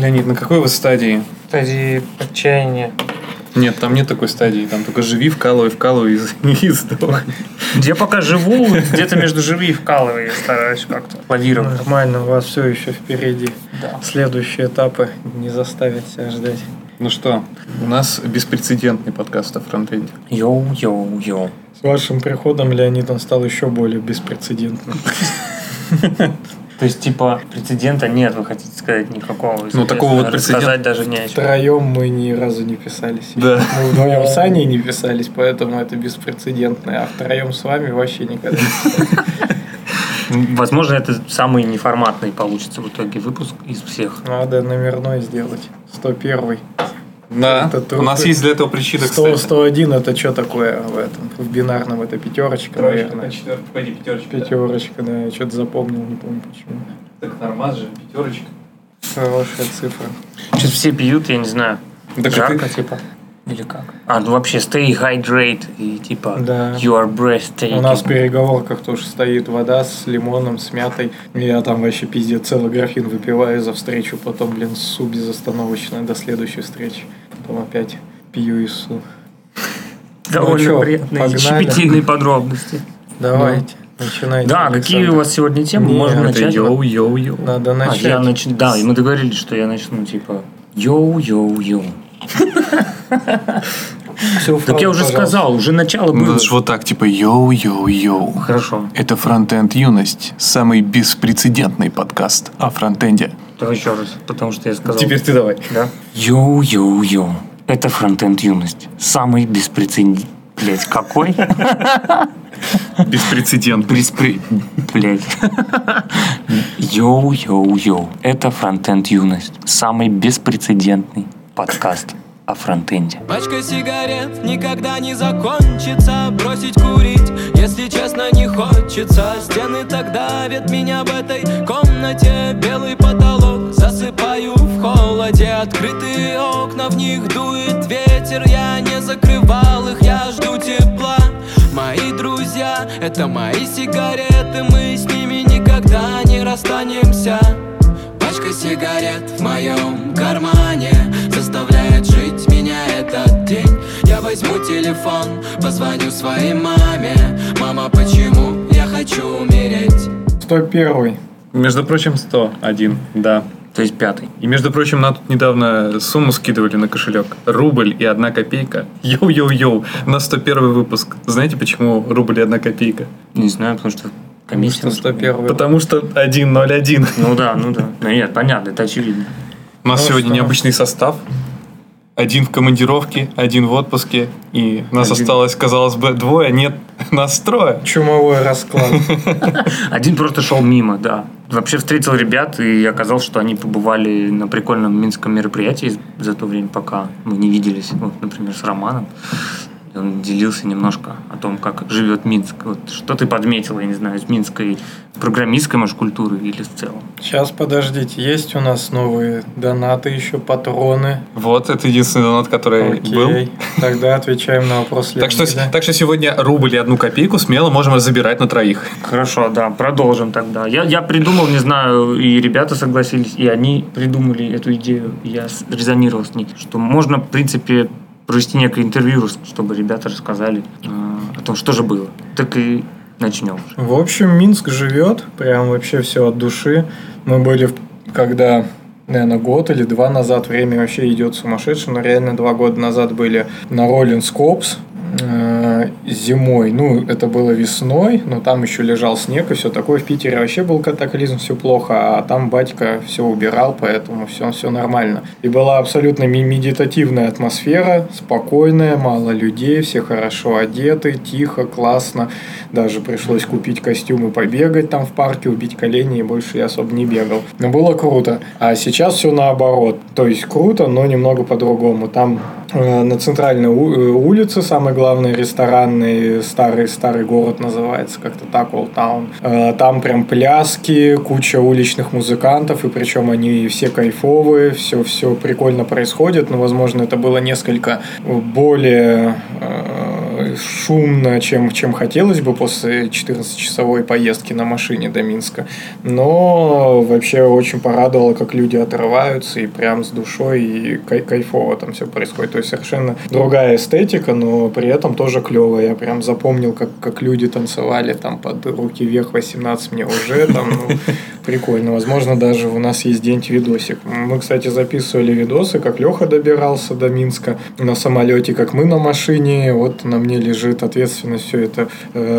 Леонид, на какой вы стадии? Стадии отчаяния. Нет, там нет такой стадии. Там только живи, вкалывай и сдох. Я пока живу, где-то между живи и вкалывай. Я стараюсь как-то лавировать. Нормально, у вас все еще впереди. Да. Следующие этапы не заставят себя ждать. Ну что, у нас беспрецедентный подкаст о фронтенде. Йоу-йоу-йоу. С вашим приходом, Леонид, он стал еще более беспрецедентным. То есть, типа, прецедента нет, вы хотите сказать, никакого. Ну, такого вот прецедента даже не о чем. Втроем мы ни разу не писались. Да. Мы вдвоем с Аней не писались, поэтому это беспрецедентно. А втроем с вами вообще никогда не писались. Возможно, это самый неформатный получится в итоге выпуск из всех. Надо номерной сделать. 101-й. Да, у нас есть для этого причина, кстати. 101 – это что такое в этом? В бинарном это пятерочка, наверное. Пойди, пятерочка. Пятерочка, да. Я что-то запомнил, не помню почему. Так нормально же, пятерочка. Хорошая цифра. Что-то все пьют, я не знаю. Жарко, типа. Или как? А, ну вообще, stay hydrated и типа да. Your breathtaking. У нас в переговорках тоже стоит вода с лимоном, с мятой. Я там вообще пиздец целый графин выпиваю за встречу, потом, блин, ссу безостановочно до следующей встречи. Потом опять пью и ссу. Довольно приятные щепетильные подробности. Давайте. Начинайте, да, Александр. Какие у вас сегодня темы? Нет, можно начать? Йоу-йоу-йоу. Надо начать. Да, и мы договорились, что я начну типа йоу-йоу-йоу. Так я уже сказал, уже начало было. Ну, это же вот так, типа, йоу-йоу-йоу. Хорошо. Это «Фронтенд Юность», самый беспрецедентный подкаст о фронтенде. Давай еще раз, потому что я сказал. Теперь ты давай. Да? Йоу-йоу-йоу. Это «Фронтенд Юность», самый беспрецедентный. Блять, какой? Беспрецедентный. Блять. Йоу-йоу-йоу. Это «Фронтенд Юность», самый беспрецедентный подкаст о фронтенде. Пачка сигарет никогда не закончится, бросить курить, если честно, не хочется. Стены так давят меня в этой комнате, белый потолок, засыпаю в холоде. Открытые окна, в них дует ветер, я не закрывал их, я жду тепла. Мои друзья, это мои сигареты, мы с ними никогда не расстанемся. Пачка сигарет в моем кармане заставляет жить меня этот день. Я возьму телефон, позвоню своей маме. Мама, почему я хочу умереть? 101. Между прочим, 101, да. То есть 5. И, между прочим, нам тут недавно сумму скидывали на кошелек. 1 рубль и 1 копейка. Йоу-йоу-йоу, на 101 выпуск. Знаете, почему 1 рубль и 1 копейка? Не знаю, потому что... Комиссия. Потому что 101. Ну да. Ну нет, понятно, это очевидно. У нас сегодня необычный состав. 1 в командировке, 1 в отпуске. И нас осталось, казалось бы, 2, нет, нас 3. Чумовой расклад. 1 просто шел мимо, да. Вообще встретил ребят, и оказалось, что они побывали на прикольном минском мероприятии за то время, пока мы не виделись. Вот, например, с Романом. Он делился немножко о том, как живет Минск. Вот что ты подметил, я не знаю, из минской программистской, может, культуры или в целом? Сейчас, подождите, есть у нас новые донаты еще, патроны? Вот, это единственный донат, который был. Тогда отвечаем на вопрос Леонида. Так что сегодня 1 рубль и 1 копейку смело можем забирать на троих. Хорошо, да, продолжим тогда. Я придумал, не знаю, и ребята согласились, и они придумали эту идею, я резонировал с ней, что можно, в принципе, провести некое интервью, чтобы ребята рассказали о том, что же было. Так и начнем. В общем, Минск живет, прям вообще все от души. Мы были, когда, наверное, 1 или 2 назад, время вообще идет сумасшедшее, но реально 2 года назад были на Rolling Scopes зимой. Ну, это было весной, но там еще лежал снег и все такое. В Питере вообще был катаклизм, все плохо, а там батька все убирал, поэтому все нормально. И была абсолютно медитативная атмосфера, спокойная, мало людей, все хорошо одеты, тихо, классно. Даже пришлось купить костюм и побегать там в парке, убить колени, и больше я особо не бегал. Но было круто. А сейчас все наоборот. То есть круто, но немного по-другому. Там на центральной улице, самое главное, ресторанный старый город называется, как-то так, Old Town. Там прям пляски, куча уличных музыкантов, и причем они все кайфовые, все прикольно происходит, но, возможно, это было несколько более шумно, чем хотелось бы после 14-часовой поездки на машине до Минска. Но вообще очень порадовало, как люди отрываются и прям с душой, и кайфово там все происходит. То есть совершенно другая эстетика, но при этом тоже клево. Я прям запомнил, как люди танцевали там под «Руки вверх, 18 мне уже». Там, ну, прикольно. Возможно, даже у нас есть где-нибудь видосик. Мы, кстати, записывали видосы, как Леха добирался до Минска на самолете, как мы на машине. Вот на мне лежит ответственность все это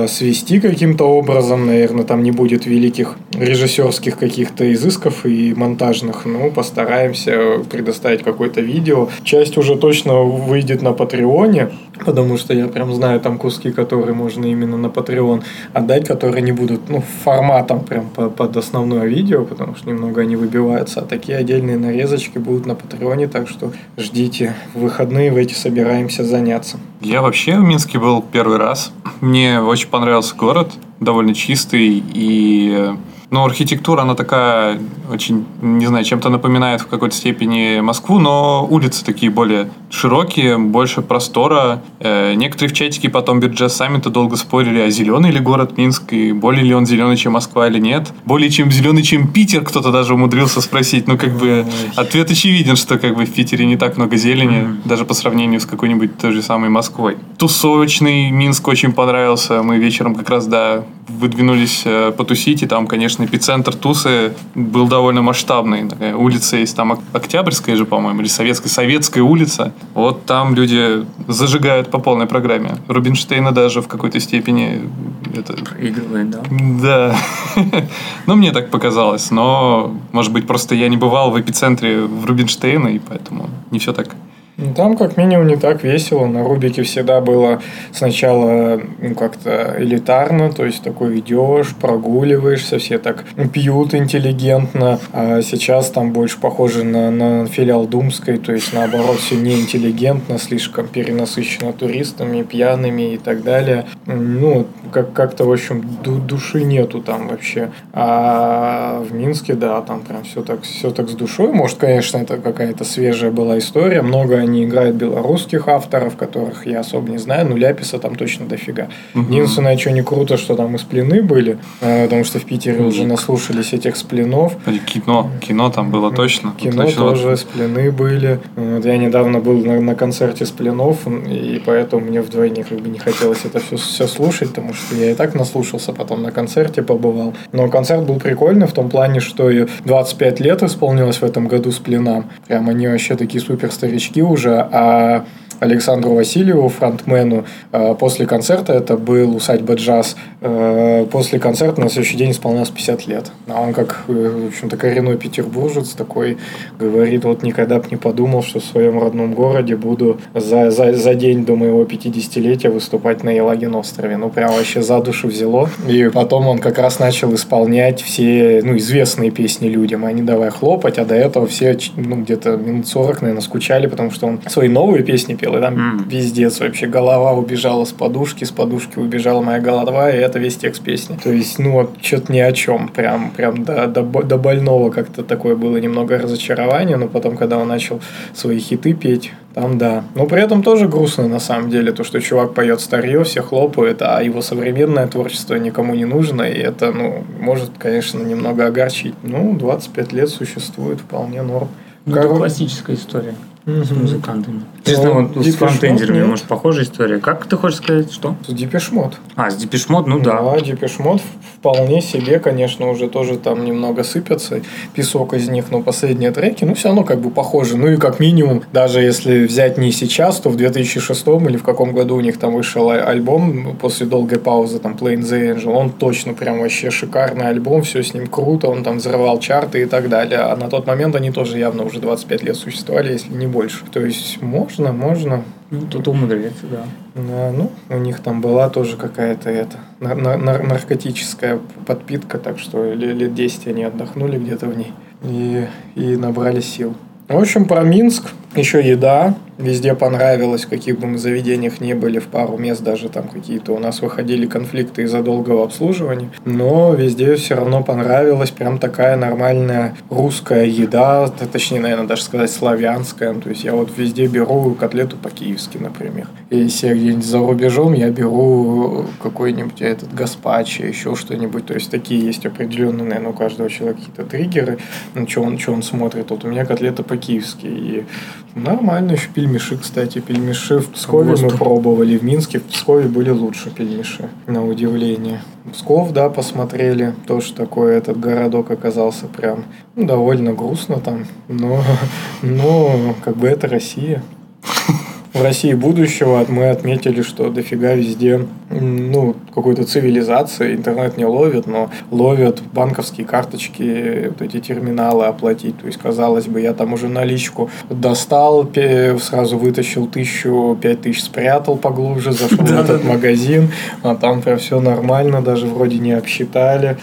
свести каким-то образом. Наверное, там не будет великих режиссерских каких-то изысков и монтажных. Ну, постараемся предоставить какое-то видео. Часть уже точно выйдет на Патреоне, потому что я прям знаю там куски, которые можно именно на Patreon отдать, которые не будут, ну, форматом прям под основное видео, потому что немного они выбиваются, а такие отдельные нарезочки будут на Патреоне, так что ждите. В выходные в эти собираемся заняться. Я вообще в Минске был первый раз. Мне очень понравился город, довольно чистый и... Но архитектура, она такая, очень, не знаю, чем-то напоминает в какой-то степени Москву, но улицы такие более широкие, больше простора. Некоторые в чатике потом BeerJS Summit долго спорили, а зеленый ли город Минск, и более ли он зеленый, чем Москва или нет. Более чем зеленый, чем Питер, кто-то даже умудрился спросить. Ну, как бы, ответ очевиден, что как бы в Питере не так много зелени, даже по сравнению с какой-нибудь той же самой Москвой. Тусовочный Минск очень понравился. Мы вечером как раз, да, выдвинулись потусить, и там, конечно, эпицентр тусы был довольно масштабный. Улица есть там Октябрьская же, по-моему, или Советская улица. Вот там люди зажигают по полной программе. Рубинштейна даже в какой-то степени... Это... проигрывает, да? Да. Ну, мне так показалось. Но, может быть, просто я не бывал в эпицентре в Рубинштейна, и поэтому не все так... Там, как минимум, не так весело. На Рубике всегда было сначала, ну, как-то элитарно, то есть такой идешь, прогуливаешься, все так пьют интеллигентно, а сейчас там больше похоже на филиал Думской, то есть наоборот все неинтеллигентно, слишком перенасыщено туристами, пьяными и так далее. Ну, как-то, в общем, души нету там вообще. А в Минске, да, там прям все так с душой. Может, конечно, это какая-то свежая была история, много они играют белорусских авторов, которых я особо не знаю, но Ляписа там точно дофига. Единственное, что не круто, что там и Сплены были, потому что в Питере уже наслушались этих Спленов. Кино там было точно. Кино точно тоже, вот. Сплены были. Вот я недавно был на концерте Спленов, и поэтому мне вдвойне как бы не хотелось это все слушать, потому что я и так наслушался, потом на концерте побывал. Но концерт был прикольный в том плане, что 25 лет исполнилось в этом году Спленам. Прям они вообще такие супер старички уже, а Александру Васильеву, фронтмену, после концерта, это был «Усадьба джаз», после концерта на следующий день исполнялось 50 лет. А он, как, в общем-то, коренной петербуржец, такой говорит, вот никогда бы не подумал, что в своем родном городе буду за день до моего 50-летия выступать на Елагин острове. Ну, прям вообще за душу взяло. И потом он как раз начал исполнять все, ну, известные песни людям, а не давая хлопать, а до этого все, ну, где-то минут 40, наверное, скучали, потому что он свои новые песни пел. И там пиздец вообще, голова убежала с подушки убежала моя голова, и это весь текст песни. То есть, ну, вот, что-то ни о чем. Прям до больного как-то такое было немного разочарование, но потом, когда он начал свои хиты петь, там да. Но при этом тоже грустно, на самом деле, то, что чувак поет старье, все хлопают, а его современное творчество никому не нужно, и это, ну, может, конечно, немного огорчить. Ну, 25 лет существует, вполне норм. Ну, это классическая история. С музыкантами. Честно, вот с фронтендерами, может, похожая история. Как ты хочешь сказать, что? С Дипешмод. А, с Дипешмод, ну да. Да, Дипешмод вполне себе, конечно, уже тоже там немного сыпется песок из них, но последние треки, ну, все равно как бы похожи. Ну, и как минимум, даже если взять не сейчас, то в 2006 или в каком году у них там вышел альбом после долгой паузы, там, Plain the Angel, он точно прям вообще шикарный альбом, все с ним круто, он там взрывал чарты и так далее. А на тот момент они тоже явно уже 25 лет существовали, если не больше. То есть можно. Ну, тут умудряется, да. Да. Ну, у них там была тоже какая-то наркотическая подпитка, так что лет 10 они отдохнули где-то в ней и набрали сил. В общем, про Минск. Еще еда везде понравилась, в каких бы мы заведениях ни были, в пару мест даже там какие-то у нас выходили конфликты из-за долгого обслуживания, но везде все равно понравилась прям такая нормальная русская еда, точнее, наверное, даже сказать славянская, то есть я вот везде беру котлету по-киевски, например, и если я где-нибудь за рубежом, я беру какой-нибудь гаспачо, еще что-нибудь, то есть такие есть определенные, наверное, у каждого человека какие-то триггеры, на что он смотрит, вот у меня котлета по-киевски, и нормально, еще пельмеши, кстати. Пельмеши в Пскове мы пробовали. В Минске, в Пскове были лучше пельмеши, на удивление. Псков, да, посмотрели. Тоже такой этот городок оказался прям довольно грустно там. Но как бы это Россия. В России будущего мы отметили, что дофига везде какой-то цивилизации, интернет не ловит, но ловят банковские карточки, вот эти терминалы оплатить. То есть, казалось бы, я там уже наличку достал, сразу вытащил 1000, 5000 спрятал поглубже, зашел в этот магазин, а там прям все нормально, даже вроде не обсчитали,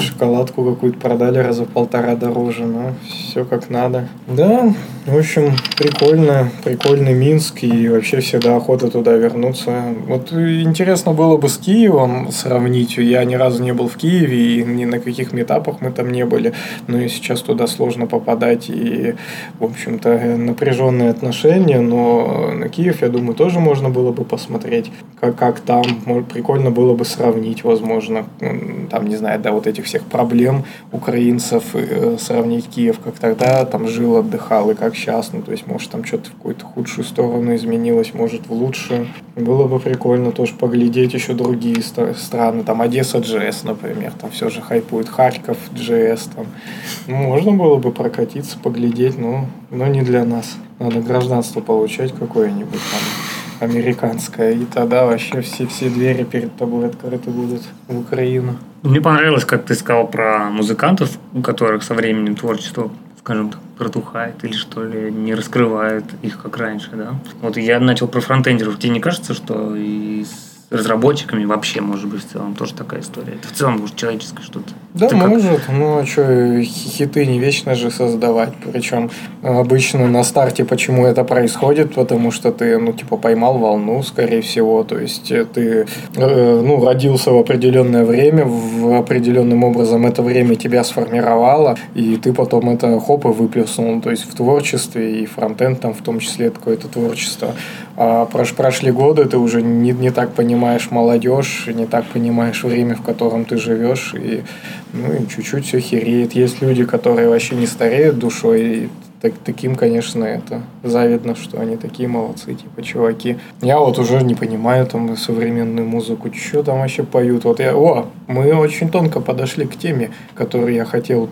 шоколадку какую-то продали раза в 1,5 дороже, но все как надо. Да, в общем, прикольный Минск, и вообще всегда охота туда вернуться. Вот интересно было бы с Киевом сравнить. Я ни разу не был в Киеве, и ни на каких митапах мы там не были. Но и сейчас туда сложно попадать, и, в общем-то, напряженные отношения. Но на Киев, я думаю, тоже можно было бы посмотреть, как там. Может, прикольно было бы сравнить, возможно, там, не знаю, да, вот этих всех проблем украинцев, сравнить Киев, как тогда там жил, отдыхал, и как сейчас. Ну, то есть, может, там что-то в какую-то худшую сторону изменилось, может, в лучшую. Было бы прикольно тоже поглядеть еще другие страны, там Одесса JS, например, там все же хайпует, Харьков JS, там. Можно было бы прокатиться, поглядеть, но не для нас. Надо гражданство получать какое-нибудь там американское, и тогда вообще все двери перед тобой открыты будут в Украину. Мне понравилось, как ты сказал про музыкантов, у которых со временем творчество, скажем так, протухает или что ли, не раскрывает их, как раньше, да? Вот я начал про фронтендеров. Тебе не кажется, что и с разработчиками вообще, может быть, в целом тоже такая история? Это в целом, может, человеческое что-то? Да, может. Хиты не вечно же создавать. Причем обычно на старте почему это происходит? Потому что ты, поймал волну, скорее всего. То есть ты, родился в определенное время, в определенным образом это время тебя сформировало, и ты потом это хоп и выплеснул. То есть в творчестве, и фронтенд там в том числе какое-то творчество. А прошли годы, ты уже не так понимаешь молодежь, не так понимаешь время, в котором ты живешь, и чуть-чуть все хереет. Есть люди, которые вообще не стареют душой, и таким, конечно, это завидно, что они такие молодцы, типа, чуваки. Я вот уже не понимаю там современную музыку, что там вообще поют. Мы очень тонко подошли к теме, которую я хотел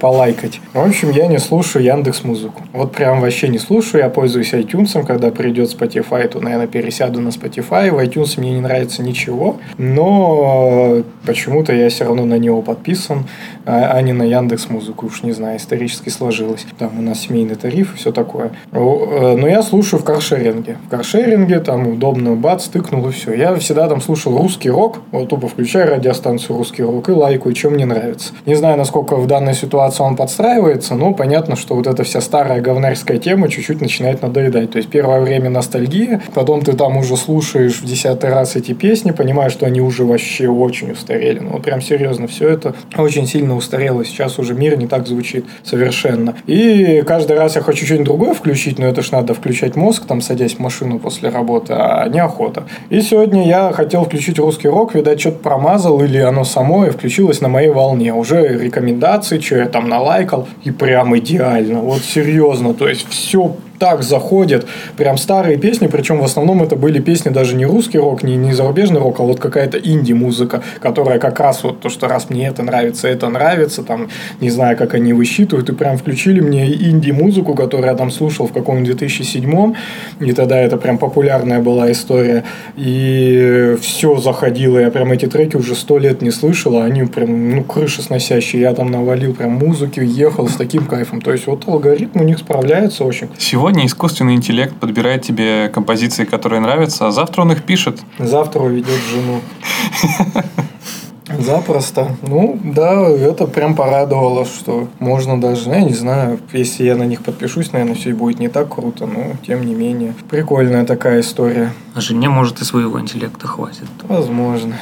полайкать. В общем, я не слушаю Яндекс.Музыку. Вот прям вообще не слушаю, я пользуюсь iTunes, когда придет Spotify, то, наверное, пересяду на Spotify. В iTunes мне не нравится ничего, но почему-то я все равно на него подписан, а не на Яндекс.Музыку, уж не знаю, исторически сложилось. Там у нас семейный тариф и все такое. Но я слушаю в каршеринге. В каршеринге там удобно, бац, тыкнул и все. Я всегда там слушал русский рок. Вот тупо включаю радиостанцию русский рок и лайкаю, чем мне нравится. Не знаю, насколько в данной ситуации он подстраивается, но понятно, что вот эта вся старая говнарская тема чуть-чуть начинает надоедать. То есть первое время ностальгия, потом ты там уже слушаешь в 10-й раз эти песни, понимаешь, что они уже вообще очень устарели. Ну, вот прям серьезно, все это очень сильно устарело. Сейчас уже мир не так звучит совершенно. И каждый раз я хочу что-нибудь другое включить, но это ж надо включать мозг, там, садясь в машину после работы, а неохота. И сегодня я хотел включить русский рок, видать, что-то промазал, или оно само, и включилось на моей волне. Уже рекомендации, что я там налайкал, и прям идеально, вот серьезно, то есть все так заходит, прям старые песни, причем в основном это были песни даже не русский рок, не зарубежный рок, а вот какая-то инди-музыка, которая как раз вот то, что раз мне это нравится, там, не знаю, как они высчитывают, и прям включили мне инди-музыку, которую я там слушал в каком-нибудь 2007-м, и тогда это прям популярная была история, и все заходило, я прям эти треки уже 100 лет не слышал, а они прям, крышесносящие, я там навалил прям музыки, ехал с таким кайфом, то есть вот алгоритм у них справляется очень. Сегодня искусственный интеллект подбирает тебе композиции, которые нравятся, а завтра он их пишет. Завтра уведет жену. Запросто. Ну, да, это прям порадовало, что можно даже, я не знаю, если я на них подпишусь, наверное, все будет не так круто, но тем не менее. Прикольная такая история. А жене, может, и своего интеллекта хватит. Возможно.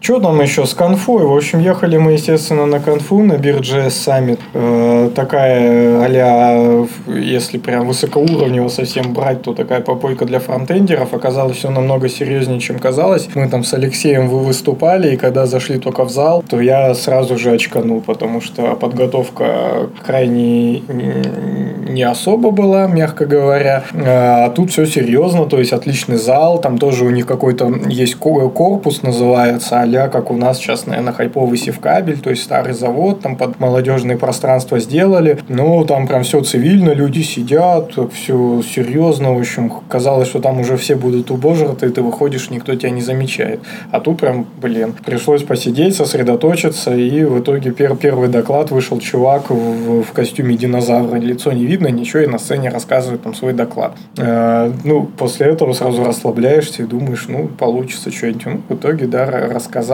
Что там еще с конфой? В общем, ехали мы, естественно, на конфу, на BeerJS Summit. Такая а-ля, если прям высокоуровнево совсем брать, то такая попойка для фронтендеров. Оказалось, все намного серьезнее, чем казалось. Мы там с Алексеем выступали, и когда зашли только в зал, то я сразу же очканул, потому что подготовка крайне не особо была, мягко говоря. А тут все серьезно, то есть отличный зал, там тоже у них какой-то есть корпус, называется, как у нас сейчас, наверное, хайповый севкабель, то есть старый завод, там под молодежные пространства сделали, но там прям все цивильно, люди сидят, все серьезно, в общем, казалось, что там уже все будут убожраты, ты выходишь, никто тебя не замечает, а тут прям, пришлось посидеть, сосредоточиться, и в итоге первый доклад вышел чувак в костюме динозавра, лицо не видно, ничего, и на сцене рассказывает там свой доклад. После этого сразу расслабляешься и думаешь, получится что-нибудь. В итоге, да, рассказали.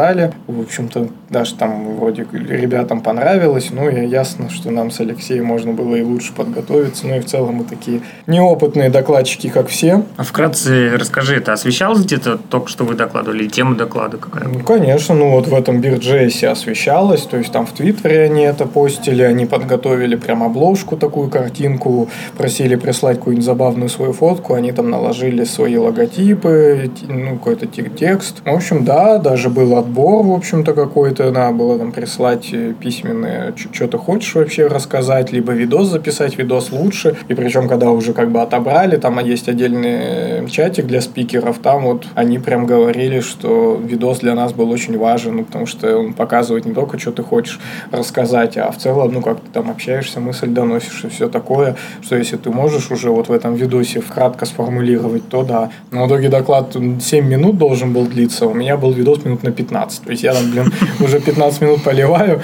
В общем-то, даже там вроде ребятам понравилось. Ясно, что нам с Алексеем можно было и лучше подготовиться. И в целом мы такие неопытные докладчики, как все. А вкратце расскажи, это освещалось где-то только что вы докладывали? Тема доклада какая? Конечно. В этом BeerJS освещалось. То есть там в Твиттере они это постили. Они подготовили прям обложку, такую картинку. Просили прислать какую-нибудь забавную свою фотку. Они там наложили свои логотипы, какой-то текст. В общем, да, даже был отбор, в общем-то, какой-то. Надо было там прислать письменное, что ты хочешь вообще рассказать, либо видос записать, видос лучше. И причем, когда уже отобрали, там есть отдельный чатик для спикеров, там они прям говорили, что видос для нас был очень важен, потому что он показывает не только, что ты хочешь рассказать, а в целом, как ты там общаешься, мысль доносишь и все такое, что если ты можешь уже в этом видосе кратко сформулировать, то да. Но в итоге доклад 7 минут должен был длиться, у меня был видос минут на 15. То есть я там, уже 15 минут поливаю,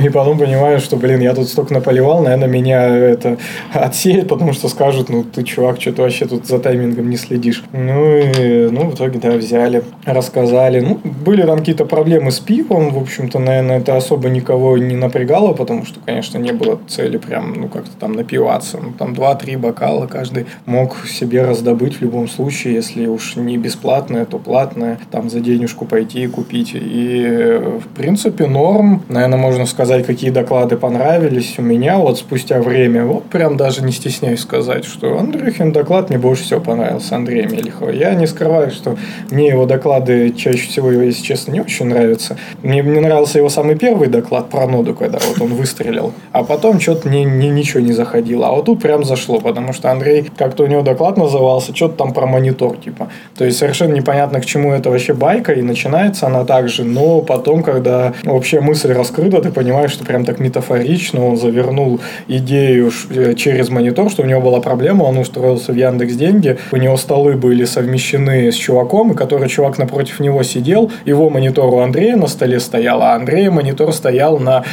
и потом понимаю, что, я тут столько наполивал, наверное, меня это отсеет, потому что скажут, ты, чувак, что ты вообще тут за таймингом не следишь. В итоге, да, взяли, рассказали. Были там какие-то проблемы с пивом, в общем-то, наверное, это особо никого не напрягало, потому что, конечно, не было цели прям, как-то там напиваться. Там 2-3 бокала каждый мог себе раздобыть в любом случае, если уж не бесплатное, то платное, там за денежку пойти и купить. И, в принципе, норм. Наверное, можно сказать, какие доклады понравились у меня спустя время. Прям даже не стесняюсь сказать, что Андрюхин доклад мне больше всего понравился, Андрея Мельхова. Я не скрываю, что мне его доклады чаще всего, если честно, не очень нравятся. Мне нравился его самый первый доклад про ноду, когда он выстрелил. А потом что-то ничего не заходило. А тут прям зашло, потому что Андрей, как-то у него доклад назывался, что-то там про монитор, типа. То есть совершенно непонятно, к чему это вообще байка, и начинается она так же, но потом, когда вообще мысль раскрыта, ты понимаешь, что прям так метафорично он завернул идею через монитор, что у него была проблема, он устроился в Яндекс.Деньги, у него столы были совмещены с чуваком, и который чувак напротив него сидел, его монитор у Андрея на столе стоял, а Андрея монитор стоял на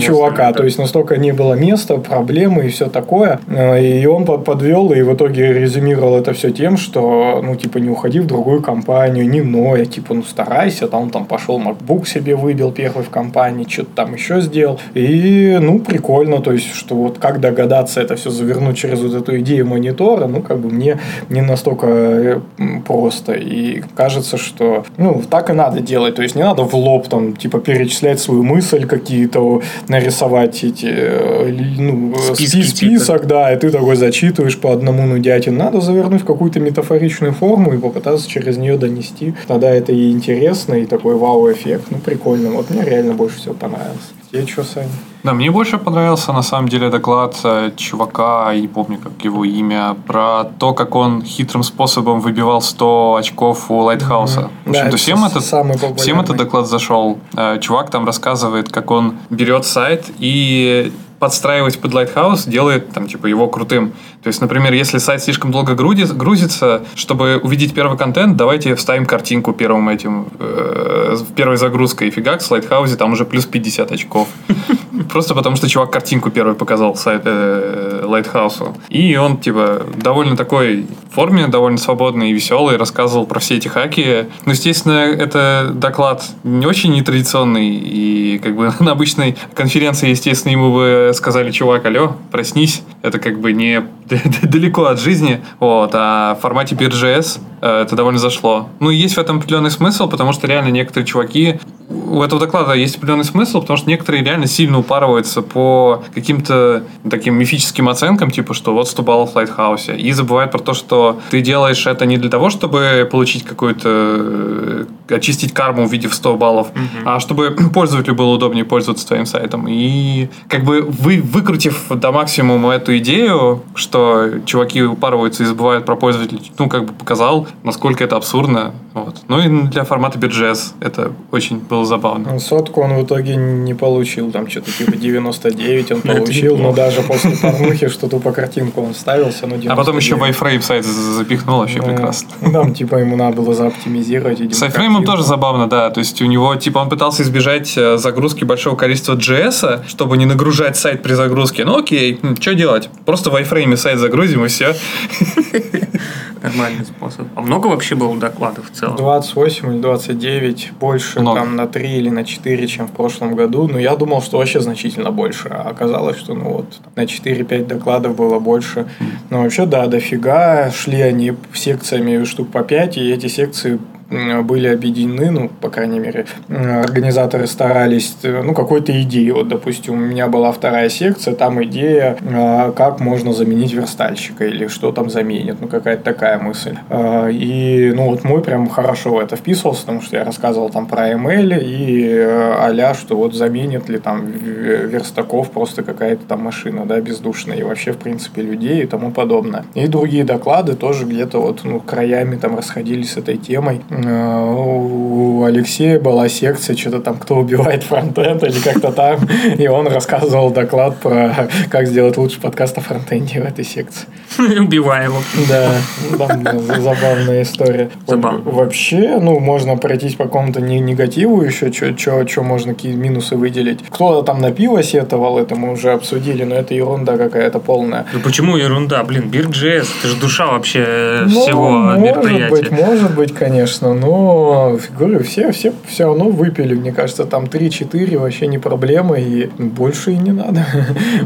чувака, то есть настолько не было места, проблемы и все такое, и он подвел, и в итоге резюмировал это все тем, что, не уходи в другую компанию, не ной, старайся, там, пошел MacBook себе выбил первый в компании, что-то там еще сделал, и, прикольно, то есть, что как догадаться это все завернуть через эту идею монитора, мне не настолько просто, и кажется, что, так и надо делать, то есть, не надо в лоб, перечислять свою мысль, какие-то нарисовать эти, список, да, и ты такой зачитываешь по одному нудятин, надо завернуть в какую-то метафоричную форму и попытаться через нее донести, тогда это и интересно, и такой вау-эффект. Прикольно. Мне реально больше всего понравилось. Тебе что, Саня? Да, мне больше понравился, на самом деле, доклад чувака, я не помню, как его имя, про то, как он хитрым способом выбивал 100 очков у Лайтхауса. Mm-hmm. В общем-то, да, всем этот доклад зашел. Чувак там рассказывает, как он берет сайт и подстраивать под Lighthouse, делает его крутым. То есть, например, если сайт слишком долго грузится, чтобы увидеть первый контент, давайте вставим картинку первой загрузкой. И фигак, в Lighthouse там уже плюс 50 очков. Просто потому, что чувак картинку первой показал Lighthouse. И он довольно такой форме, довольно свободный и веселый, рассказывал про все эти хаки. Ну, естественно, это доклад не очень нетрадиционный, и как бы на обычной конференции, естественно, ему бы сказали: чувак, алло, проснись, это как бы не далеко от жизни, вот, а в формате BeerJS это довольно зашло. Ну, и есть в этом определенный смысл, потому что реально некоторые чуваки... У этого доклада есть определенный смысл, потому что некоторые реально сильно упарываются по каким-то таким мифическим оценкам, типа, что вот 100 баллов в Лайтхаусе, и забывают про то, что ты делаешь это не для того, чтобы получить какую-то... очистить карму в виде 100 баллов, а чтобы пользователю было удобнее пользоваться твоим сайтом. И как бы выкрутив до максимума эту идею, что чуваки упарываются и забывают про пользователя, ну, как бы показал, насколько это абсурдно. Вот. Ну, и для формата BeerJS это очень было забавно. 100 он в итоге не получил, там что-то типа 99 он получил, но даже после порнухи, что тупо картинку он вставился. А потом еще вайфрейм сайт запихнул, вообще прекрасно. Там типа ему надо было заоптимизировать. С вайфреймом тоже забавно, да, то есть у него типа он пытался избежать загрузки большого количества JS, чтобы не нагружать сайт при загрузке. Ну окей, что делать? Просто вайфрейме сайт загрузим и все. Нормальный способ. А много вообще было докладов в целом? 28 или 29, больше там на 3 или на 4, чем в прошлом году. Но я думал, что вообще значительно больше. А оказалось, что ну вот на 4-5 докладов было больше. Но вообще, да, дофига. Шли они секциями штук по 5, и эти секции были объединены, ну, по крайней мере, организаторы старались, ну, какой-то идеей. Вот, допустим, у меня была вторая секция, там идея, как можно заменить верстальщика или что там заменит, ну, какая-то такая мысль. И, ну, вот мой прям хорошо в это вписывался, потому что я рассказывал там про ML и а-ля, что вот заменит ли там верстаков просто какая-то там машина, да, бездушная, и вообще, в принципе, людей и тому подобное. И другие доклады тоже где-то вот, ну, краями там расходились с этой темой. У Алексея была секция, что-то там, кто убивает фронтенд или как-то там, и он рассказывал доклад про как сделать лучше подкаст о фронтенде в этой секции. Убивай его. Да, забавная история. Вообще, ну, можно пройтись по какому-то негативу еще, что можно какие минусы выделить. Кто-то там на пиво сетовал, это мы уже обсудили, но это ерунда какая-то полная. Ну, почему ерунда? Блин, BeerJS, это же душа вообще всего мероприятия. Может быть, конечно. Но, говорю, все все равно выпили. Мне кажется, там 3-4 вообще не проблема, и больше и не надо.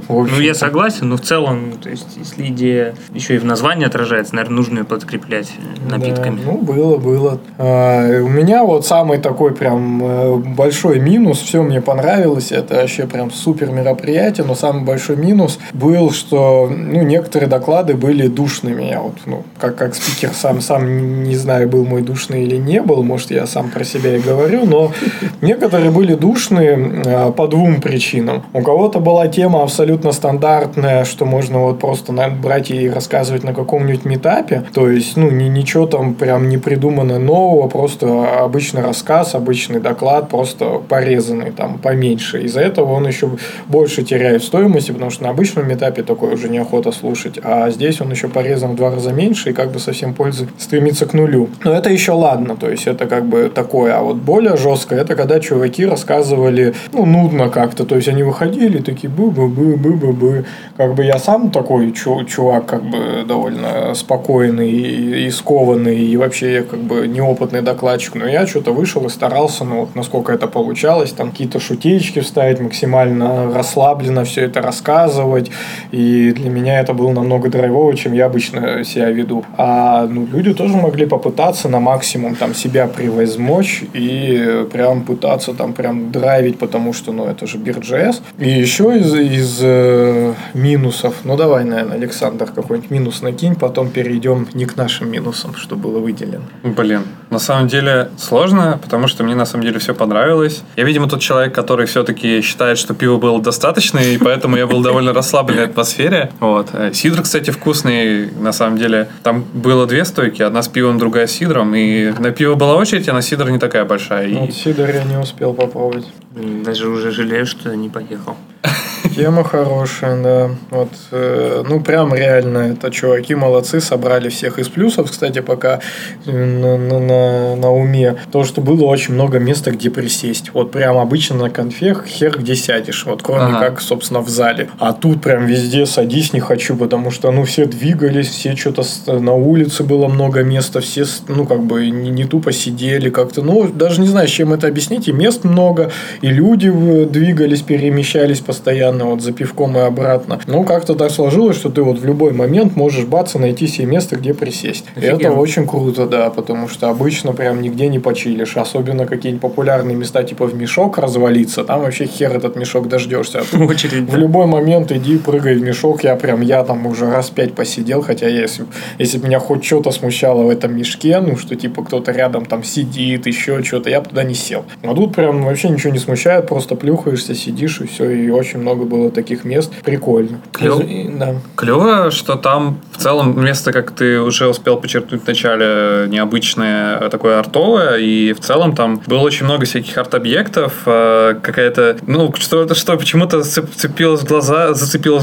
Ну, я согласен, но в целом, то есть, если идея еще и в названии отражается, наверное, нужно ее подкреплять напитками. Да, ну, было. У меня вот самый такой прям большой минус, все мне понравилось, это вообще прям супер мероприятие, но самый большой минус был, что, ну, некоторые доклады были душными. Я вот, ну, как спикер сам не знаю, был мой душный или не был, может, я сам про себя и говорю, но некоторые были душные по двум причинам. У кого-то была тема абсолютно стандартная, что можно вот просто брать и рассказывать на каком-нибудь митапе, то есть, ну, ничего там прям не придумано нового, просто обычный рассказ, обычный доклад, просто порезанный там поменьше. Из-за этого он еще больше теряет в стоимости, потому что на обычном митапе такое уже неохота слушать, а здесь он еще порезан в 2 раза меньше и как бы совсем пользы стремится к нулю. Но это еще ладно, то есть это как бы такое, а вот более жесткое, это когда чуваки рассказывали, ну, нудно как-то, то есть они выходили такие бы-бы-бы-бы-бы-бы, как бы я сам такой чувак, как бы довольно спокойный и скованный, и вообще как бы неопытный докладчик, но я что-то вышел и старался, ну, вот насколько это получалось, там какие-то шутеечки вставить, максимально расслабленно все это рассказывать, и для меня это было намного драйвово, чем я обычно себя веду, а, ну, люди тоже могли попытаться на максимум там себя превозмочь и прям пытаться там прям драйвить, потому что, ну, это же BeerJS. И еще из минусов, ну, давай, наверное, Александр, какой-нибудь минус накинь, потом перейдем не к нашим минусам, что было выделено. Блин, на самом деле сложно, потому что мне на самом деле все понравилось. Я, видимо, тот человек, который все-таки считает, что пива было достаточно, и поэтому я был довольно расслабленной атмосфере. Вот. Сидр, кстати, вкусный, на самом деле. Там было 2 стойки, одна с пивом, другая с сидром, и на пиво была очередь, а на сидр не такая большая. Вот сидр я не успел попробовать. Даже уже жалею, что не поехал. Тема хорошая, да. Вот, ну, прям реально, это чуваки молодцы, собрали всех из плюсов, кстати, пока на уме. То, что было очень много места, где присесть. Вот прям обычно на конфех хер где сядешь, вот кроме как, собственно, в зале. А тут прям везде садись не хочу, потому что, ну, все двигались, все что-то на улице было много места, все, ну, как бы не тупо сидели как-то. Ну, даже не знаю, с чем это объяснить. И мест много, и люди двигались, перемещались постоянно, вот за пивком и обратно. Ну, как-то так сложилось, что ты вот в любой момент можешь бац найти себе место, где присесть. Офигенно. Это очень круто, да, потому что обычно прям нигде не почилишь. Особенно какие-нибудь популярные места, типа в мешок развалиться, там вообще хер этот мешок дождешься. В любой момент иди, прыгай в мешок. Я там уже раз 5 посидел, хотя если бы меня хоть что-то смущало в этом мешке, ну, что типа кто-то рядом там сидит, еще что-то, я бы туда не сел. А тут прям вообще ничего не смущает, просто плюхаешься, сидишь и все, и очень много было таких мест. Прикольно. Клево, что там в целом место, как ты уже успел подчеркнуть вначале, необычное, такое артовое, и в целом там было очень много всяких арт-объектов, какая-то, ну, что почему-то зацепилось в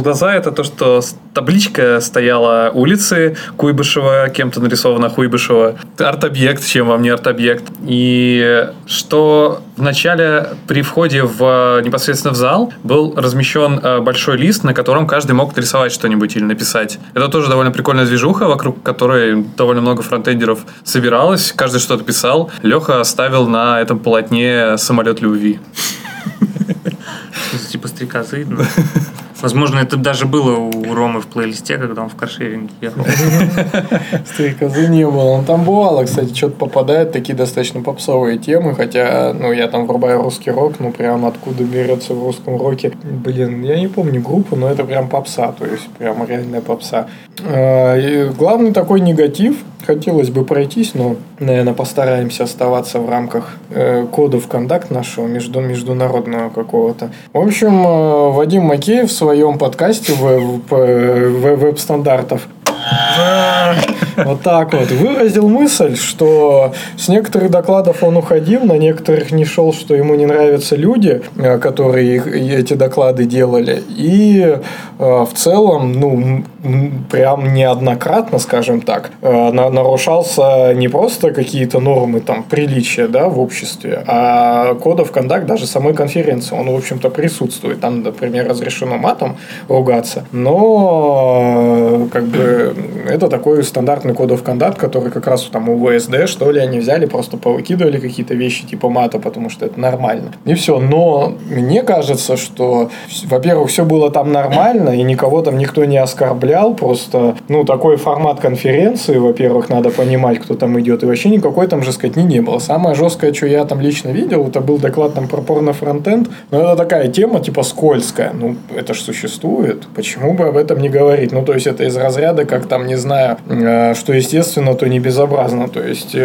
глаза, это то, что табличка стояла улицы Куйбышева, кем-то нарисована Куйбышева. Арт-объект, чем вам не арт-объект. И что вначале при входе непосредственно в зал был размещен большой лист, на котором каждый мог нарисовать что-нибудь или написать. Это тоже довольно прикольная движуха, вокруг которой довольно много фронтендеров собиралось, каждый что-то писал. Леха оставил на этом полотне самолет любви. Типа стрекозы. Возможно, это даже было у Ромы в плейлисте, когда он в каршеринге ехал. Стрекозы не было. Он там бывало, кстати, что-то попадает, такие достаточно попсовые темы, хотя, ну, я там врубаю русский рок, ну, прям откуда берется в русском роке. Блин, я не помню группу, но это прям попса, то есть прям реальная попса. И главный такой негатив, хотелось бы пройтись, но, наверное, постараемся оставаться в рамках кодов контакт нашего международного какого-то. В общем, Вадим Макеев в своем подкасте веб-стандартов вот так вот выразил мысль, что с некоторых докладов он уходил, на некоторых не шел, что ему не нравятся люди, которые эти доклады делали. И в целом, ну, прям неоднократно, скажем так, нарушался не просто какие-то нормы там приличия, да, в обществе, а кодов контакт даже самой конференции. Он, в общем-то, присутствует. Там, например, разрешено матом ругаться, но как бы это такой стандартный кодов контакт, который как раз там у ВСД, что ли, они взяли, просто повыкидывали какие-то вещи типа мата, потому что это нормально. И все. Но мне кажется, что, во-первых, все было там нормально, и никого там никто не оскорблял, просто, ну, такой формат конференции, во-первых, надо понимать, кто там идет, и вообще никакой там жесткотни не было. Самое жесткое, что я там лично видел, это был доклад там про порно-фронтенд, но это такая тема типа скользкая, ну, это ж существует, почему бы об этом не говорить? Ну, то есть, это из разряда, как там, не знаю, что естественно, то не безобразно, то есть...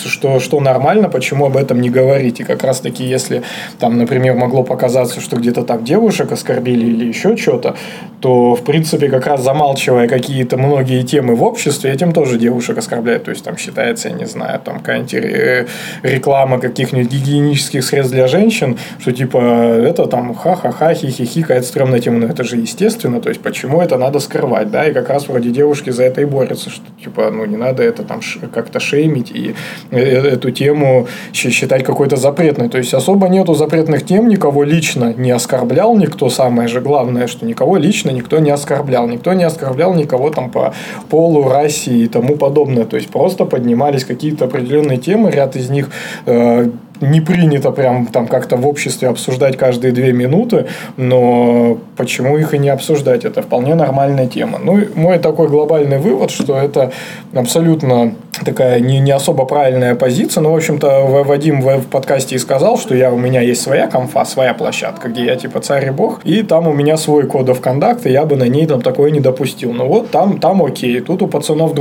Что нормально, почему об этом не говорить. И как раз таки, если там, например, могло показаться, что где-то там девушек оскорбили или еще что-то, то, в принципе, как раз замалчивая какие-то многие темы в обществе, этим тоже девушек оскорбляют. То есть, там считается, я не знаю, там какая-нибудь реклама каких-нибудь гигиенических средств для женщин, что типа это там ха-ха-ха, хи-хи-хи, какая-то стрёмная тема. Но это же естественно, то есть, почему это надо скрывать, да, и как раз вроде девушки за это и борются, что типа, ну, не надо это там как-то шеймить и эту тему считать какой-то запретной. То есть, особо нету запретных тем, никого лично не оскорблял никто. Самое же главное, что никого лично никто не оскорблял. Никто не оскорблял никого там по полу, расе и тому подобное. То есть, просто поднимались какие-то определенные темы, ряд из них... не принято прям там как-то в обществе обсуждать каждые 2 минуты, но почему их и не обсуждать? Это вполне нормальная тема. Ну, мой такой глобальный вывод, что это абсолютно такая не особо правильная позиция, но, в общем-то, Вадим в подкасте и сказал, что у меня есть своя конфа, своя площадка, где я типа царь и бог, и там у меня свой код of conduct, и я бы на ней там такое не допустил. Ну, вот там окей, тут у пацанов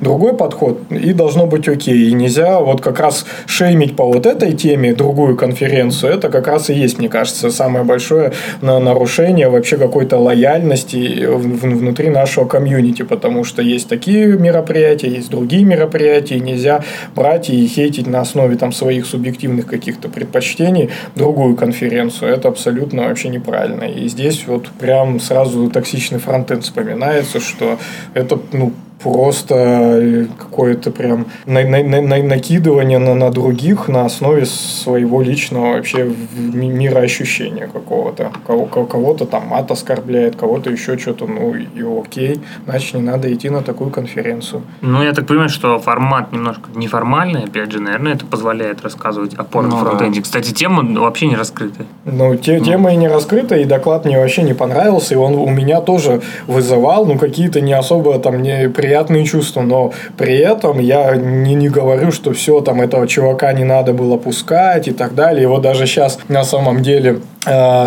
другой подход, и должно быть окей, и нельзя вот как раз шеймить по вот этому, этой теме другую конференцию, это как раз и есть, мне кажется, самое большое нарушение вообще какой-то лояльности внутри нашего комьюнити, потому что есть такие мероприятия, есть другие мероприятия, и нельзя брать и хейтить на основе там своих субъективных каких-то предпочтений другую конференцию. Это абсолютно вообще неправильно. И здесь вот прям сразу токсичный фронтенд вспоминается, что это, ну, просто какое-то прям накидывание на других на основе своего личного вообще мироощущения какого-то. Кого-то там мат оскорбляет, кого-то еще что-то, ну и окей, значит не надо идти на такую конференцию. Ну, я так понимаю, что формат немножко неформальный, опять же, наверное, это позволениярассказывать о порно-фронтенде. Кстати, тема вообще не раскрыта. Ну, тема и не раскрыта, и доклад мне вообще не понравился, и он у меня тоже вызывал, ну, какие-то не особо там приятные чувства, но при этом я не говорю, что все, там, этого чувака не надо было пускать и так далее. И вот даже сейчас на самом деле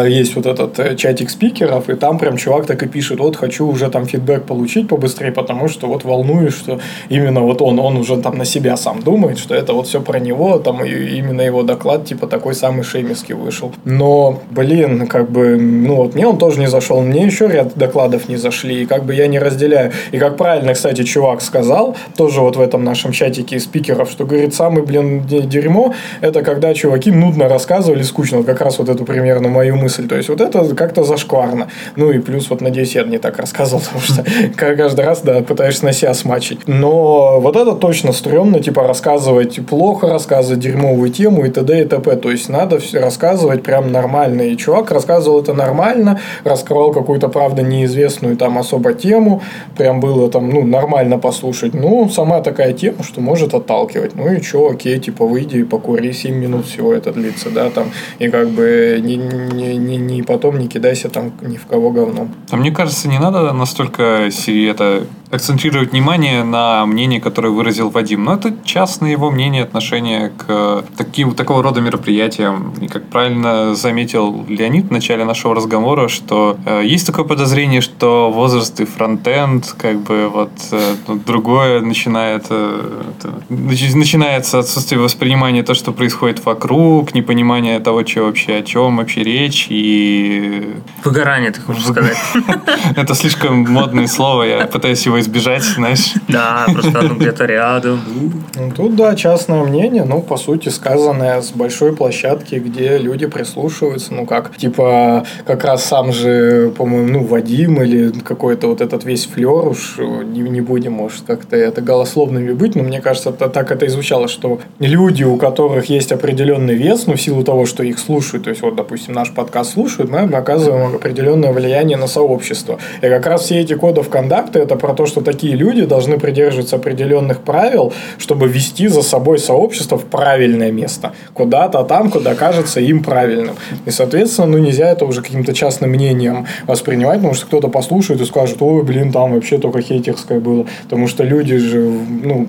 есть вот этот чатик спикеров, и там прям чувак так и пишет: вот хочу уже там фидбэк получить побыстрее, потому что вот волнуюсь, что именно вот он уже там на себя сам думает, что это вот все про него, там именно его доклад типа такой самый шеймерский вышел. Но, блин, как бы, ну вот мне он тоже не зашел, мне еще ряд докладов не зашли, и как бы я не разделяю. И как правильно, кстати, чувак сказал, тоже вот в этом нашем чатике спикеров, что говорит, самый, блин, дерьмо, это когда чуваки нудно рассказывали, скучно, вот как раз вот эту примерно мою мысль, то есть вот это как-то зашкварно. Ну и плюс, вот надеюсь, я не так рассказывал, потому что каждый раз, да, пытаешься на себя смачить. Но вот это точно стрёмно, типа рассказывать плохо, рассказывать дерьмовую тему и т.д. и т.п. То есть надо все рассказывать прям нормально. И чувак рассказывал это нормально, раскрывал какую-то, правда, неизвестную там особо тему, прям было там, ну, нормально послушать. Ну, сама такая тема, что может отталкивать. Ну и чё, окей, типа выйди и покури, 7 минут всего это длится, да, там, и как бы не потом не кидайся там ни в кого говном. А мне кажется, не надо настолько акцентрировать внимание на мнение, которое выразил Вадим. Но это частное его мнение, отношение к такого рода мероприятиям. И как правильно заметил Леонид в начале нашего разговора, что есть такое подозрение, что возраст и фронтенд, как бы вот другое начинается отсутствие воспринимания то, что происходит вокруг, непонимание того, что вообще, о чем вообще речь, и... Выгорание, ты хочешь сказать. Это слишком модное слово, я пытаюсь его избежать, знаешь. Да, просто оно где-то рядом. Тут, да, частное мнение, ну, по сути, сказанное с большой площадки, где люди прислушиваются, ну, как, типа, как раз сам же, по-моему, ну, Вадим или какой-то вот этот весь флёр, уж не будем, может, как-то это голословными быть, но мне кажется, так это и звучало, что люди, у которых есть определенный вес, ну, в силу того, что их слушают, то есть, вот, допустим, наш подкаст слушают, мы оказываем определенное влияние на сообщество. И как раз все эти коды контакта — это про то, что такие люди должны придерживаться определенных правил, чтобы вести за собой сообщество в правильное место. Куда-то там, куда кажется им правильным. И, соответственно, ну, нельзя это уже каким-то частным мнением воспринимать, потому что кто-то послушает и скажет: ой, блин, там вообще только хейтерское было. Потому что люди же, ну,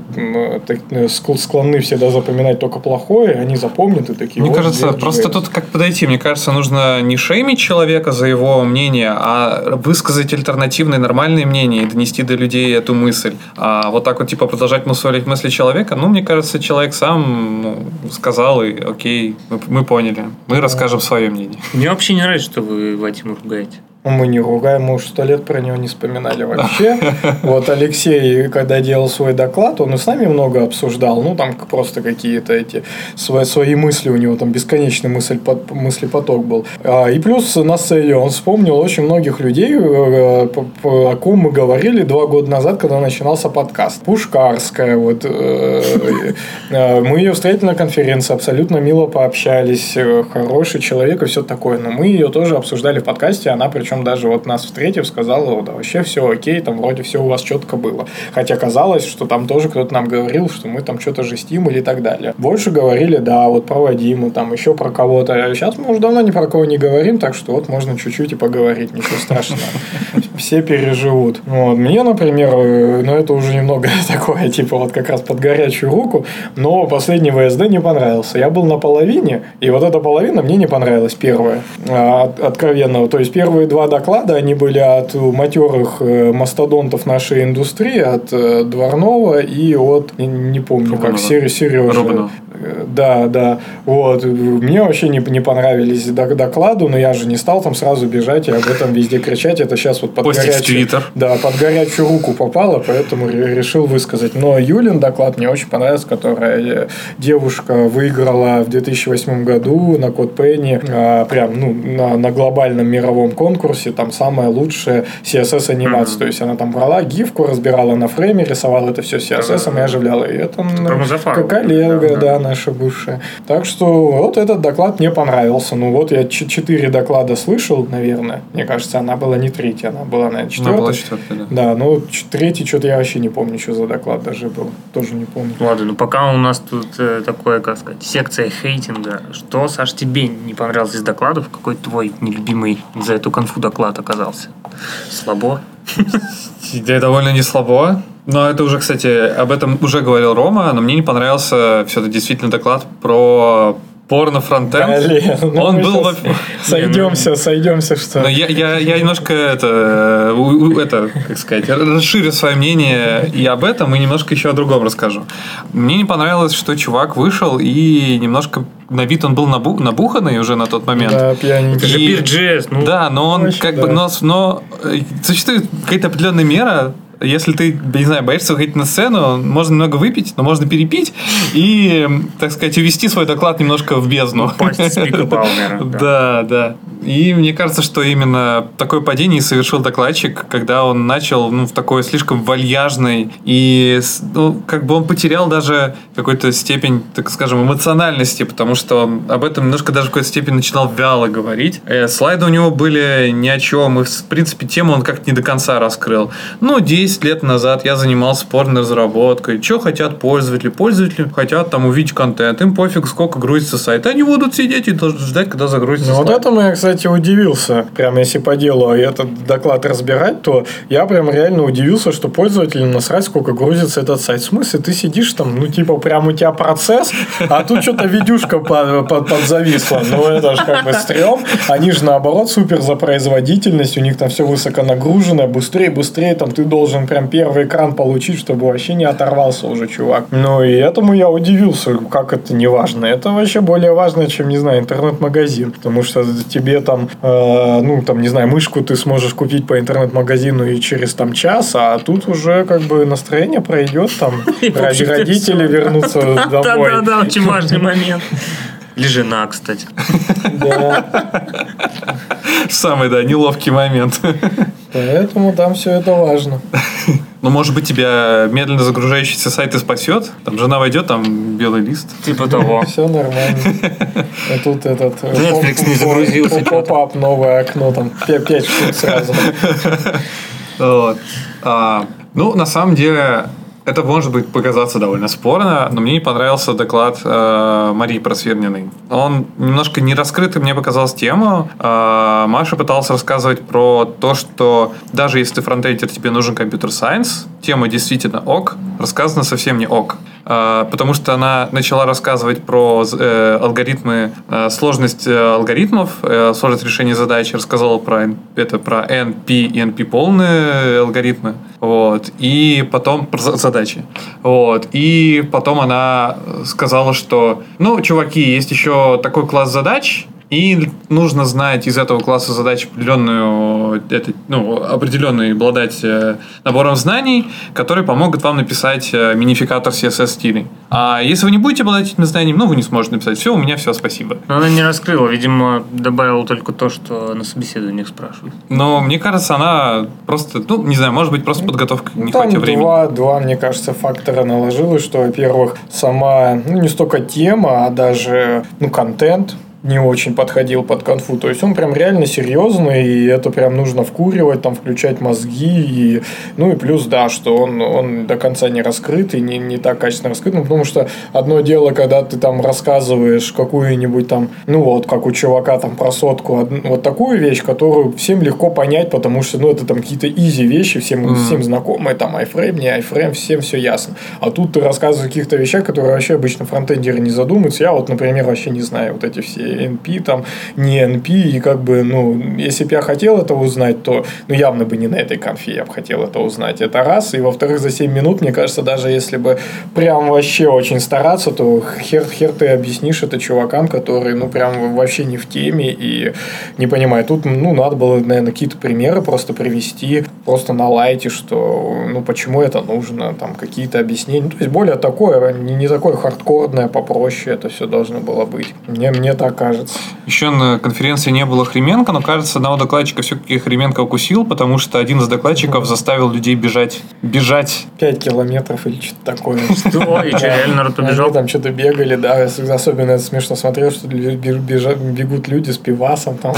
склонны всегда запоминать только плохое, они запомнят и такие... Мне кажется, просто тут как подойти. Мне кажется, нужно не шеймить человека за его мнение, а высказать альтернативное нормальное мнение и донести до людей эту мысль. А вот так вот типа продолжать мусолить мысли человека, ну, мне кажется, человек сам, ну, сказал, и окей, мы поняли, мы расскажем свое мнение. Мне вообще не нравится, что вы Вадима ругаете. Мы не ругаем, мы уже 100 лет про него не вспоминали вообще. Вот Алексей, когда делал свой доклад, он и с нами много обсуждал, ну, там просто какие-то эти свои мысли у него, там бесконечный мыслепоток был. И плюс на сцене он вспомнил очень многих людей, о ком мы говорили 2 года назад, когда начинался подкаст. Пушкарская, вот. Мы ее встретили на конференции, абсолютно мило пообщались, хороший человек и все такое. Но мы ее тоже обсуждали в подкасте, она причем даже вот нас встретив, сказала: да, вообще все окей, там вроде все у вас четко было. Хотя казалось, что там тоже кто-то нам говорил, что мы там что-то жестим или так далее. Больше говорили, да, вот про Вадима, там еще про кого-то. А сейчас мы уже давно ни про кого не говорим, так что вот можно чуть-чуть и поговорить, ничего страшного. Все переживут. Вот. Мне, например, ну это уже немного такое, типа вот как раз под горячую руку, но последний ВСД не понравился. Я был на половине, и вот эта половина мне не понравилась, первая. Откровенно. То есть, первые 2 доклада, они были от матерых мастодонтов нашей индустрии, от Дворнова и от, не помню, Рубанова. Как Сережа. Да, да. Вот. Мне вообще не понравились доклады, но я же не стал там сразу бежать и об этом везде кричать. Это сейчас вот под горячую руку попало, поэтому решил высказать. Но Юлин доклад мне очень понравился, которая девушка выиграла в 2008 году на Кодпене прям на глобальном мировом конкурсе там самая лучшая CSS-анимация. Mm-hmm. То есть, она там брала гифку, разбирала на фрейме, рисовала это все CSS-ом и оживляла. И это коллега, да, наша бывшая. Так что вот этот доклад мне понравился. Ну вот я 4 доклада слышал, наверное. Мне кажется, она была не третья, она была, наверное, четвертая. Она была четвертая, да. Да, ну третий что-то я вообще не помню, что за доклад даже был. Тоже не помню. Ладно, ну пока у нас тут такое, как сказать, секция хейтинга. Что, Саш, тебе не понравилось из докладов? Какой твой нелюбимый за эту конфу доклад оказался? Слабо? Да, довольно не слабо. Но это уже, кстати, об этом уже говорил Рома, но мне не понравился все-таки действительно доклад про порно-фронтенд. Он был... Сойдемся, что... Но я немножко это, как сказать, расширю свое мнение и об этом, и немножко еще о другом расскажу. Мне не понравилось, что чувак вышел и немножко... На вид он был набуханный уже на тот момент. Да, пьяненький. Это же BeerJS. Да, но он очень, как бы... Да. Но существует какая-то определенная мера. Если ты, не знаю, боишься выходить на сцену, можно немного выпить, но можно перепить и, так сказать, увести свой доклад немножко в бездну. Упасть с пика Баумера. Да, да. И мне кажется, что именно такое падение совершил докладчик, когда он начал в такой слишком вальяжный и как бы он потерял даже какую-то степень, так скажем, эмоциональности, потому что он об этом немножко даже в какой-то степени начинал вяло говорить. Слайды у него были ни о чем, и, в принципе, тему он как-то не до конца раскрыл. 10 лет назад я занимался порно-разработкой. Что хотят пользователи? Пользователи хотят там увидеть контент. Им пофиг, сколько грузится сайт. Они будут сидеть и должны ждать, когда загрузится сайт. Вот этому я, кстати, удивился. Прям если по делу этот доклад разбирать, то я прям реально удивился, что пользователям насрать, сколько грузится этот сайт. В смысле, ты сидишь там, прям у тебя процесс, а тут что-то видюшка подзависла. Ну, это же как бы стрём. Они же, наоборот, супер за производительность. У них там все высоко нагружено. Быстрее, там ты должен прям первый экран получить, чтобы вообще не оторвался уже чувак. Ну, и этому я удивился, как это не важно. Это вообще более важно, чем, не знаю, интернет-магазин. Потому что тебе там, не знаю, мышку ты сможешь купить по интернет-магазину и через там час, а тут уже как бы настроение пройдет, там родители вернутся домой. Да, очень важный момент. Или жена, кстати. Да. Самый, да, неловкий момент. Поэтому там все это важно. Ну, может быть, тебя медленно загружающийся сайт и спасет. Там жена войдет, там белый лист. Типа того. Все нормально. А тут этот... Netflix не загрузился. Поп-ап, новое окно, там 5 штук сразу. На самом деле... Это может быть показаться довольно спорно, но мне не понравился доклад Марии Просверненной. Он немножко не раскрытый, мне показалась тема. Маша пыталась рассказывать про то, что даже если ты фронтендер, тебе нужен компьютер-сайенс, тема действительно ок, рассказана совсем не ок. Потому что она начала рассказывать про алгоритмы, сложность алгоритмов, сложность решения задач, рассказала про NP и NP полные алгоритмы, и потом про задачи. И потом она сказала, что, чуваки, есть еще такой класс задач, и нужно знать из этого класса задач определенный, обладать набором знаний, которые помогут вам написать минификатор CSS-стилей. А если вы не будете обладать этими знаниями, вы не сможете написать. Все, у меня все, спасибо. Но она не раскрыла. Видимо, добавила только то, что на собеседованиях спрашивают. Но мне кажется, она просто, не знаю, может быть, просто подготовка не хватит времени. Два, мне кажется, фактора наложилось, что, во-первых, сама, не столько тема, а даже, контент не очень подходил под конфу. То есть, он прям реально серьезный, и это прям нужно вкуривать, там, включать мозги. И, и плюс, да, что он до конца не раскрыт и не так качественно раскрыт. Потому что одно дело, когда ты там рассказываешь какую-нибудь там, как у чувака там про сотку, вот такую вещь, которую всем легко понять, потому что, это там какие-то изи вещи, всем знакомые, там, iFrame, не iFrame, всем все ясно. А тут ты рассказываешь о каких-то вещах, которые вообще обычно фронтендеры не задумываются. Я, например, вообще не знаю вот эти все MP, там, не NP, и как бы, ну, если бы я хотел это узнать, то, ну, явно бы не на этой конфе я бы хотел это узнать, это раз, и, во-вторых, за 7 минут, мне кажется, даже если бы прям вообще очень стараться, то хер ты объяснишь это чувакам, которые, ну, прям вообще не в теме и не понимают. Тут, ну, надо было, наверное, какие-то примеры просто привести, просто на лайте, что, ну, почему это нужно, там, какие-то объяснения, ну, то есть, более такое, не такое хардкорное, попроще это все должно было быть. Мне так кажется. Еще на конференции не было Хременко, но, кажется, одного докладчика все-таки Хременко укусил, потому что один из докладчиков заставил людей бежать. 5 километров или что-то такое. Что? И что, реально народ побежал? Там что-то бегали, да, особенно смешно смотрел, что бегут люди с пивасом, там,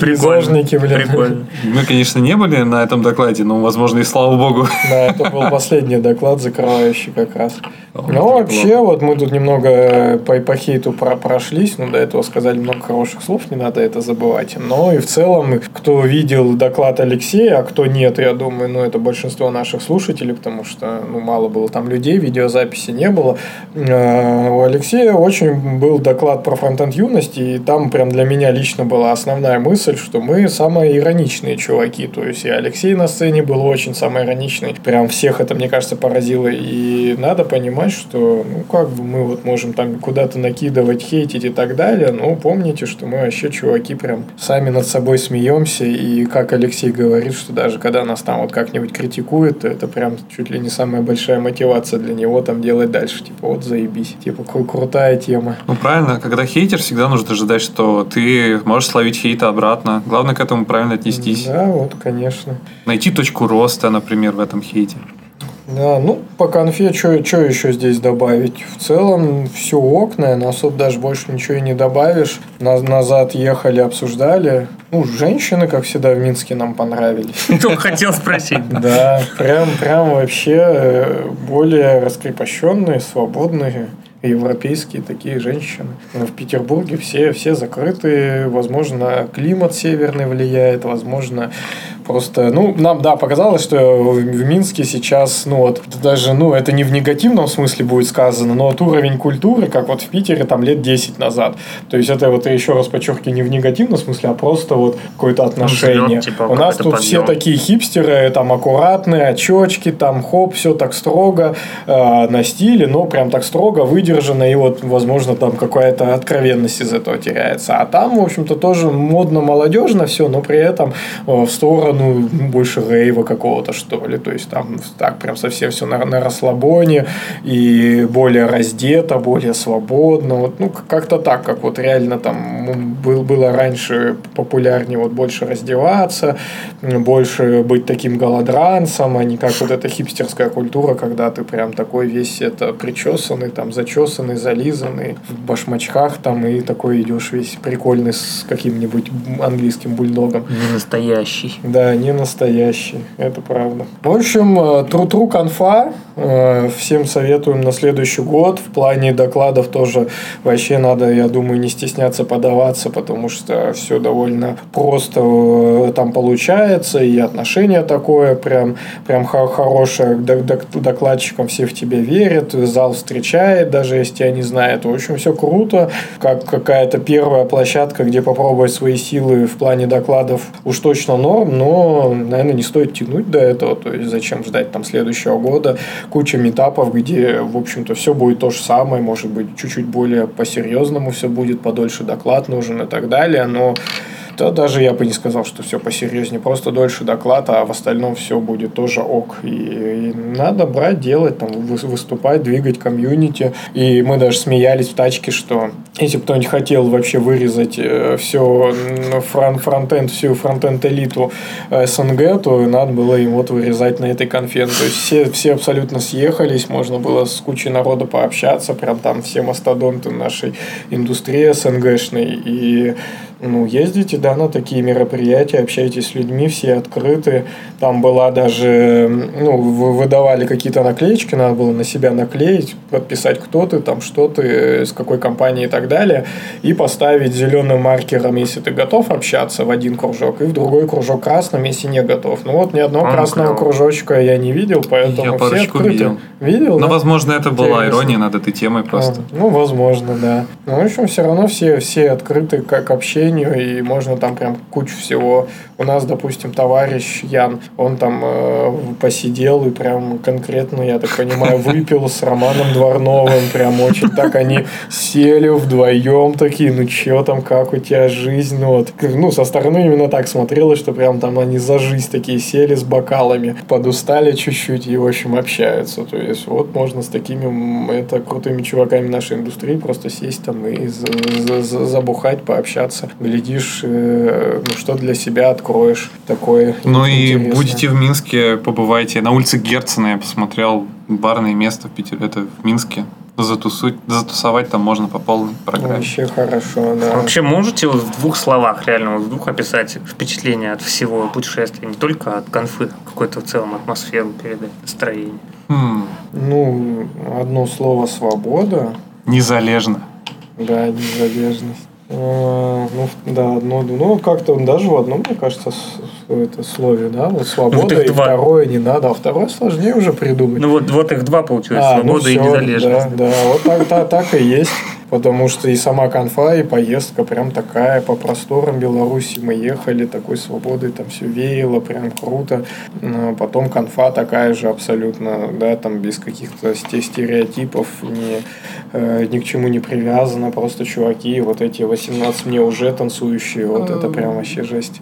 призожники, блин. Прикольно. Мы, конечно, не были на этом докладе, но, возможно, и слава богу. Да, это был последний доклад, закрывающий как раз. Ну, вообще, вот мы тут немного по хейту прошлись, но до этого сказали много хороших слов, не надо это забывать. Но и в целом, кто видел доклад Алексея, а кто нет, я думаю, ну, это большинство наших слушателей, потому что, ну, мало было там людей, видеозаписи не было. У Алексея очень был доклад про фронтенд юности, и там прям для меня лично была основная мысль, что мы самые ироничные чуваки, то есть и Алексей на сцене был очень самый ироничный, прям всех это, мне кажется, поразило, и надо понимать, что, ну, как бы мы вот можем там куда-то накидывать, хейтить и так далее, но помните, что мы вообще, чуваки, прям сами над собой смеемся, и как Алексей говорит, что даже когда нас там вот как-нибудь критикуют, это прям чуть ли не самая большая мотивация для него там делать дальше, типа, вот заебись, типа, крутая тема. Ну, правильно, когда хейтер, всегда нужно ожидать, что ты можешь словить хейта обратно, главное к этому правильно отнестись. Да, вот, конечно. Найти точку роста, например, в этом хейте. Да, ну, по конфе, что еще здесь добавить? В целом, все ок, наверное, особо даже больше ничего и не добавишь. Назад ехали, обсуждали. Ну, женщины, как всегда, в Минске нам понравились. Кто хотел спросить. Да, прям вообще более раскрепощенные, свободные. Европейские такие женщины. В Петербурге все закрытые, возможно, климат северный влияет, возможно, просто... Ну, нам, да, показалось, что в Минске сейчас, ну, вот, даже, ну, это не в негативном смысле будет сказано, но вот уровень культуры, как вот в Питере, там, лет 10 назад. То есть, это вот, еще раз подчеркиваю, не в негативном смысле, а просто вот какое-то отношение. Взлет, типа, у нас тут подъем. Все такие хипстеры, там, аккуратные, очечки, там, хоп, все так строго, на стиле, но прям так строго выйдет. И вот, возможно, там какая-то откровенность из этого теряется. А там, в общем-то, тоже модно-молодежно все, но при этом в сторону больше рейва какого-то, что ли. То есть, там так прям совсем все на расслабоне и более раздето, более свободно. Вот, ну, как-то так, как вот реально там было раньше популярнее вот больше раздеваться, больше быть таким голодранцем, а не как вот эта хипстерская культура, когда ты прям такой весь это причесанный, там, зачесанный, зализанный, в башмачках там, и такой идешь весь прикольный с каким-нибудь английским бульдогом. Не настоящий. Да, не настоящий, это правда. В общем, тру-тру конфа, всем советуем на следующий год. В плане докладов тоже вообще надо, я думаю, не стесняться подаваться, потому что все довольно просто там получается, и отношение такое прям хорошее к докладчикам, все в тебя верят, зал встречает, даже если тебя не знают. В общем, все круто. Как какая-то первая площадка, где попробовать свои силы в плане докладов, уж точно норм, но, наверное, не стоит тянуть до этого. То есть, зачем ждать там следующего года? Куча митапов, где, в общем-то, все будет то же самое. Может быть, чуть-чуть более по-серьезному все будет, подольше доклад нужен и так далее. Но да, даже я бы не сказал, что все посерьезнее. Просто дольше доклад, а в остальном все будет тоже ок. И надо брать, делать, там, выступать, двигать комьюнити. И мы даже смеялись в тачке, что если бы кто-нибудь хотел вообще вырезать все фронтенд, всю фронтенд-элиту СНГ, то надо было им вот вырезать на этой конференции. То есть, все абсолютно съехались, можно было с кучей народа пообщаться, прям там все мастодонты нашей индустрии СНГшной. И Ну, ездите, да, на такие мероприятия, общаетесь с людьми, все открыты. Там была даже, ну, выдавали какие-то наклеечки, надо было на себя наклеить, подписать, кто ты, там, что ты, с какой компании и так далее, и поставить зеленым маркером, если ты готов общаться, в один кружок, и в другой кружок красным, если не готов. Ну, вот ни одного красного кружочка я не видел, поэтому я все открыты. Видел, но, да? Возможно, это была ирония над этой темой просто. Ну, возможно, да. Но, в общем, все равно все открыты к общению, и можно там прям кучу всего. У нас, допустим, товарищ Ян, он там посидел и прям конкретно, я так понимаю, выпил с Романом Дворновым, прям очень так они сели вдвоем такие, ну че там, как у тебя жизнь, ну вот. Ну, со стороны именно так смотрелось, что прям там они за жизнь такие сели с бокалами, подустали чуть-чуть и, в общем, общаются. То есть, вот можно с такими, это, крутыми чуваками нашей индустрии просто сесть там и забухать, пообщаться. Глядишь, ну, что для себя откроешь такое. Ну и будете в Минске, побывайте. На улице Герцена я посмотрел барное место в Питере. Это в Минске. Затусовать там можно по полной программе. Вообще хорошо, да. Вообще можете вот в двух словах, реально, вот в двух описать впечатление от всего путешествия? Не только от конфы, а какую-то в целом атмосферу передать, настроение. Ну, одно слово — свобода. Незалежно. Да, незалежность. Ну, да, одно, ну, как-то даже в одном, мне кажется, это слове, да, вот свобода, вот и два. Второе не надо, а второе сложнее уже придумать. Ну, вот их два, получается, свобода, ну, все, и незалежность. Да, да, вот так и есть. Потому что и сама конфа, и поездка прям такая, по просторам Беларуси мы ехали, такой свободой, там все веяло, прям круто. Потом конфа такая же абсолютно, да, там без каких-то стереотипов, ни к чему не привязано, просто чуваки, вот эти 18 мне уже танцующие, вот это прям вообще жесть.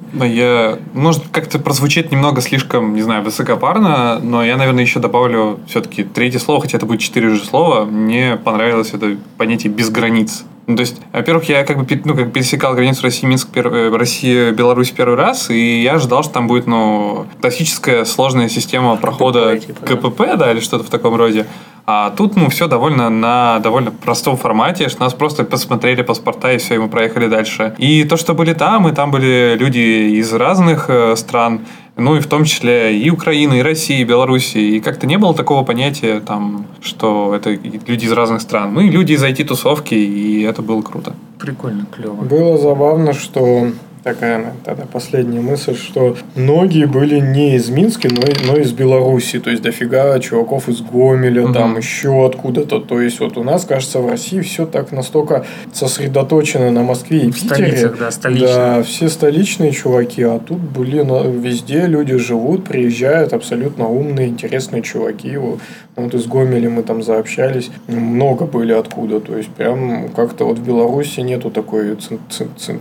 Может, как-то прозвучит немного слишком, не знаю, высокопарно, но я, наверное, еще добавлю все-таки третье слово, хотя это будет 4 же слова, мне понравилось это понятие «безграничность». Границ. Ну, то есть, во-первых, я как бы пересекал границу Россия-Беларусь первый раз, и я ожидал, что там будет, ну, классическая сложная система прохода КПП, да, или что-то в таком роде. А тут, ну, все довольно простом формате, что нас просто посмотрели паспорта, и все, и мы проехали дальше. И то, что были там, и там были люди из разных стран, ну, и в том числе и Украины, и России, и Белоруссии. И как-то не было такого понятия, там, что это люди из разных стран. Ну, и люди из IT-тусовки, и это было круто. Прикольно, клево. Было забавно, что... Такая тогда последняя мысль, что многие были не из Минска, но из Беларуси. То есть, дофига чуваков из Гомеля, там еще откуда-то. То есть, вот у нас, кажется, в России все так настолько сосредоточено на Москве и Питере. Столицах, да, столичные. Да, все столичные чуваки, а тут, блин, везде люди живут, приезжают абсолютно умные, интересные чуваки. Вот из Гомеля мы там заобщались. Много были откуда. То есть, прям как-то вот в Беларуси нету такой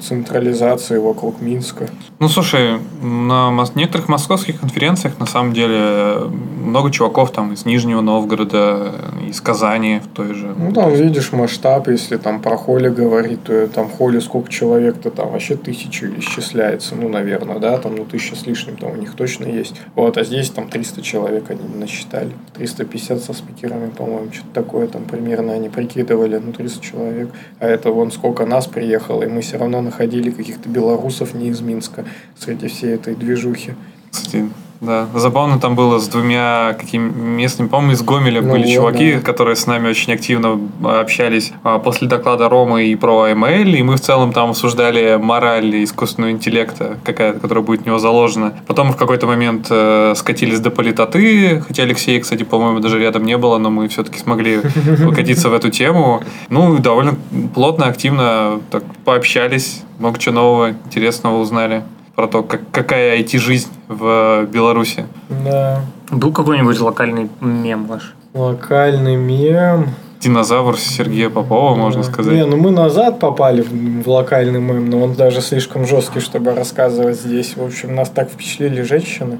централизации вокруг Минска. Ну, слушай, на некоторых московских конференциях, на самом деле, много чуваков там из Нижнего Новгорода, из Казани в той же. Ну, там видишь масштаб, если там про холли говорить, то там холли сколько человек-то там вообще 1000 исчисляется, ну, наверное, да, там, ну, 1000 с лишним там у них точно есть. Вот, а здесь там 300 человек они насчитали. 350 со спикерами, по-моему, что-то такое там примерно они прикидывали, ну, 300 человек. А это вон сколько нас приехало, и мы все равно находили каких-то белорусов не из Минска среди всей этой движухи. Кстати, да, забавно там было с двумя какими местными, по-моему, из Гомеля были чуваки, да, которые с нами очень активно общались после доклада Ромы и про ML, и мы в целом там обсуждали мораль искусственного интеллекта, какая-то, которая будет в него заложена. Потом в какой-то момент скатились до политоты, хотя Алексея, кстати, по-моему, даже рядом не было, но мы все-таки смогли выкатиться в эту тему. Ну, довольно плотно, активно так пообщались, много чего нового, интересного узнали про то, какая IT-жизнь в Беларуси. Да. Был какой-нибудь локальный мем ваш? Локальный мем... Динозавр Сергея Попова, да, можно сказать. Не, ну мы назад попали в локальный мем, но он даже слишком жесткий, чтобы рассказывать здесь. В общем, нас так впечатлили женщины,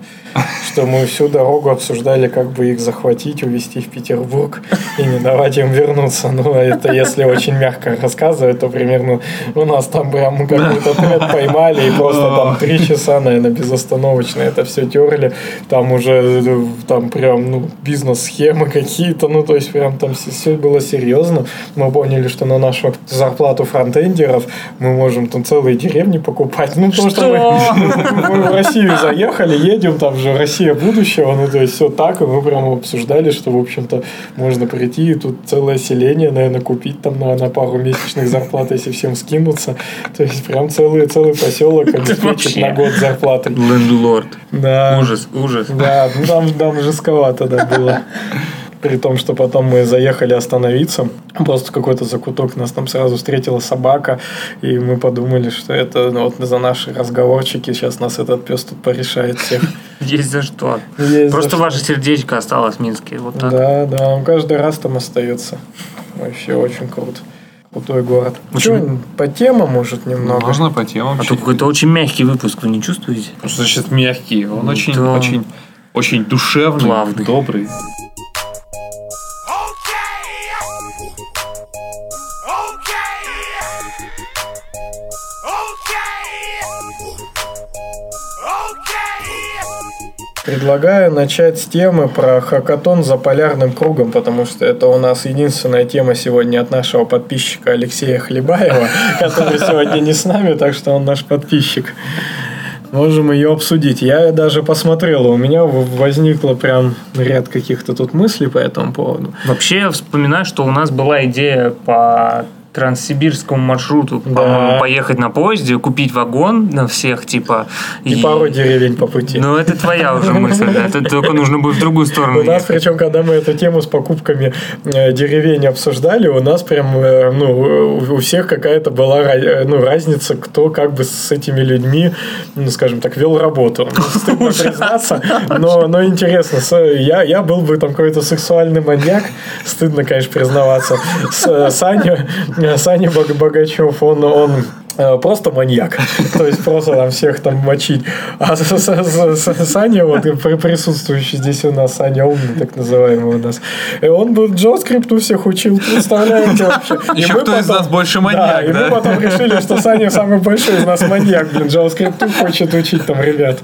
что мы всю дорогу обсуждали, как бы их захватить, увезти в Петербург и не давать им вернуться. Ну, это если очень мягко рассказывать, то примерно у нас там прям какой-то тред поймали, и просто там 3 часа, наверное, безостановочно это все терли. Там уже там прям, ну, бизнес-схемы какие-то, ну, то есть прям там все было было серьезно. Мы поняли, что на нашу зарплату фронтендеров мы можем там целые деревни покупать. Ну, то, что мы в Россию заехали, едем, там же Россия будущего, ну, то есть, все так, и мы прямо обсуждали, что, в общем-то, можно прийти, и тут целое селение, наверное, купить там на пару месячных зарплат, если всем скинуться. То есть, прям целый поселок обеспечит на год зарплатой. Лендлорд. Да. Ужас, ужас. Да, там жестковато, да, было. При том, что потом мы заехали остановиться, просто какой-то закуток, нас там сразу встретила собака, и мы подумали, что это вот за наши разговорчики, сейчас нас этот пес тут порешает всех. Есть за что. Просто ваше сердечко осталось в Минске. Да, он каждый раз там остается. Вообще очень круто. Крутой город. Что, по темам, может, немного? Можно по темам. А то какой-то очень мягкий выпуск, вы не чувствуете? Что значит мягкий? Он очень душевный, плавный, добрый. Предлагаю начать с темы про хакатон за полярным кругом, потому что это у нас единственная тема сегодня от нашего подписчика Алексея Хлебаева, который сегодня не с нами, так что он наш подписчик. Можем ее обсудить. Я даже посмотрел, у меня возникло прям ряд каких-то тут мыслей по этому поводу. Вообще, я вспоминаю, что у нас была идея по транссибирскому маршруту, да, по-моему, поехать на поезде, купить вагон на всех, типа... И пару деревень по пути. Ну, это твоя уже мысль, да. Тут только нужно будет в другую сторону. У нас, причем, когда мы эту тему с покупками деревень обсуждали, у нас прям, ну, у всех какая-то была разница, кто как бы с этими людьми, ну, скажем так, вел работу. Стыдно признаться, но интересно. Я был бы там какой-то сексуальный маньяк, стыдно, конечно, признаваться. Саня Богачев, он просто маньяк, то есть просто там всех там мочить. А Саня, вот присутствующий здесь у нас, Саня умный, так называемый у нас, и он был JavaScript всех учил, представляете вообще. Еще кто потом, из нас больше маньяк, да? И мы потом решили, что Саня самый большой из нас маньяк, блин, JavaScript хочет учить там ребят.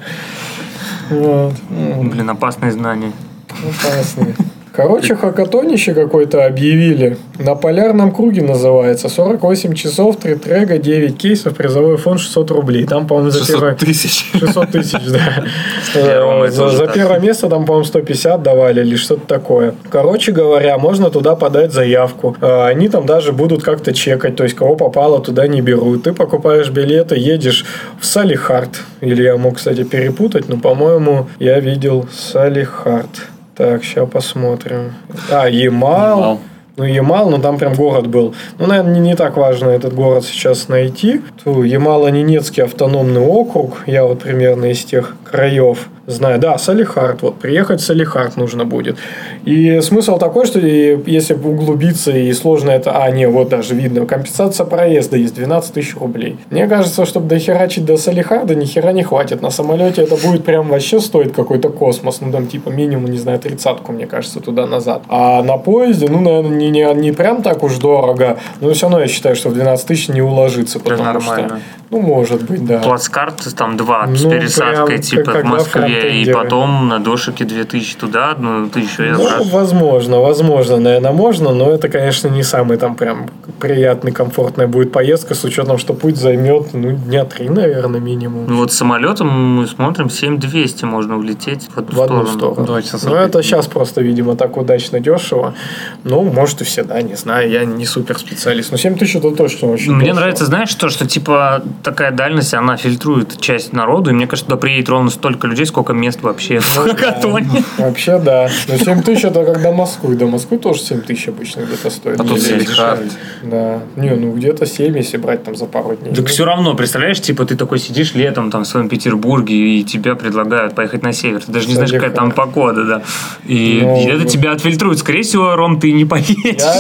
Вот. Блин, опасные знания. Опасные. Короче, хакатонище какое-то объявили. На полярном круге называется. 48 часов, 3 трека, 9 кейсов, призовой фонд 600 рублей. Там, по-моему, за 600 тысяч, да. За первое место там, по-моему, 150 давали или что-то такое. Короче говоря, можно туда подать заявку. Они там даже будут как-то чекать. То есть, кого попало, туда не берут. Ты покупаешь билеты, едешь в Салихард. Или я мог, кстати, перепутать, но, по-моему, я видел Салихард. Так, сейчас посмотрим. Ямал. Ну, Ямал, но там прям город был. Ну, наверное, не так важно этот город сейчас найти. Ямало-Ненецкий автономный округ. Я вот примерно из тех краев знаю. Да, Салихард. Вот, приехать в Салихард нужно будет. И смысл такой, что если углубиться и сложно это... вот даже видно. Компенсация проезда есть 12 тысяч рублей. Мне кажется, чтобы дохерачить до Салихарда, ни хера не хватит. На самолете это будет прям вообще стоить какой-то космос. Ну, там типа минимум, не знаю, 30-ку, мне кажется, туда-назад. А на поезде, ну, наверное, не прям так уж дорого, но все равно я считаю, что в 12 тысяч не уложится, потому что, ну, может быть, да. Плацкарт там 2 с пересадкой, типа в Москве, и потом на дошике 2000 туда, 1000 и обратно. Ну, возможно, наверное, можно, но это, конечно, не самый там прям приятный, комфортная будет поездка, с учетом, что путь займет, дня 3, наверное, минимум. Ну, вот с самолетом мы смотрим 7200 можно улететь в одну сторону. Ну, это сейчас просто, видимо, так удачно дешево. Ну, может, и всегда, не знаю, я не суперспециалист. Но 7 тысяч это точно очень дорого. Мне нравится, знаешь, что типа такая дальность, она фильтрует часть народу, и мне кажется, туда приедет ровно столько людей, сколько мест вообще в хакатоне. Вообще, да. Но 7 тысяч это как до Москвы. До Москвы тоже 7 тысяч обычно где-то стоит. А тут 7 тысяч. Да. Где-то 7, если брать там за пару дней. Так все равно, представляешь, типа ты такой сидишь летом там в своем Петербурге, и тебя предлагают поехать на север. Ты даже не знаешь, какая там погода, да. И это тебя отфильтрует. Скорее всего, Ром, ты не поедешь.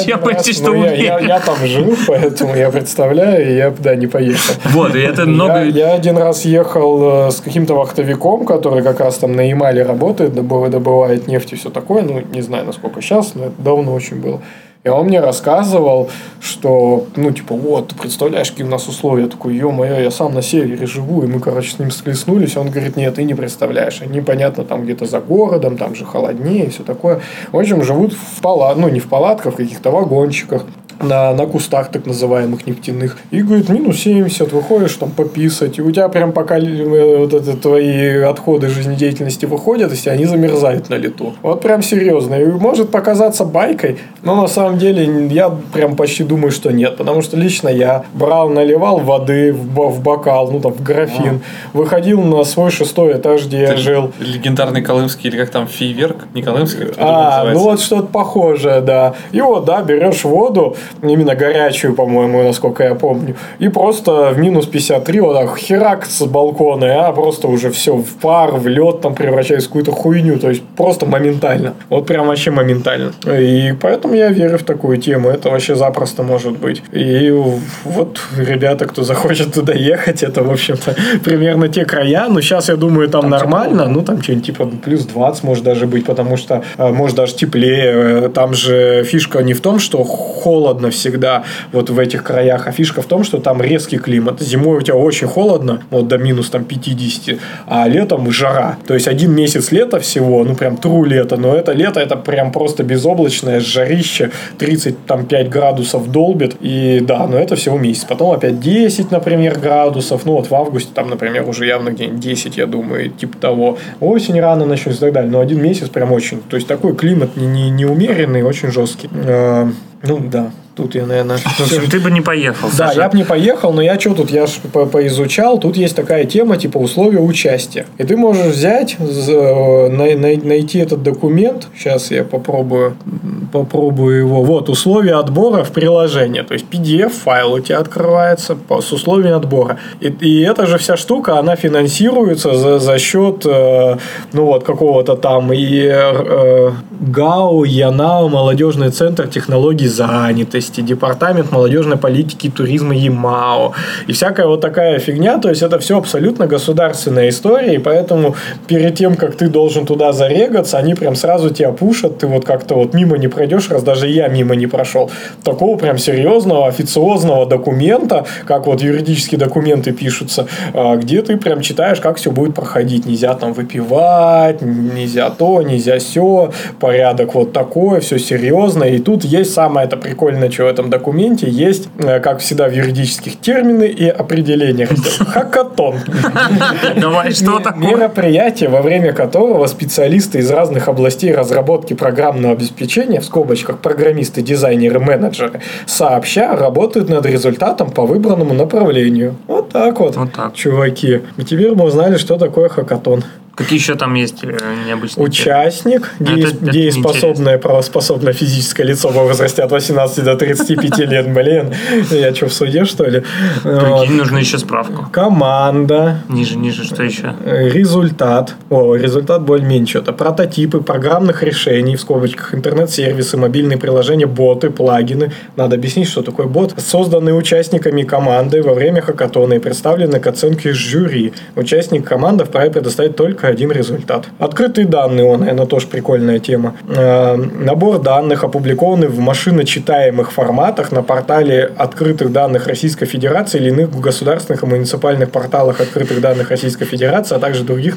Я почти что уверен. Я там живу, поэтому я представляю, и я не поеду. Вот, и это много... Я один раз ехал с каким-то вахтовиком, который как раз там на Ямале работает, добывает нефть и все такое. Ну, не знаю, насколько сейчас, но это давно очень было. И он мне рассказывал, что, ну, типа, вот, ты представляешь, какие у нас условия. Я такой, ё-моё, я сам на севере живу. И мы, короче, с ним схлестнулись. Он говорит, нет, ты не представляешь. Они, понятно, там где-то за городом, там же холоднее и все такое. В общем, живут в палатках, ну, не в палатках, в каких-то вагончиках. На кустах так называемых нефтяных. И говорит, минус 70, выходишь там пописать. И у тебя прям пока вот это, твои отходы жизнедеятельности выходят, если они замерзают на лету. Вот прям серьезно. И может показаться байкой, но на самом деле я прям почти думаю, что нет. Потому что лично я брал, наливал воды в бокал, ну там в графин. Выходил на свой 6-й этаж, где я жил. Легендарный колымский, или как там, фейерверк? Не колымский? Ну вот что-то похожее, да. И вот, да, берешь воду, именно горячую, по-моему, насколько я помню. И просто в минус 53 вот так херак с балкона, а просто уже все в пар, в лед там превращается в какую-то хуйню. То есть просто моментально. Вот прям вообще моментально. И поэтому я верю в такую тему. Это вообще запросто может быть. И вот ребята, кто захочет туда ехать, это, в общем-то, примерно те края. Но сейчас, я думаю, там нормально. Ну, там что-нибудь типа плюс 20 может даже быть, потому что может даже теплее. Там же фишка не в том, что холодно всегда вот в этих краях, а фишка в том, что там резкий климат. Зимой у тебя очень холодно, вот до минус там 50, а летом жара. То есть один месяц лета всего, ну прям тру лето, но это лето, это прям просто безоблачное жарище, 35 градусов долбит, и да, но это всего месяц. Потом опять 10, например, градусов, ну вот в августе там, например, уже явно где-нибудь 10, я думаю, типа того. Осень рано начнется и так далее, но один месяц прям очень. То есть такой климат неумеренный, очень жесткий. Ну да. Тут я, наверное... Ты бы не поехал. Да, я бы не поехал, но я что тут? Я же поизучал. Тут есть такая тема, типа условия участия. И ты можешь взять, найти этот документ. Сейчас я попробую его. Вот, условия отбора в приложении. То есть, PDF-файл у тебя открывается с условиями отбора. И эта же вся штука, она финансируется за счет, ну вот, какого-то там ГАУ, ЯНАУ, Молодежный центр технологий занятости, Департамент молодежной политики и туризма ЕМАО. И всякая вот такая фигня. То есть, это все абсолютно государственная история. И поэтому перед тем, как ты должен туда зарегаться, они прям сразу тебя пушат. Ты вот как-то вот мимо не пройдешь, раз даже я мимо не прошел. Такого прям серьезного, официозного документа, как вот юридические документы пишутся, где ты прям читаешь, как все будет проходить. Нельзя там выпивать, нельзя то, нельзя сё. Порядок вот такой, все серьезно. И тут есть самое это прикольное, что в этом документе есть, как всегда, в юридических терминах и определениях. Хакатон. Давай, что такое? Мероприятие, во время которого специалисты из разных областей разработки программного обеспечения, в скобочках программисты, дизайнеры, менеджеры, сообща работают над результатом по выбранному направлению. Вот так вот, чуваки. И теперь мы узнали, что такое хакатон. Какие еще там есть необычные? Участник, дееспособное, правоспособное физическое лицо во возрасте от 18 до 35 лет. Блин, я что, в суде, что ли? Прикинь, нужно еще справку. Команда. Ниже, что еще? Результат. Результат более-менее что-то. Прототипы программных решений, в скобочках интернет-сервисы, мобильные приложения, боты, плагины. Надо объяснить, что такое бот. Созданные участниками команды во время хакатона и представлены к оценке жюри. Участник команды вправе предоставить только один результат. Открытые данные, наверное, тоже прикольная тема. Набор данных, опубликованный в машиночитаемых форматах на портале открытых данных Российской Федерации или иных государственных и муниципальных порталах открытых данных Российской Федерации, а также другие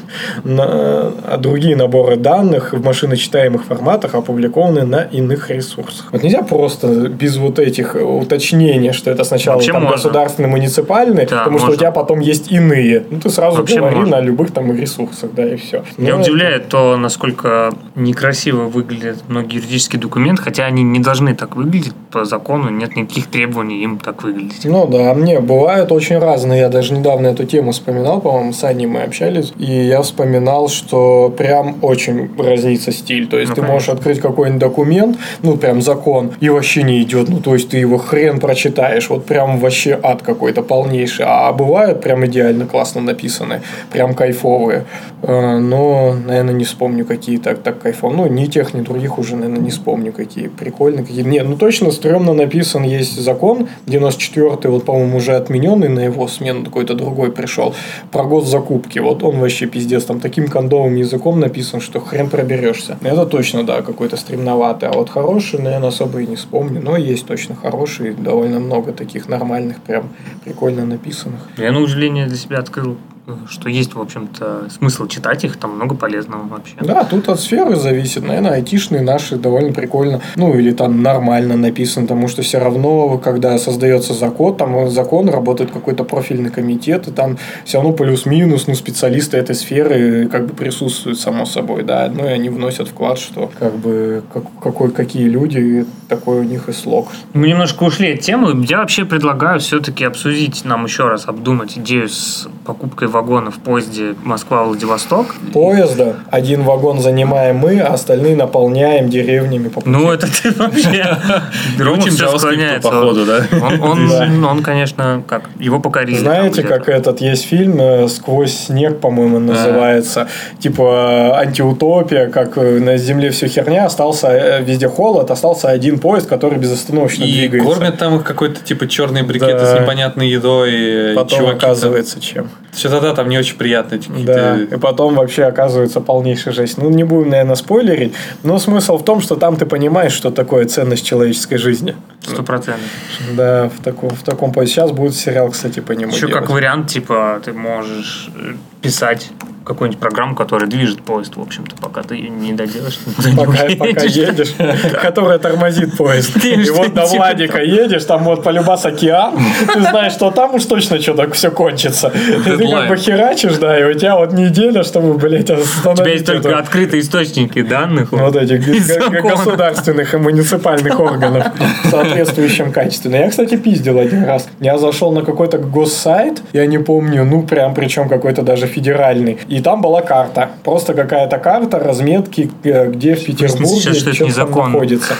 наборы данных в машиночитаемых форматах, опубликованные на иных ресурсах. Вот нельзя просто без вот этих уточнений, что это сначала там государственный, муниципальный, да, потому можно. Что у тебя потом есть иные. Ну, ты сразу вообще говори можно. На любых там ресурсах. Да, и все. Меня удивляет то, насколько некрасиво выглядят многие юридические документы, хотя они не должны так выглядеть по закону, нет никаких требований им так выглядеть. Ну да, мне бывают очень разные. Я даже недавно эту тему вспоминал, по-моему, с Аней мы общались, и я вспоминал, что прям очень разнится стиль. То есть, ты можешь открыть какой-нибудь документ, ну прям закон, и вообще не идет. Ну то есть, ты его хрен прочитаешь. Вот прям вообще ад какой-то полнейший. А бывают прям идеально классно написанные, прям кайфовые. но, наверное, не вспомню, какие так кайфов. Ну, ни тех, ни других уже, наверное, не вспомню, какие прикольные, какие... Нет, ну, точно стрёмно написан, есть закон, 94-й, вот, по-моему, уже отмененный, на его смену какой-то другой пришел, про госзакупки. Вот он вообще пиздец, там таким кондовым языком написан, что хрен проберешься. Это точно, да, какой-то стремноватый. А вот хороший, наверное, особо и не вспомню, но есть точно хороший, довольно много таких нормальных, прям прикольно написанных. Я, на удивление, для себя открыл, что есть, в общем-то, смысл читать их, там много полезного вообще. Да, тут от сферы зависит. Наверное, айтишные наши довольно прикольно, ну, или там нормально написано, потому что все равно, когда создается закон, работает какой-то профильный комитет, и там все равно плюс-минус, ну, специалисты этой сферы как бы присутствуют, само собой, да, ну, и они вносят вклад, что как бы какие люди, такой у них и слог. Мы немножко ушли от темы. Я вообще предлагаю все-таки обсудить, нам еще раз обдумать идею с покупкой вагона в поезде Москва-Владивосток. Поезда? Один вагон занимаем мы, а остальные наполняем деревнями по пути. Ну, это ты вообще... Рома все склоняется. Он, конечно, как его покорили. Знаете, как этот есть фильм «Сквозь снег», по-моему, называется. Типа антиутопия, как на земле все херня, остался везде холод, остался один поезд, который безостановочно двигается. И кормят там их какой-то типа черные брикеты с непонятной едой. Потом оказывается чем. Что-то да, там не очень приятные какие-то... Да, и потом вообще оказывается полнейшая жесть. Ну, не будем, наверное, спойлерить, но смысл в том, что там ты понимаешь, что такое ценность человеческой жизни. 100%. Да, в таком поезде. Сейчас будет сериал, кстати, по нему еще делать. Как вариант, типа, ты можешь писать какую-нибудь программу, которая движет поезд, в общем-то, пока ты ее не доделаешь. Пока едешь, которая тормозит поезд. И вот до Владика едешь, там вот полюбас океан, ты знаешь, что там уж точно что-то все кончится. Ты как бы херачишь, да, и у тебя вот неделя, чтобы, блядь, остановить. У тебя есть только открытые источники данных. Вот этих государственных и муниципальных органов в соответствующем качестве. Но я, кстати, пиздил один раз. Я зашел на какой-то госсайт, я не помню, ну, прям, причем какой-то даже федеральный. И там была карта. Просто какая-то карта разметки, где в Петербурге что там находится.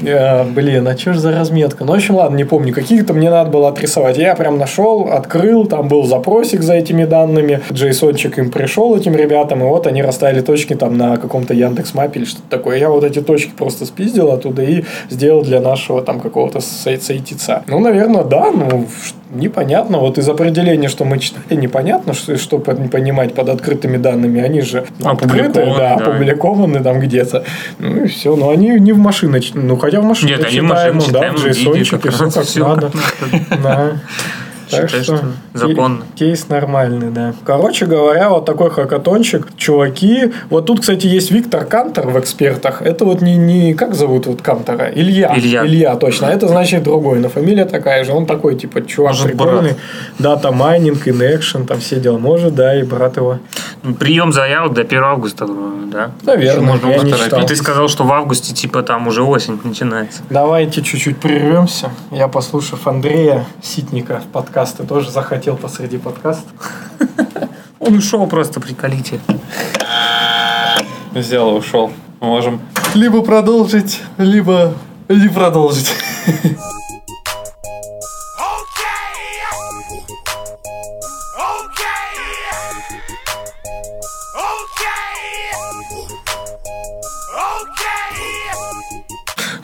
Блин, а что же за разметка? Ну, в общем, ладно, не помню. Каких-то мне надо было отрисовать. Я прям нашел, открыл, там был запросик за этими данными. Джейсончик им пришел, этим ребятам, и вот они расставили точки там на каком-то Яндекс.Мапе или что-то такое. Я вот эти точки просто спиздил оттуда и сделал для нашего там какого-то сайтица. Ну, наверное, да, ну, непонятно. Вот из определения, что мы читали, непонятно, что понимать под открытыми данными. Они же открытые, да, опубликованы там где-то. Ну и все. Но они не в машине. Ну, хотя в машине читаем, да, джейсончики, все как надо. Так что законно. Кейс нормальный, да. Короче говоря, вот такой хакатончик. Чуваки. Вот тут, кстати, есть Виктор Кантор в экспертах. Это вот не как зовут вот Кантора? Илья, точно. Это значит другой. Но фамилия такая же. Он такой, типа, чувак прикольный. Да, там майнинг, инэкшн, там все дела. Может, да, и брат его. Прием заявок до 1 августа, да? Наверное, я не читал. Ты сказал, что в августе, типа, там уже осень начинается. Давайте чуть-чуть прервемся. Я, послушав Андрея Ситника в подкасте, ты тоже захотел посреди подкаста. Он ушел просто, приколите. Взял и ушел. Мы можем либо продолжить, либо не продолжить.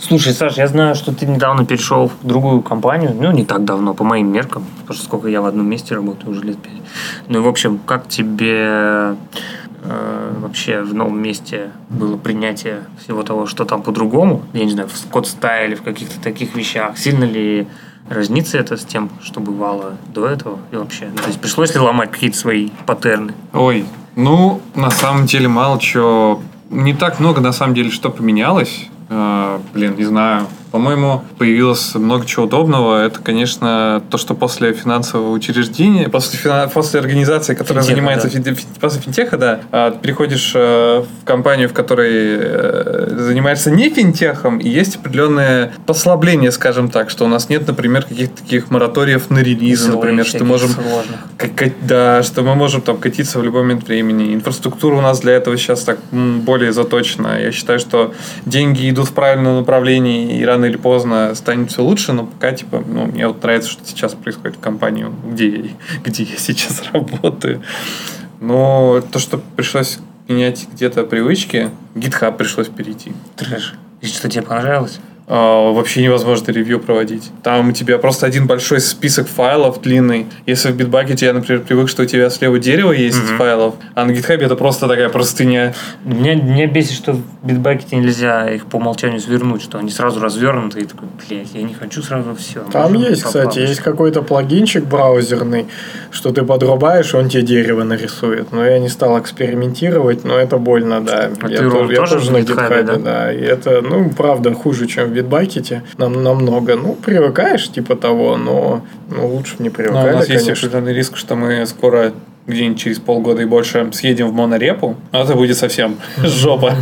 Слушай, Саш, я знаю, что ты недавно перешел в другую компанию, ну, не так давно, по моим меркам, потому что сколько я в одном месте работаю, уже лет 5. Ну, и, в общем, как тебе вообще в новом месте было принятие всего того, что там по-другому? Я не знаю, в код-стайле, в каких-то таких вещах. Сильно ли разница это с тем, что бывало до этого и вообще? Ну, то есть, пришлось ли ломать какие-то свои паттерны? Ой, ну, на самом деле, мало чего. Не так много, на самом деле, что поменялось. Блин, не знаю. По-моему, появилось много чего удобного. Это, конечно, то, что после финансового учреждения, после организации, которая занимается финтеха, да, ты переходишь в компанию, в которой занимаешься не финтехом, и есть определенное послабление, скажем так, что у нас нет, например, каких-то таких мораториев на релизы, например, что можем, да, что мы можем там катиться в любой момент времени. Инфраструктура у нас для этого сейчас так более заточена. Я считаю, что деньги идут в правильном направлении, и рано или поздно станет все лучше, но пока, типа, ну, мне вот нравится, что сейчас происходит в компании, где я сейчас работаю. Но то, что пришлось менять где-то привычки, GitHub пришлось перейти. Трэш. И что, тебе понравилось? Вообще невозможно ревью проводить. Там у тебя просто один большой список файлов длинный. Если в Bitbucket я, например, привык, что у тебя слева дерево есть файлов, а на GitHub это просто такая простыня. Меня бесит, что в Bitbucket нельзя их по умолчанию свернуть, что они сразу развернуты, и такой, блядь, я не хочу сразу все. Там есть, кстати, есть какой-то плагинчик браузерный, что ты подрубаешь, он тебе дерево нарисует. Но я не стал экспериментировать, но это больно, да. А я тоже на GitHub, да. И это, ну, правда, хуже, чем в Битбакете намного. Ну, привыкаешь, типа того, но лучше не привыкали, у нас конечно. Есть определенный риск, что мы скоро где-нибудь через полгода и больше съедем в монорепу, а это будет совсем жопа.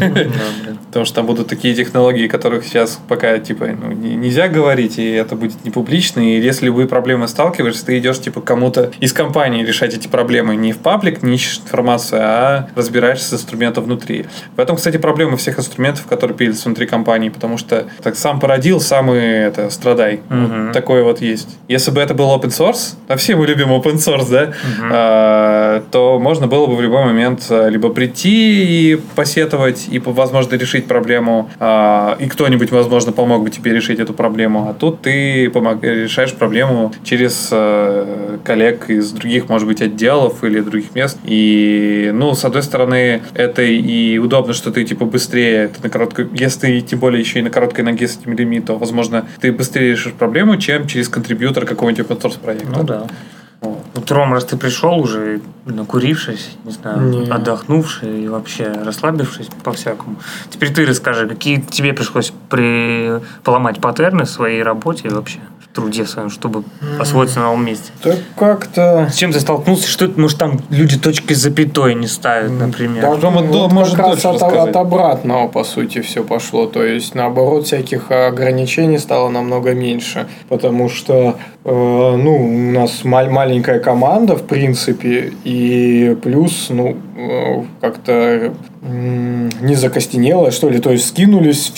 Потому что там будут такие технологии, которых сейчас пока типа нельзя говорить, и это будет не публично. И если любые проблемы сталкиваешься, ты идешь типа кому-то из компании решать эти проблемы. Не в паблик, не ищешь информацию, а разбираешься с инструментом внутри. В этом, кстати, проблема всех инструментов, которые пилятся внутри компании, потому что так сам породил, сам и это, страдай. Вот такое вот есть. Если бы это был open source, а все мы любим open source, да? То можно было бы в любой момент либо прийти и посетовать, и, возможно, решить проблему, и кто-нибудь, возможно, помог бы тебе решить эту проблему. А тут ты решаешь проблему через коллег из других, может быть, отделов или других мест. И, ну, с одной стороны, это и удобно, что ты, типа, быстрее, ты на короткой, если ты, тем более, еще и на короткой ноге с этими людьми, то, возможно, ты быстрее решишь проблему, чем через контрибьютор какого-нибудь open source проекта. Ну да. Вот, Ром, раз ты пришел уже накурившись, не знаю, отдохнувший и вообще расслабившись по-всякому, теперь ты расскажи, какие тебе пришлось поломать паттерны в своей работе и вообще в труде своем, чтобы освоиться на новом месте. Так как-то... С чем ты столкнулся? Что это, может, там люди точки с запятой не ставят, например? Да, вот может, как раз от обратного, по сути, все пошло. То есть, наоборот, всяких ограничений стало намного меньше, потому что у нас маленькая команда, в принципе, и плюс, как-то не закостенело, что ли, то есть скинули с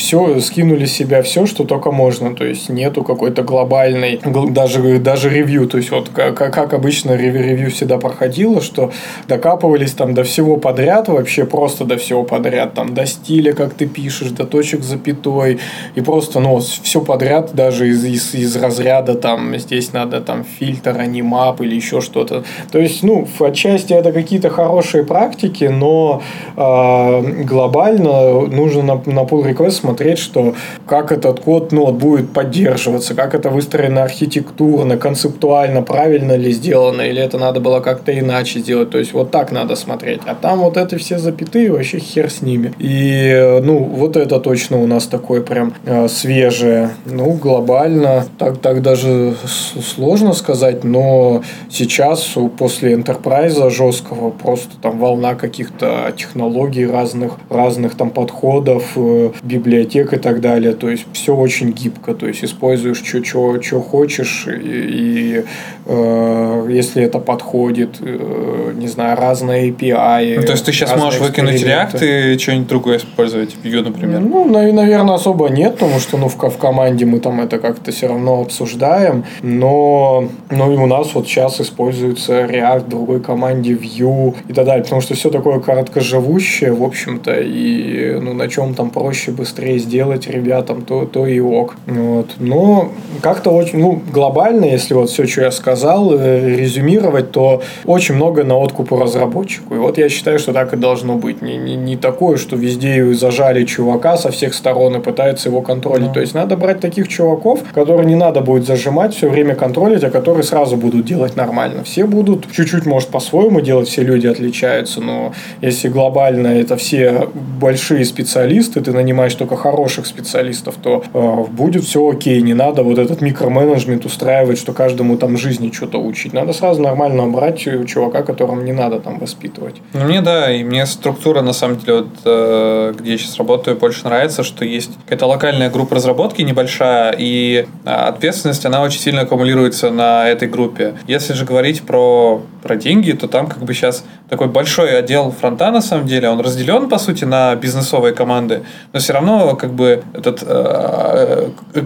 себя все, что только можно, то есть нету какой-то глобальной, даже ревью, то есть вот как обычно ревью всегда проходило, что докапывались там до всего подряд, вообще просто до всего подряд, там до стиля, как ты пишешь, до точек запятой, и просто, все подряд, даже из разряда там, здесь надо там фильтр, а не мап или еще что-то, то есть, отчасти это какие-то хорошие практики, но глобально нужно на pull request смотреть, что как этот код будет поддерживаться, как это выстроено архитектурно, концептуально, правильно ли сделано, или это надо было как-то иначе сделать. То есть вот так надо смотреть. А там вот это все запятые, вообще хер с ними. И вот это точно у нас такое прям свежее. Глобально так даже сложно сказать, но сейчас после Enterprise жесткого просто там волна каких-то технологий разных там подходов, библиотек и так далее. То есть все очень гибко. То есть используешь что хочешь, и если это подходит, не знаю, разные API. То есть ты сейчас можешь выкинуть React и что-нибудь другое использовать, Vue, например? Наверное, особо нет, потому что в команде мы там это как-то все равно обсуждаем. Но и у нас вот сейчас используется React в другой команде, Vue и так далее. Потому что все такое короткоживое, в общем-то, и на чем там проще, быстрее сделать ребятам, то и ок. Вот. Но как-то очень, глобально, если вот все, что я сказал, резюмировать, то очень много на откупу разработчику. И вот я считаю, что так и должно быть. Не такое, что везде зажали чувака со всех сторон и пытаются его контролить. То есть надо брать таких чуваков, которые не надо будет зажимать, все время контролить, а которые сразу будут делать нормально. Все будут чуть-чуть, может, по-своему делать, все люди отличаются, но если глобально это все большие специалисты, ты нанимаешь только хороших специалистов, то будет все окей, не надо вот этот микроменеджмент устраивать, что каждому там жизни что-то учить. Надо сразу нормально брать чувака, которому не надо там воспитывать. Мне структура, на самом деле, где я сейчас работаю, больше нравится, что есть какая-то локальная группа разработки небольшая, и ответственность, она очень сильно аккумулируется на этой группе. Если же говорить про деньги, то там как бы сейчас такой большой отдел фронта, на самом деле, он разделен, по сути, на бизнесовые команды, но все равно как бы этот,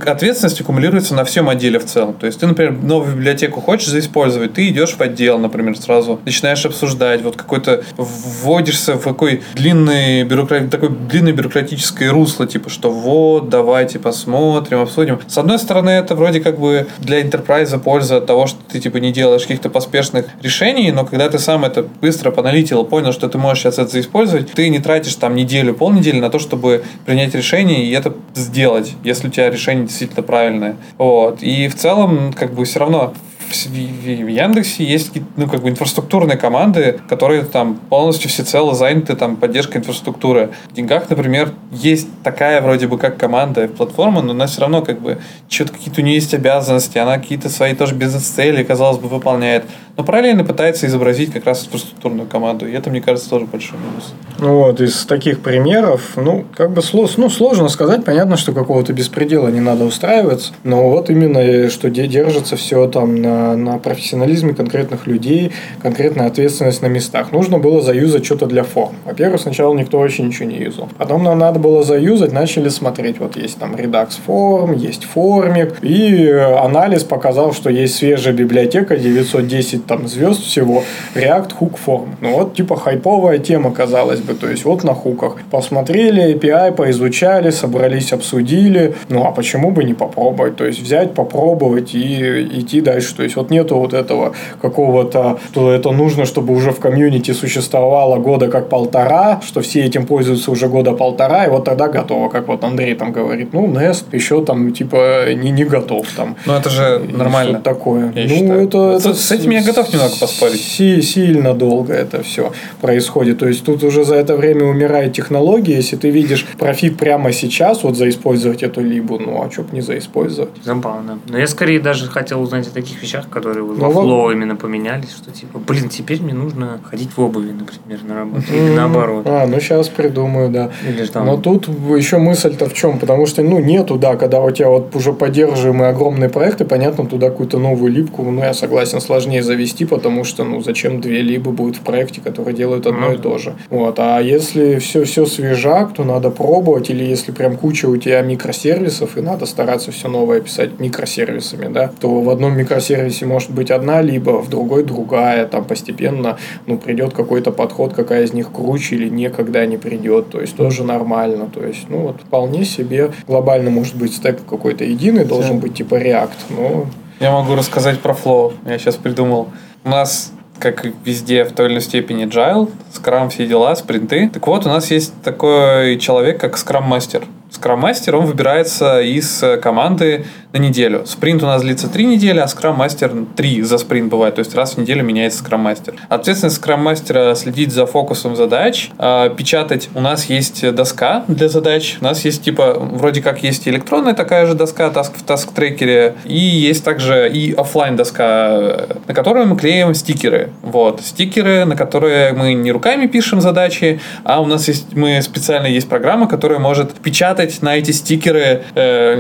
ответственность аккумулируется на всем отделе в целом. То есть ты, например, новую библиотеку хочешь заиспользовать, ты идешь в отдел, например, сразу начинаешь обсуждать, вот какой-то вводишься в такой длинный бюрократическое русло, типа, что вот, давайте посмотрим, обсудим. С одной стороны, это вроде как бы для интерпрайза польза от того, что ты типа не делаешь каких-то поспешных решений, но когда ты сам это быстро поаналитил, понял, что ты можешь сейчас это заиспользовать, ты не тратишь там неделю, полнедели на то, чтобы принять решение и это сделать, если у тебя решение действительно правильное. Вот. И в целом, как бы, все равно в Яндексе есть, ну, как бы, инфраструктурные команды, которые там полностью всецело заняты там поддержкой инфраструктуры. В деньгах, например, есть такая вроде бы как команда, платформа, но она все равно как бы что-то какие-то у нее есть обязанности, она какие-то свои тоже бизнес-цели, казалось бы, выполняет. Но параллельно пытается изобразить как раз инфраструктурную команду. И это, мне кажется, тоже большой минус. Вот, из таких примеров, ну, как бы сложно сказать. Понятно, что какого-то беспредела не надо устраиваться. Но вот именно, что держится все там на профессионализме конкретных людей, конкретная ответственность на местах. Нужно было заюзать что-то для форм. Во-первых, сначала никто вообще ничего не юзал. Потом нам надо было заюзать, начали смотреть. Вот есть там Redux Form, есть формик. И анализ показал, что есть свежая библиотека 910 там звезд всего, React Hook Form. Ну вот, типа, хайповая тема, казалось бы, то есть вот на хуках. Посмотрели API, поизучали, собрались, обсудили, ну а почему бы не попробовать, то есть взять, попробовать и идти дальше, то есть вот нету вот этого какого-то, что это нужно, чтобы уже в комьюнити существовало года как полтора, что все этим пользуются уже года полтора, и вот тогда готово, как вот Андрей там говорит, ну, Nest еще там, типа, не готов там. Ну, это же нормально. Что-то такое. Это с этим я готов немного поспорить. Сильно долго это все происходит. То есть тут уже за это время умирает технология. Если ты видишь профит прямо сейчас, вот заиспользовать эту либу, ну а что бы не заиспользовать? Забавно. Но я скорее даже хотел узнать о таких вещах, которые во флоу именно поменялись, что типа, блин, теперь мне нужно ходить в обуви, например, на работу. Или наоборот. Ну сейчас придумаю, да. Но тут еще мысль-то в чем? Потому что, ну, нету, да, когда у тебя вот уже поддерживаемые огромные проекты, понятно, туда какую-то новую липку, ну, я согласен, сложнее завести, потому что, ну, зачем две либы будут в проекте, которые делают одно и то же. Вот. А если все свежак, то надо пробовать, или если прям куча у тебя микросервисов, и надо стараться все новое писать микросервисами, да, то в одном микросервисе может быть одна либа, в другой другая, там постепенно, ну, придет какой-то подход, какая из них круче или никогда не придет, то есть тоже нормально, то есть, ну, вот вполне себе глобально может быть стек какой-то единый, должен быть типа React, но... Я могу рассказать про Flow. Я сейчас придумал. У нас, как и везде, в той или иной степени Agile, Scrum, все дела, спринты. Так вот, у нас есть такой человек, как Scrum-мастер. Скрам-мастер, он выбирается из команды на неделю. Спринт у нас длится 3 недели, а скрам-мастер 3 за спринт бывает. То есть раз в неделю меняется скрам-мастер. Ответственность скрам-мастера следить за фокусом задач, печатать. У нас есть доска для задач. У нас есть, типа, вроде как есть электронная такая же доска в таск-трекере. И есть также и офлайн доска, на которую мы клеим стикеры. Вот. Стикеры, на которые мы не руками пишем задачи, а у нас есть, мы специально есть программа, которая может печатать на эти стикеры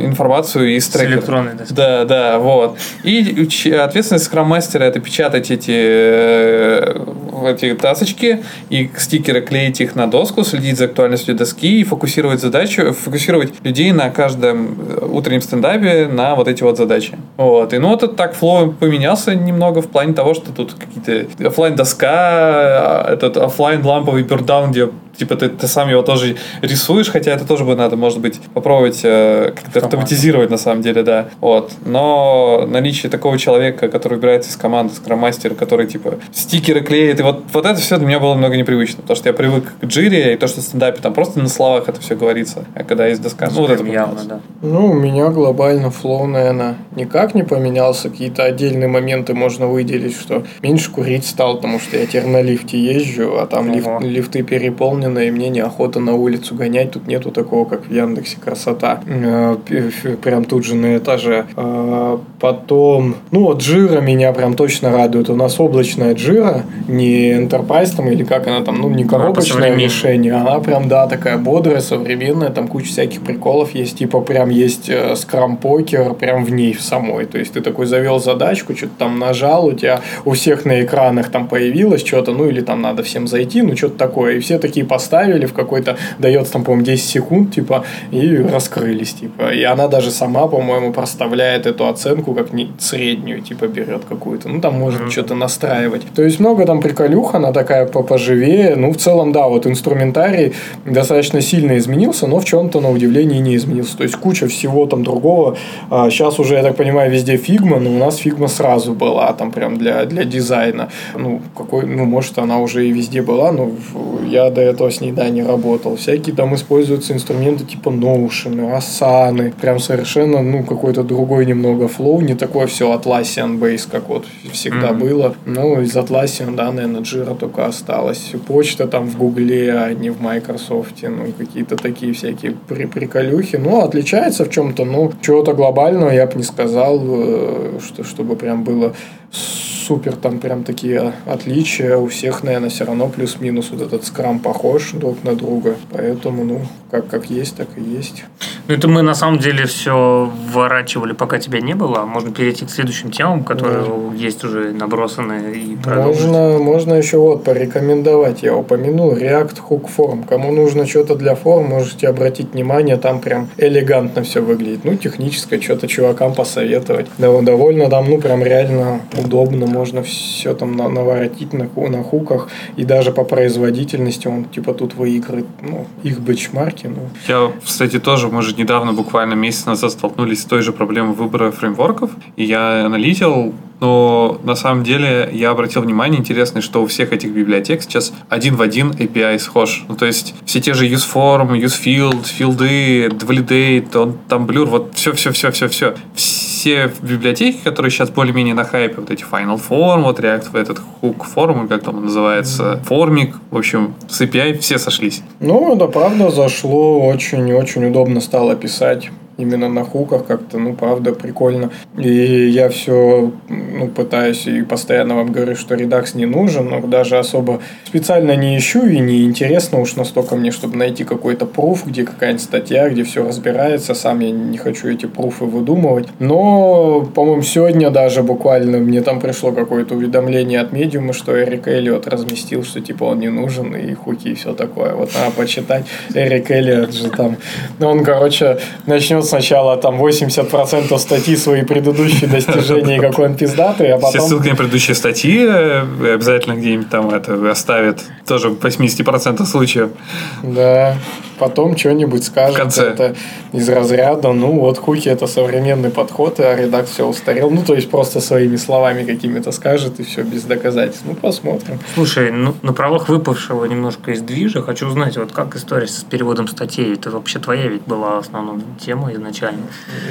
информацию из трекера. С электронной доски. Да, вот. И ответственность скрам-мастера — это печатать эти тасочки и стикеры, клеить их на доску, следить за актуальностью доски и фокусировать людей на каждом утреннем стендапе на вот эти вот задачи. Вот. И ну вот это так флоу поменялся немного в плане того, что тут какие-то офлайн-доска, этот офлайн-ламповый бёрдаун, где типа ты сам его тоже рисуешь, хотя это тоже бы надо, может быть, попробовать как-то автоматизировать на самом деле, да. Вот. Но наличие такого человека, который выбирается из команды, скрам-мастер, который типа стикеры клеит, и вот это все для меня было много непривычно, потому что я привык к Jira, и то, что в стендапе там просто на словах это все говорится, а когда есть доска, ну вот это явно, да. Ну, у меня глобально флоу, наверное, никак не поменялся, какие-то отдельные моменты можно выделить, что меньше курить стал, потому что я теперь на лифте езжу, а там лифты переполнены, и мне неохота на улицу гонять. Тут нету такого, как в Яндексе, красота. Прям тут же на этаже. Потом, ну вот Jira меня прям точно радует. У нас облачная Jira, не Enterprise там, или как она там, ну не коробочное решение. Она прям, да, такая бодрая, современная, там куча всяких приколов есть. Типа прям есть скрам-покер прям в ней в самой. То есть ты такой завел задачку, что-то там нажал, у тебя у всех на экранах там появилось что-то, ну или там надо всем зайти, ну что-то такое. И все такие поставили в какой-то, дается там, по-моему, 10 секунд, типа, и раскрылись, типа. И она даже сама, по-моему, проставляет эту оценку как не среднюю, типа, берет какую-то. Ну, там может что-то настраивать. То есть, много там приколюх, она такая поживее. Ну, в целом, да, вот инструментарий достаточно сильно изменился, но в чем-то, на удивление, не изменился. То есть, куча всего там другого. Сейчас уже, я так понимаю, везде Фигма, но у нас Фигма сразу была там прям для дизайна. Ну, какой, ну, может, она уже и везде была, но я до этого с ней, да, не работал. Всякие там используются инструменты типа Notion, Asana, прям совершенно, ну, какой-то другой немного флоу, не такое все Atlassian Base, как вот всегда было. Ну, из Atlassian, да, наверное, Jira только осталась. Почта там в Гугле, а не в Microsoft. Ну, какие-то такие всякие приколюхи. Ну, отличается в чем-то, но чего-то глобального я бы не сказал, что, чтобы прям было супер, там прям такие отличия. У всех, наверное, все равно плюс-минус вот этот скрам похож друг на друга. Поэтому, ну, как есть, так и есть. Ну, это мы, на самом деле, все ворачивали, пока тебя не было. Можно перейти к следующим темам, которые есть уже набросаны, и продолжить. Можно еще вот порекомендовать. Я упомянул React Hook Form. Кому нужно что-то для форм, можете обратить внимание. Там прям элегантно все выглядит. Ну, техническое что-то чувакам посоветовать. Довольно там, ну, прям реально удобно. Можно все там наворотить на хуках. И даже по производительности он, типа, тут выиграет, ну, их бенчмарки. Ну. Я, кстати, тоже, может, недавно, буквально месяц назад, столкнулись с той же проблемой выбора фреймворков, и я анализировал. Но на самом деле я обратил внимание, интересно, что у всех этих библиотек сейчас один в один API схож. Ну, то есть все те же useForm, useField, филды, validate, он там blur, вот все. Все библиотеки, которые сейчас более-менее на хайпе, вот эти Final Form, вот React, этот Hook Form, как там он называется, Formik, в общем, с API все сошлись. Ну, это правда зашло, очень-очень удобно стало писать. Именно на хуках как-то, ну, правда, прикольно. И я все, ну, пытаюсь и постоянно вам говорю, что Redux не нужен, но даже особо специально не ищу и не интересно уж настолько мне, чтобы найти какой-то пруф, где какая-нибудь статья, где все разбирается. Сам я не хочу эти пруфы выдумывать. Но, по-моему, сегодня даже буквально мне там пришло какое-то уведомление от Медиума, что Эрик Эллиот разместил, что типа он не нужен, и хуки, и все такое. Вот надо почитать. Эрик Эллиот же там, он, короче, начнет сначала там 80% статьи свои предыдущие достижения, какой он пиздатый, а потом... Все ссылки на предыдущие статьи обязательно где-нибудь там это оставит. Тоже в 80% случаев. Да, потом что-нибудь скажет. В конце. Это из разряда, ну вот хуки это современный подход, а Redux все устарел. Ну, то есть просто своими словами какими-то скажет и все, без доказательств. Ну, посмотрим. Слушай, ну, на правах выпавшего немножко из движа, хочу узнать, вот как история с переводом статей, это вообще твоя ведь была основной темой изначально.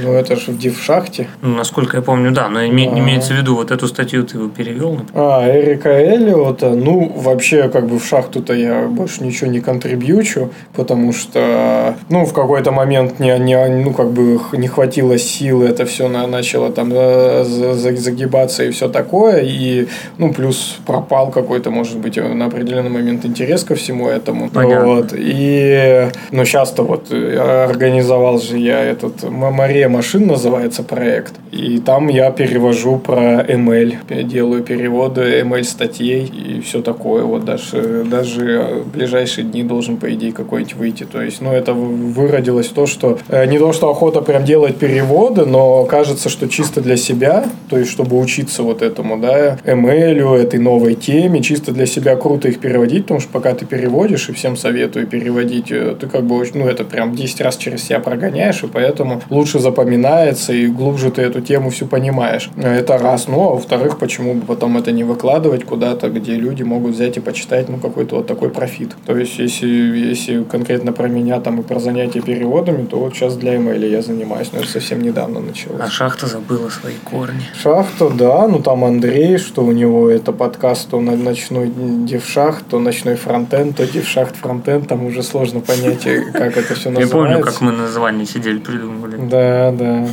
Ну, это же в див-шахте. Ну, насколько я помню, да, но имеется в виду, вот эту статью ты его перевел, например. Эрика Эллиота, ну, вообще, как бы в шахту-то я больше ничего не контрибьючу, потому что, ну, в какой-то момент ну, как бы не хватило сил, это все начало там загибаться и все такое, и, ну, плюс пропал какой-то, может быть, на определенный момент интерес ко всему этому. Понятно. Вот, и, ну, сейчас-то вот организовал же я этот «Мария машин» называется проект, и там я перевожу про ML, делаю переводы ML статей и все такое, вот даже в ближайшие дни должен, по идее, какой-нибудь выйти, то есть, ну, это выродилось то, что, не то, что охота прям делать переводы, но кажется, что чисто для себя, то есть, чтобы учиться вот этому, да, ML, этой новой теме, чисто для себя круто их переводить, потому что пока ты переводишь, и всем советую переводить, ты как бы, ну, это прям 10 раз через себя прогоняешь, и поэтому лучше запоминается и глубже ты эту тему всю понимаешь. Это раз. Ну, а во-вторых, почему бы потом это не выкладывать куда-то, где люди могут взять и почитать, ну, какой-то вот такой профит. То есть, если конкретно про меня там и про занятия переводами, то вот сейчас для ML я занимаюсь, но это совсем недавно началось. А шахта забыла свои корни. Шахта, да, ну, там Андрей, что у него это подкаст, то ночной девшахт, то ночной фронтенд, то девшахт фронтенд, там уже сложно понять, как это все называется. Я помню, как мы название сидели, придумывали. Да, да.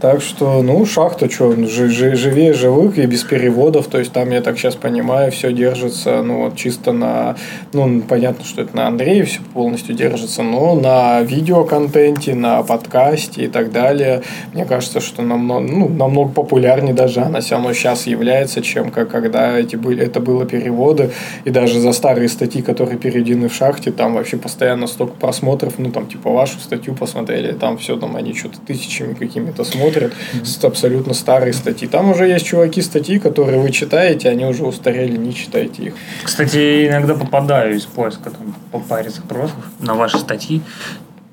Так что, ну, шахта, что, живее живых и без переводов, то есть там, я так сейчас понимаю, все держится, ну, вот чисто на, ну, понятно, что это на Андрее все полностью держится, но на видеоконтенте, на подкасте и так далее, мне кажется, что намного популярнее даже она все равно сейчас является, чем когда это были переводы, и даже за старые статьи, которые переведены в шахте, там вообще постоянно столько просмотров, ну, там, типа, вашу статью посмотрели, там все, там, они что-то тысячами какими-то смотрят, абсолютно старые статьи. Там уже есть чуваки статьи, которые вы читаете, они уже устарели, не читайте их. Кстати, иногда попадаю из поиска там, по паре запросов на ваши статьи.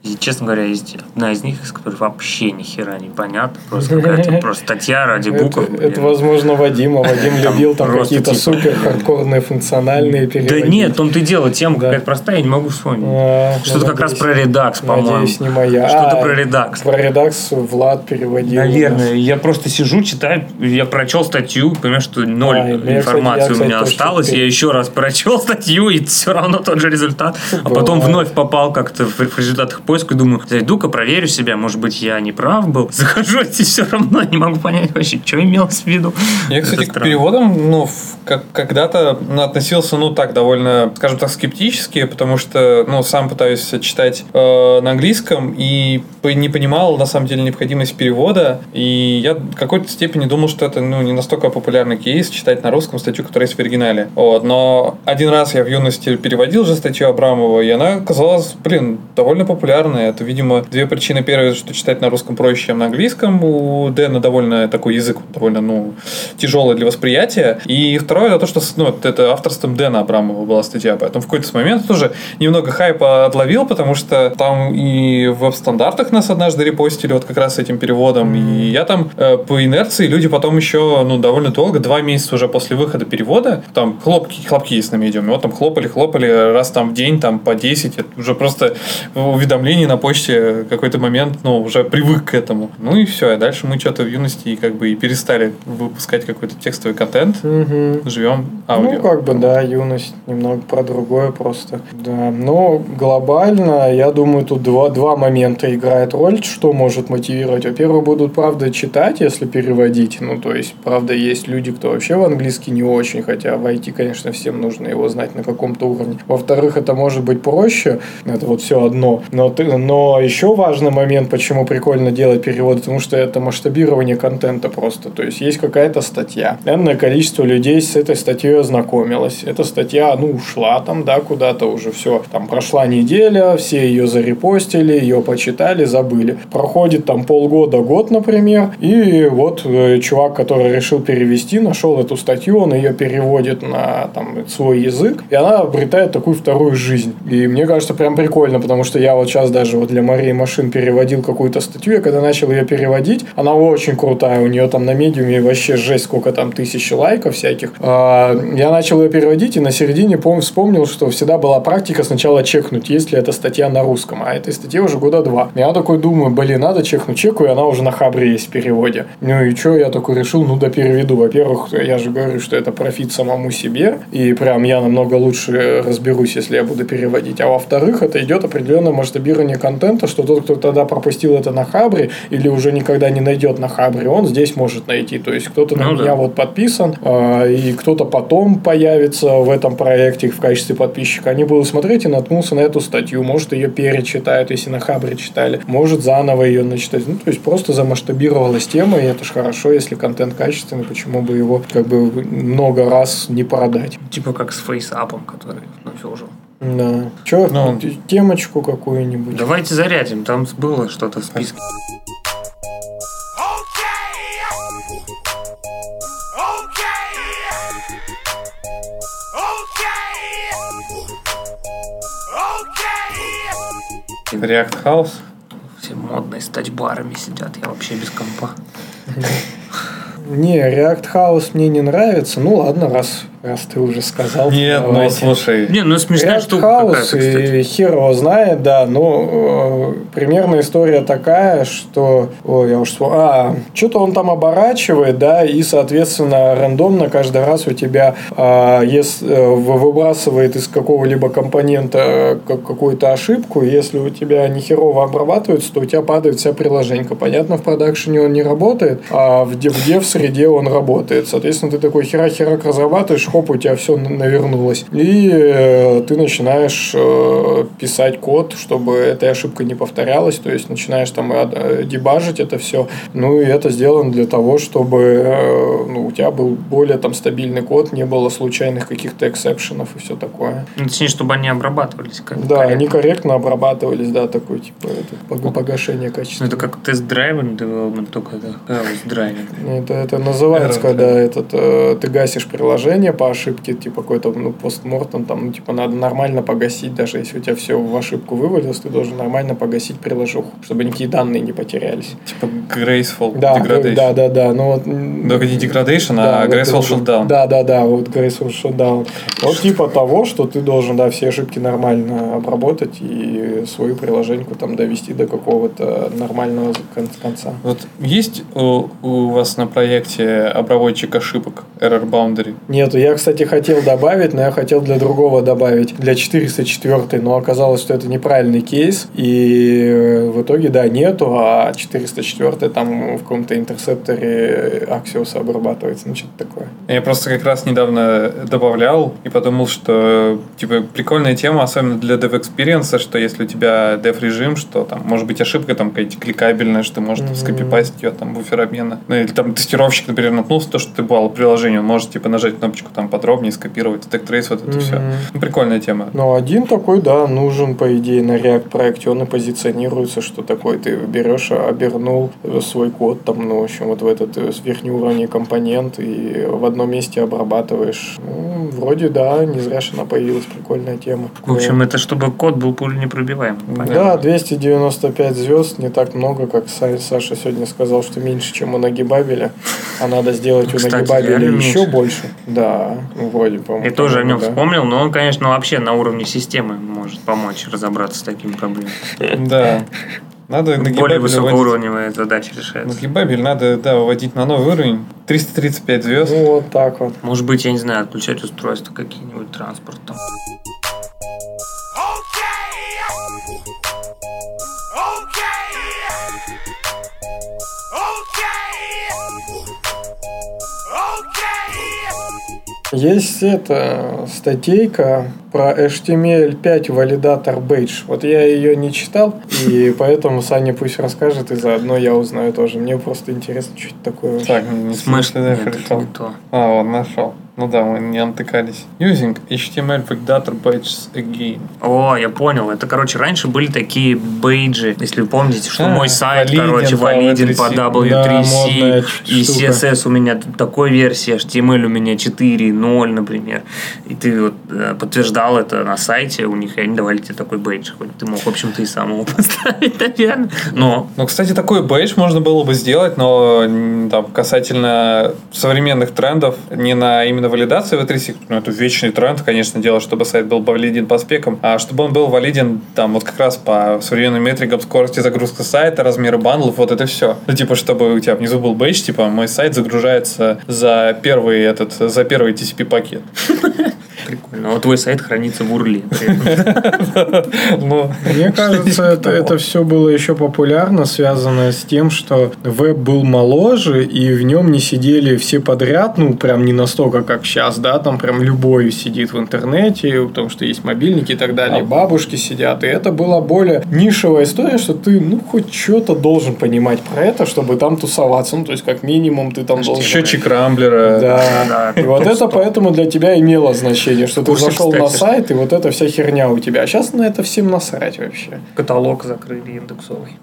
И, честно говоря, есть одна из них, из которых вообще ни хера не понятно. Просто какая-то просто статья ради букв. Это, возможно, Вадим. А Вадим любил там какие-то супер хардкорные функциональные переводы. Да нет, в том-то и дело. Тема какая-то простая, я не могу вспомнить. Что-то как раз про редакс, по-моему. Надеюсь, не моя. Что-то про редакс. Про редакс Влад переводил. Наверное. Я просто сижу, читаю, я прочел статью, понимаю, что ноль информации у меня осталось. Я еще раз прочел статью, и все равно тот же результат. А потом вновь попал как-то в результатах поиска. И думаю, зайду-ка, проверю себя, может быть, я не прав был. Захожу, и все равно не могу понять вообще, что имелось в виду. Я, кстати, к переводам, когда-то относился, так, довольно, скажем так, скептически, потому что, сам пытаюсь читать на английском и не понимал, на самом деле, необходимость перевода. И я в какой-то степени думал, что это, не настолько популярный кейс читать на русском статью, которая есть в оригинале. Вот. Но один раз я в юности переводил же статью Абрамова, и она оказалась, довольно популярной. Это, видимо, две причины. Первая, что читать на русском проще, чем на английском. У Дэна довольно такой язык, довольно, тяжелый для восприятия. И второе, это то, что, это авторством Дэна Абрамова была статья. Поэтому в какой-то момент тоже немного хайпа отловил, потому что там и в веб-стандартах нас однажды репостили вот как раз с этим переводом. И я там по инерции, люди потом еще, довольно долго, 2 месяца уже после выхода перевода, там хлопки есть на Медиуме. Вот там хлопали раз там в день, там по 10. Это уже просто уведомление на почте в какой-то момент, уже привык к этому. И все, а дальше мы что-то в юности и перестали выпускать какой-то текстовый контент. Угу. Живем аудио. Юность немного про другое просто. Да, но глобально, я думаю, тут два момента играет роль, что может мотивировать. Во-первых, будут, правда, читать, если переводить. То есть, правда, есть люди, кто вообще в английский не очень, хотя в IT, конечно, всем нужно его знать на каком-то уровне. Во-вторых, это может быть проще. Это вот все одно. Но еще важный момент, почему прикольно делать переводы, потому что это масштабирование контента просто. То есть, есть какая-то статья. Энное количество людей с этой статьей ознакомилось. Эта статья, ушла там, куда-то уже все. Там прошла неделя, все ее зарепостили, ее почитали, забыли. Проходит там полгода, год, например, и вот чувак, который решил перевести, нашел эту статью, он ее переводит на свой язык, и она обретает такую вторую жизнь. И мне кажется, прям прикольно, потому что я вот сейчас даже для Марии Машин переводил какую-то статью, я когда начал ее переводить, она очень крутая, у нее там на Медиуме вообще жесть, сколько там тысяч лайков всяких. Я начал ее переводить и на середине вспомнил, что всегда была практика сначала чекнуть, есть ли эта статья на русском, а этой статье уже года 2. Я такой думаю, надо чекнуть, чекаю, и она уже на Хабре есть в переводе. И что, я такой решил, переведу. Во-первых, я же говорю, что это профит самому себе, и прям я намного лучше разберусь, если я буду переводить. А во-вторых, это идет определенная масштабирование контента, что тот, кто тогда пропустил это на Хабре или уже никогда не найдет на Хабре, он здесь может найти. То есть, кто-то на меня подписан, и кто-то потом появится в этом проекте в качестве подписчика. Они будут смотреть и наткнулся на эту статью. Может, ее перечитают, если на Хабре читали. Может, заново ее начитать. То есть, просто замасштабировалась тема, и это же хорошо, если контент качественный, почему бы его много раз не продать. Типа как с фейсапом, который все уже... Да. Че, темочку какую-нибудь. Давайте зарядим, там было что-то в списке. React House. Все модные с тачбарами сидят, я вообще без компа. Не, React House мне не нравится. Ну ладно, раз Раз ты уже сказал. Нет, ну слушай. Не, ну смешная штука какая-то, и хер его знает, да. Но примерно история такая, что... Ой, я уж вспомнил. Что-то он там оборачивает, да, и, соответственно, рандомно каждый раз у тебя выбрасывает из какого-либо компонента какую-то ошибку. Если у тебя нехерово обрабатывается, то у тебя падает вся приложенька. Понятно, в продакшене он не работает, а в дев-среде он работает. Соответственно, ты такой хера-херак разрабатываешь, хоп, у тебя все навернулось. И ты начинаешь писать код, чтобы эта ошибка не повторялась. То есть начинаешь там дебажить это все. Ну и это сделано для того, чтобы у тебя был более там стабильный код, не было случайных каких-то эксепшенов и все такое. Ну, точнее, чтобы они обрабатывались. Как-то да, корректно. Они корректно обрабатывались, да, такое типа это, погашение качества. Ну это как тест-драйвинг девелопмент, только да. Это называется, когда ты гасишь приложение по ошибке, типа какой-то постмортом, там, типа надо нормально погасить, даже если у тебя все в ошибку вывалилось, ты должен нормально погасить приложуху, чтобы никакие данные не потерялись. Типа graceful degradation. Да. Ну, вот, только не degradation, а graceful shutdown. Да, вот graceful shutdown. Вот типа того, что ты должен, да, все ошибки нормально обработать и свою приложеньку там довести до какого-то нормального конца. Вот есть у вас на проекте обработчик ошибок, error boundary? Нету. Я, кстати, хотел добавить, но я хотел для другого добавить, для 404, но оказалось, что это неправильный кейс, и в итоге, да, нету, а 404 там в каком-то интерсепторе Axios обрабатывается, ну что-то такое. Я просто как раз недавно добавлял и подумал, что типа прикольная тема, особенно для dev-экспириенса, что если у тебя dev-режим, что там может быть ошибка там какая-то кликабельная, что ты можешь скопипастить ее там буфер обмена. Ну или там тестировщик, например, наткнулся то, что ты бывал приложение, он может типа нажать кнопочку там подробнее, скопировать, detect-trace, вот это все. Ну, прикольная тема. Ну, один такой, да, нужен, по идее, на React-проекте, он и позиционируется, что такой ты берешь, обернул свой код там, ну, в общем, вот в этот верхний уровень компонент и в одном месте обрабатываешь. Ну, вроде, да, не зря же она появилась, прикольная тема. В общем, это чтобы код был пуленепробиваемым. Да, 295 звезд, не так много, как Саша сегодня сказал, что меньше, чем у нагибабеля, а надо сделать у нагибабеля еще больше. Да, вроде, по-моему. Я тоже о нем вспомнил, но он, конечно, вообще на уровне системы может помочь разобраться с такими проблемами. Да. Надо более высокоуровневая задача решается. Нагибабель надо, да, выводить на новый уровень. 335 звезд. Ну, вот так вот. Может быть, я не знаю, отключать устройства какие-нибудь, транспорт там. Есть статейка про HTML5 валидатор бейдж. Вот я ее не читал, и поэтому Саня пусть расскажет, и заодно я узнаю тоже. Мне просто интересно, что это такое. Так, не смешно, да, хрестал. Он нашел. Ну да, мы не антыкались. Using HTML validator badges again. О, я понял. Это, короче, раньше были такие бейджи. Если вы помните, что мой сайт, валиден по W3C. И CSS у меня такой версии, HTML у меня 4.0, например. И ты вот подтверждал это на сайте, у них и они давали тебе такой бейдж. Хоть ты мог, в общем-то, и сам его поставить, наверное. Но, кстати, такой бейдж можно было бы сделать, но там касательно современных трендов, не на именно валидации в E3C, это вечный тренд, конечно, дело, чтобы сайт был валиден по спекам, а чтобы он был валиден там вот как раз по современным метрикам скорости загрузки сайта, размера бандлов, вот это все. Ну, типа, чтобы у тебя внизу был бейдж, типа, мой сайт загружается за первый TCP-пакет. Прикольно. А твой сайт хранится в урле. Мне кажется, это все было еще популярно, связано с тем, что веб был моложе, и в нем не сидели все подряд, ну, прям не настолько, как сейчас, да, там прям любой сидит в интернете, потому что есть мобильники и так далее, бабушки сидят, и это была более нишевая история, что ты, хоть что-то должен понимать про это, чтобы там тусоваться, ну, то есть, как минимум, ты там должен... Счетчик Рамблера. Да, и вот это поэтому для тебя имело значение, что ты зашел на сайт, и вот эта вся херня у тебя. А сейчас на это всем насрать вообще. Каталог закрыли индексовый.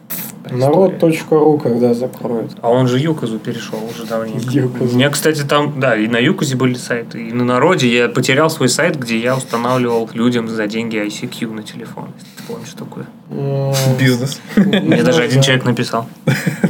Народ.ру когда закроют. А он же Юкозу перешел уже давненько. У меня, кстати, там, да, и на Юкозе были сайты, и на Народе. Я потерял свой сайт, где я устанавливал людям за деньги ICQ на телефон. Если ты помнишь такое. Бизнес. Мне даже один человек написал.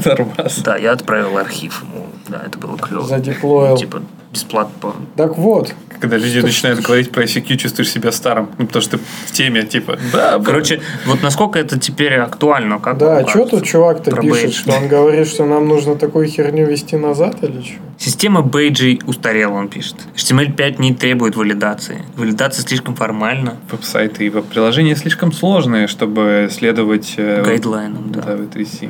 Нормас. Да, я отправил архив. Да, это было клево. Задеплоил. Типа бесплатно. Так вот, когда люди начинают говорить про ICQ, чувствуешь себя старым. Ну, потому что ты в теме, типа... Да, короче, вот насколько это теперь актуально? Как да, что тут чувак-то пишет, что он говорит, что нам нужно такую херню вести назад или что? Система бейджей устарела, он пишет. HTML5 не требует валидации. Валидация слишком формальна. Веб-сайты и веб-приложения слишком сложные, чтобы следовать... гайдлайнам, да.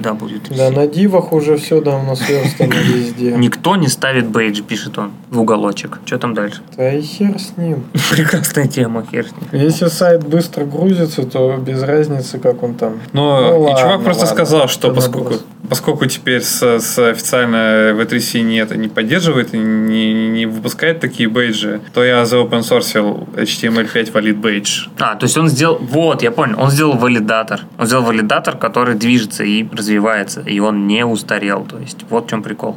Да, будет. Да, на дивах уже все давно сверстано везде. Никто не ставит бейдж, пишет он, в уголочек. Что там дальше? Да и хер с ним. Прекрасная тема, хер с ним. Если сайт быстро грузится, то без разницы, как он там. Ну, и чувак просто сказал, что поскольку теперь с официально в V3C нет, не поддерживает и не выпускает такие бейджи, то я заопенсорсил HTML5 valid бейдж. А, то есть он сделал... Вот, я понял. Он сделал валидатор. Он сделал валидатор, который движется и развивается, и он не устарел. То есть вот в чем прикол.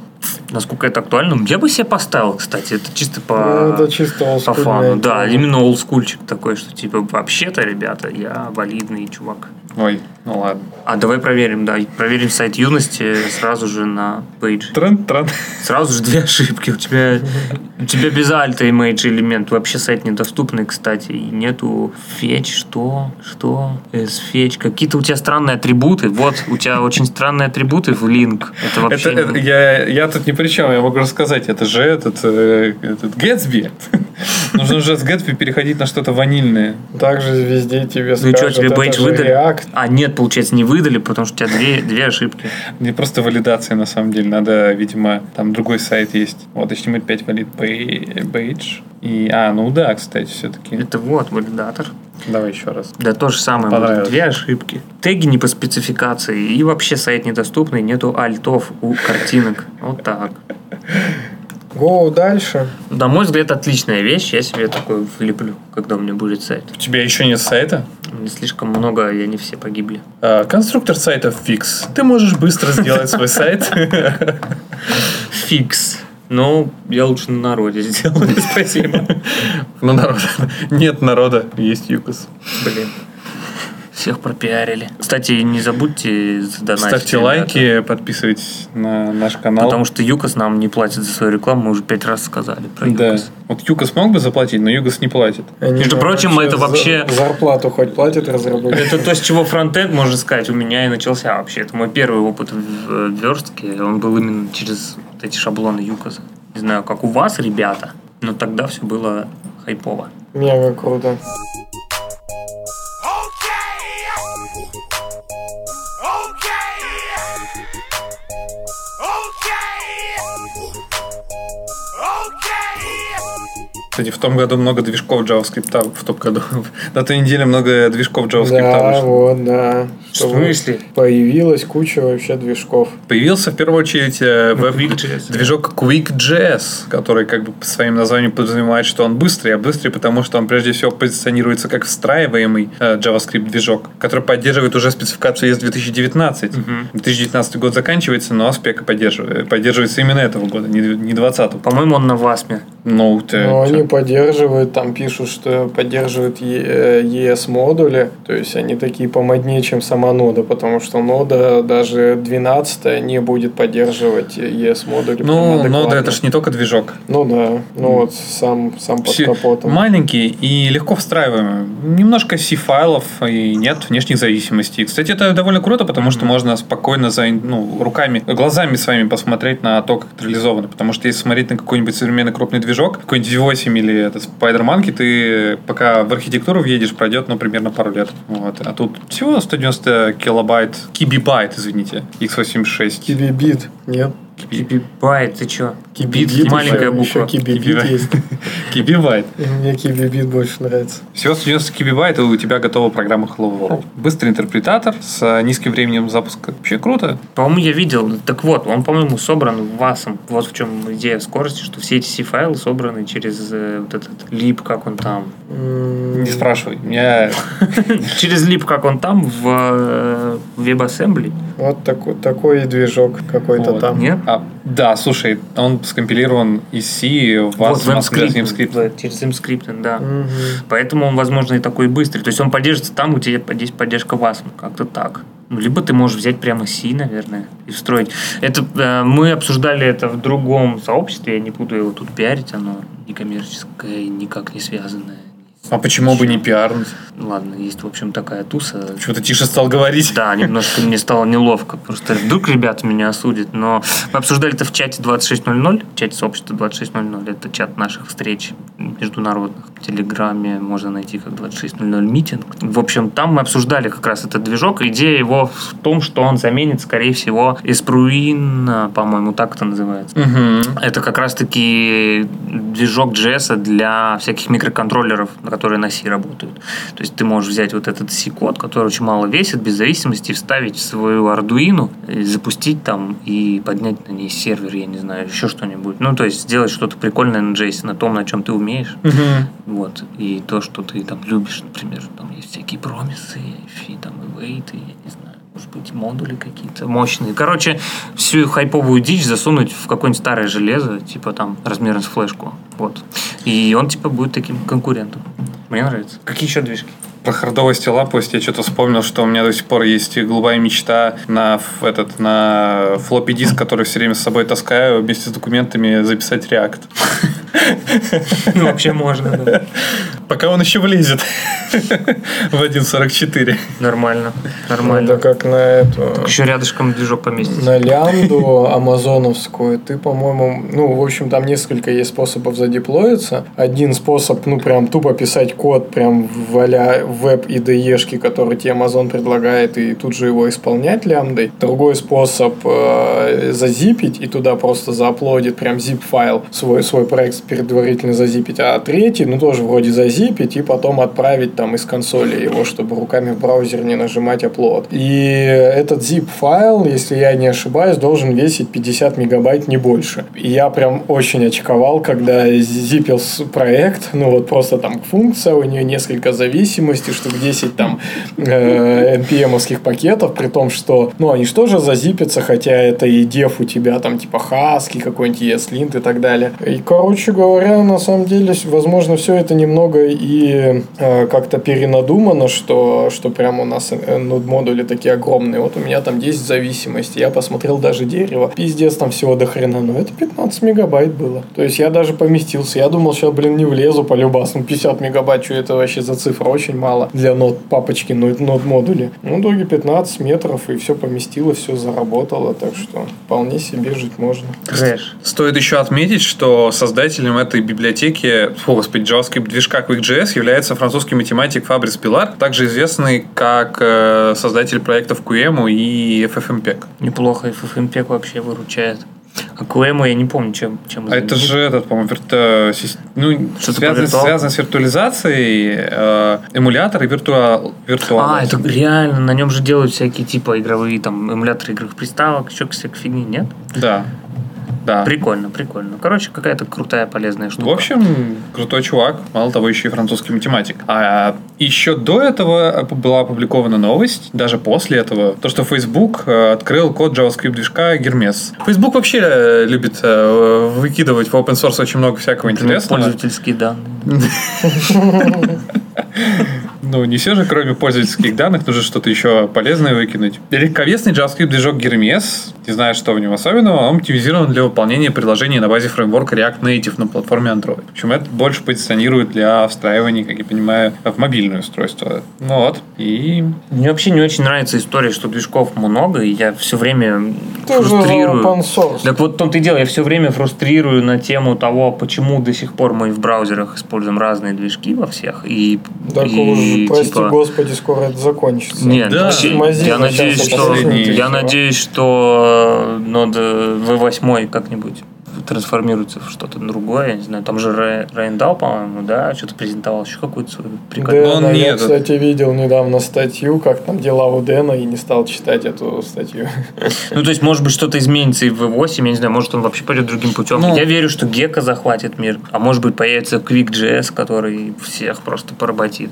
Насколько это актуально? Я бы себе поставил, кстати. Это чисто по фану. Да, именно олдскульчик такой, что типа вообще-то, ребята, я валидный чувак. Ой, ну ладно. А давай проверим, да. Проверим сайт юности сразу же на пейдж. Тренд. Сразу же 2 ошибки. У тебя без альта image элемент. Вообще сайт недоступный, кстати. И нету фетч, что? Фетч. Какие-то у тебя странные атрибуты. Вот, у тебя очень странные атрибуты в линк. Это вообще... Я тут ни при чем. Я могу рассказать. Это же этот Гэтсби. Нужно уже с Гэтсби переходить на что-то ванильное. Также везде тебе скажут. Ну что, тебе бейдж выдали? React. А, нет, получается, не выдали, потому что у тебя 2 ошибки. Не просто валидация, на самом деле. Надо, видимо, там другой сайт есть. Вот, HTML5 valid page. И, ну да, кстати, все-таки. Это вот валидатор. Давай еще раз. Да, то же самое. 2 ошибки. Теги не по спецификации. И вообще сайт недоступный. Нету альтов у картинок. Вот так. Go дальше. На мой взгляд, отличная вещь. Я себе такой влеплю, когда у меня будет сайт. У тебя еще нет сайта? Не слишком много, и они все погибли. Конструктор сайтов фикс. Ты можешь быстро сделать свой сайт. Фикс. Но я лучше на народе сделаю. Спасибо. На народе. Нет народа, есть ЮКОС. Блин. Всех пропиарили. Кстати, не забудьте задонатить. Ставьте лайки, подписывайтесь на наш канал. Потому что ЮКОС нам не платит за свою рекламу. Мы уже 5 раз сказали про ЮКОС. Да. Вот ЮКОС мог бы заплатить, но ЮКОС не платит. Между прочим, это вообще... Зарплату хоть платит разработчик. Это то, с чего фронтенд, можно сказать, у меня и начался вообще. Это мой первый опыт в верстке. Он был именно через вот эти шаблоны ЮКОСа. Не знаю, как у вас, ребята, но тогда все было хайпово. Мега круто. Кстати, в том году много движков JavaScript, в том году. На той неделе много движков JavaScript. Да, вот, да. Что в смысле? Появилась куча вообще движков. Появился, в первую очередь, движок QuickJS, который как бы по своим названием подразумевает, что он быстрый, а быстрый, потому что он, прежде всего, позиционируется как встраиваемый JavaScript-движок, который поддерживает уже спецификацию ES-2019. 2019 год заканчивается, но аспека поддерживается именно этого года, не 20-го. По-моему, он на ВАСМе. Ну, они поддерживают, там пишут, что поддерживают ES-модули, то есть они такие помоднее, чем сама нода, потому что нода даже 12-я не будет поддерживать ES-модули. Ну, нода это ж не только движок. Ну да, вот сам под капотом. Маленький и легко встраиваемый. Немножко C-файлов и нет внешних зависимостей. Кстати, это довольно круто, потому что можно спокойно руками, глазами своими посмотреть на то, как это реализовано, потому что если смотреть на какой-нибудь современный крупный движок, какой-нибудь V8 или это Spider-Monkey, ты пока в архитектуру въедешь, пройдет, примерно пару лет. Вот. А тут всего 190 кибибайт, x86. Кибибит, нет. Кибибайт, ты чё? Кибибит, маленькая буква. Еще кибибит есть. Кибибайт. Мне кибибит больше нравится. Всего 190 кибибайт, и у тебя готова программа Hello World. Быстрый интерпретатор с низким временем запуска. Вообще круто. По-моему, я видел. Так вот, он, по-моему, собран в Васом. Вот в чем идея скорости, что все эти C-файлы собраны через вот этот лип, как он там. Не спрашивай. Через лип, как он там, в WebAssembly. Вот такой движок какой-то там. Нет? Да, слушай, он скомпилирован из C в WebScript. Через WebScript, да. Поэтому он, возможно, и такой быстрый. То есть он поддержится там, где есть поддержка WASM. Как-то так. Либо ты можешь взять прямо C, наверное, и встроить. Это мы обсуждали это в другом сообществе, я не буду его тут пиарить, оно коммерческой никак не связанная. А почему бы не пиарнуть? Ладно, есть, в общем, такая туса. Чего-то тише стал говорить. Да, немножко мне стало неловко. Просто вдруг ребята меня осудят. Но мы обсуждали это в чате 26.00, в чате сообщества 26.00. Это чат наших встреч международных. В Телеграме можно найти как 26.00 митинг. В общем, там мы обсуждали как раз этот движок. Идея его в том, что он заменит, скорее всего, Espruin, по-моему, так это называется. Угу. Это как раз-таки движок JS для всяких микроконтроллеров, которые на C работают. То есть ты можешь взять вот этот C-код, который очень мало весит, без зависимости, вставить в свою Arduino, запустить там и поднять на ней сервер, я не знаю, еще что-нибудь. Ну, то есть сделать что-то прикольное на JS, на том, на чем ты умеешь. Вот. И то, что ты там любишь, например, там есть всякие промисы, и там эвейты, я не знаю, может быть, модули какие-то мощные. Короче, всю хайповую дичь засунуть в какое-нибудь старое железо, типа там размером с флешку. Вот. И он типа будет таким конкурентом. Мне нравится. Какие еще движки? Про хардовость и лаповость я что-то вспомнил, что у меня до сих пор есть голубая мечта на флоппи диск, который все время с собой таскаю, вместе с документами записать React. Ну, вообще можно, да. Пока он еще влезет в 1.44. Нормально. Это как на эту... Так еще рядышком движок поместить. На лямбду амазоновскую ты, по-моему... Ну, в общем, там несколько есть способов задеплоиться. Один способ, ну, прям тупо писать код прям в-а-ля веб-IDE-шки, который тебе Amazon предлагает, и тут же его исполнять лямбдой. Другой способ зазипить, и туда просто зааплодит прям zip-файл, свой проект предварительно зазипить. А третий, ну, тоже вроде зазипить и потом отправить там из консоли его, чтобы руками в браузер не нажимать upload. И этот zip-файл, если я не ошибаюсь, должен весить 50 мегабайт, не больше. И я прям очень очковал, когда зипил проект, ну вот просто там функция, у нее несколько зависимостей, штук 10 там npm-овских пакетов, при том, что, ну, они же тоже зазипятся, хотя это и деф у тебя там типа хаски, какой-нибудь ESLint и так далее. И, короче говоря, на самом деле, возможно, все это немного и как-то перенадумано, что прям у нас нод-модули такие огромные. Вот у меня там 10 зависимостей. Я посмотрел даже дерево. Пиздец, там всего до хрена. Но это 15 мегабайт было. То есть я даже поместился. Я думал, сейчас, блин, не влезу полюбас. Ну, 50 мегабайт, что это вообще за цифра? Очень мало для нод-папочки, нод-модули. Ну, в итоге 15 метров, и все поместилось, все заработало. Так что вполне себе жить можно. Стоит еще отметить, что создателем этой библиотеки, JavaScript движка QuickJS является французский математик Фабрис Пилар, также известный как создатель проектов QEMU и FFmpeg. Неплохо, FFmpeg вообще выручает. А QEMU я не помню, чем это же этот, по-моему, связано с виртуализацией, эмулятор и виртуал. А, это реально, на нем же делают всякие типа игровые, там, эмуляторы игровых приставок, еще всякой фигни, нет? Да. Да. Прикольно. Короче, какая-то крутая, полезная штука. В общем, крутой чувак. Мало того, еще и французский математик. А еще до этого была опубликована новость, даже после этого, то, что Facebook открыл код JavaScript-движка Гермес. Facebook вообще любит выкидывать в open source очень много всякого интересного. Пользовательские данные. Ну, не все же, кроме пользовательских данных, нужно что-то еще полезное выкинуть. Легковесный JavaScript-движок Hermes, не знаю, что в нем особенного, он оптимизирован для выполнения приложений на базе фреймворка React Native на платформе Android. В общем, это больше позиционирует для встраивания, как я понимаю, в мобильное устройство. Ну вот, и... Мне вообще не очень нравится история, что движков много, и я все время фрустрирую. Open source. Так вот в том-то и дело, я все время фрустрирую на тему того, почему до сих пор мы в браузерах используем разные движки во всех, и... Прости, типа... господи, скоро это закончится. Нет, да. Я надеюсь, что нода V8 как-нибудь трансформируется в что-то другое, я не знаю, там же Райндал, по-моему, да, что-то презентовал еще какую-то свою прикольную. Да, я, кстати, видел недавно статью, как там дела у Дэна, и не стал читать эту статью. Ну, то есть, может быть, что-то изменится и в V8, я не знаю, может, он вообще пойдет другим путем. Я верю, что Gecko захватит мир, а может быть, появится QuickJS, который всех просто поработит.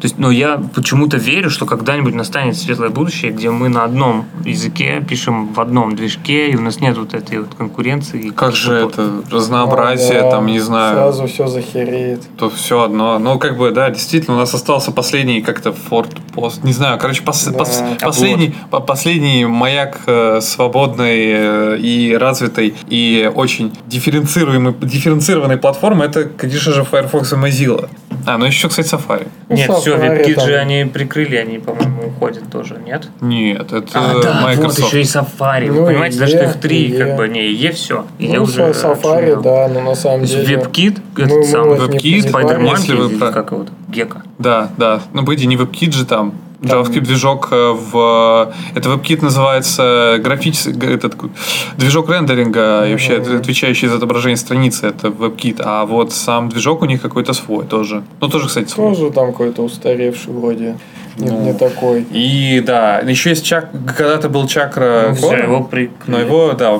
То есть, ну, я почему-то верю, что когда-нибудь настанет светлое будущее, где мы на одном языке пишем в одном движке, и у нас нет вот этой вот конкуренции. Как же же это разнообразие, ну, да, там, не знаю. Сразу все захереет. То все одно. Ну, как бы, да, действительно, у нас остался последний как-то форт-пост. Не знаю, короче, последний маяк свободной и развитой и очень дифференцированной платформы, это, конечно же, Firefox и Mozilla. А, ну еще, кстати, Safari. Нет, Safari, все, WebKit же они прикрыли, они, по-моему, уходят тоже, нет? Нет, это Microsoft. Вот еще и Safari. Ну, вы понимаете, даже что их три, как бы, не Е, все. Ну, уже Safari, да, но на самом деле... WebKit, это самый WebKit, Spider-Man, как его, Gecko. Да, да, ну, по идее, не WebKit же там. JavaScript-движок в... Это WebKit называется движок рендеринга, и вообще отвечающий за отображение страницы, это WebKit. А вот сам движок у них какой-то свой тоже. Ну, тоже, кстати, свой. Тоже там какой-то устаревший вроде. Нет, не такой. И да, еще есть когда-то был Чакра, но его, да,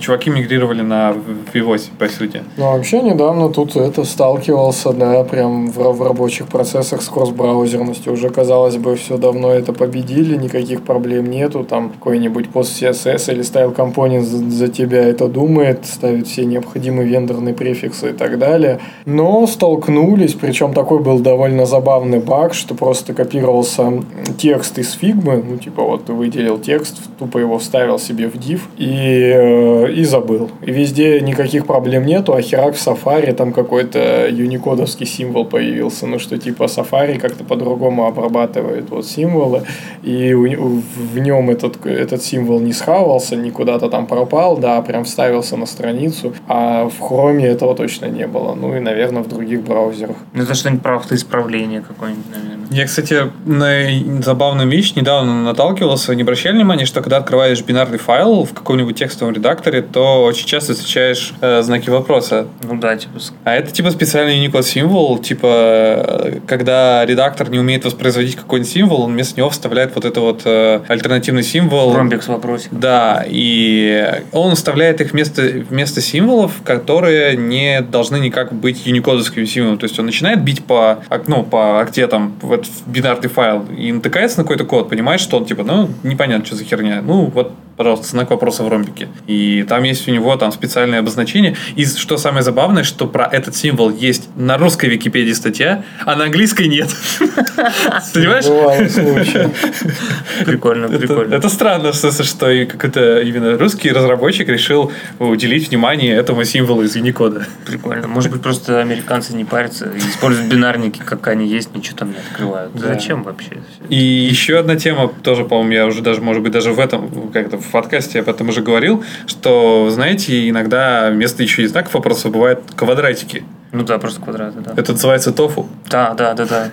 чуваки мигрировали на V8 по сути. Ну, вообще недавно тут это сталкивался, да, прям в рабочих процессах с кросс-браузерностью. Уже, казалось бы, все давно это победили, никаких проблем нету, там какой-нибудь пост CSS или style component за тебя это думает, ставит все необходимые вендорные префиксы и так далее. Но столкнулись, причем такой был довольно забавный баг, что просто копировал текст из фигмы, ну, типа, вот ты выделил текст, тупо его вставил себе в div и забыл. И везде никаких проблем нету, а херак в Safari, там какой-то юникодовский символ появился, ну, что, типа, Safari как-то по-другому обрабатывает вот символы, и в нем этот символ не схавался, не куда-то там пропал, да, прям вставился на страницу, а в Chrome этого точно не было, ну, и, наверное, в других браузерах. Ну, это что-нибудь про автоисправление какое-нибудь, наверное. Я, кстати, на забавную вещь недавно наталкивался, не обращали внимания, что когда открываешь бинарный файл в каком-нибудь текстовом редакторе, то очень часто встречаешь знаки вопроса. Ну да, типа. А это типа специальный Unicode символ, типа, когда редактор не умеет воспроизводить какой-нибудь символ, он вместо него вставляет вот это вот альтернативный символ. Ромбик с вопросиком. Да, и он вставляет их вместо символов, которые не должны никак быть юникодовскими символами. То есть он начинает бить по окну, по октетам в бинарный файл и натыкается на какой-то код, понимает, что он типа, ну, непонятно, что за херня. Ну, вот, пожалуйста, знак вопроса в ромбике. И там есть у него там специальное обозначение. И что самое забавное, что про этот символ есть на русской Википедии статья, а на английской нет. Понимаешь? Прикольно, прикольно. Это странно, что какой-то именно русский разработчик решил уделить внимание этому символу из Unicode. Прикольно. Может быть, просто американцы не парятся и используют бинарники, как они есть, ничего там не открывают. Зачем вообще? И еще одна тема, тоже, по-моему, я уже даже, может быть, даже в этом как-то в подкасте об этом уже говорил, что, знаете, иногда вместо еще и знаков вопроса бывают квадратики. Ну да, просто квадраты, да. Это называется тофу. Да,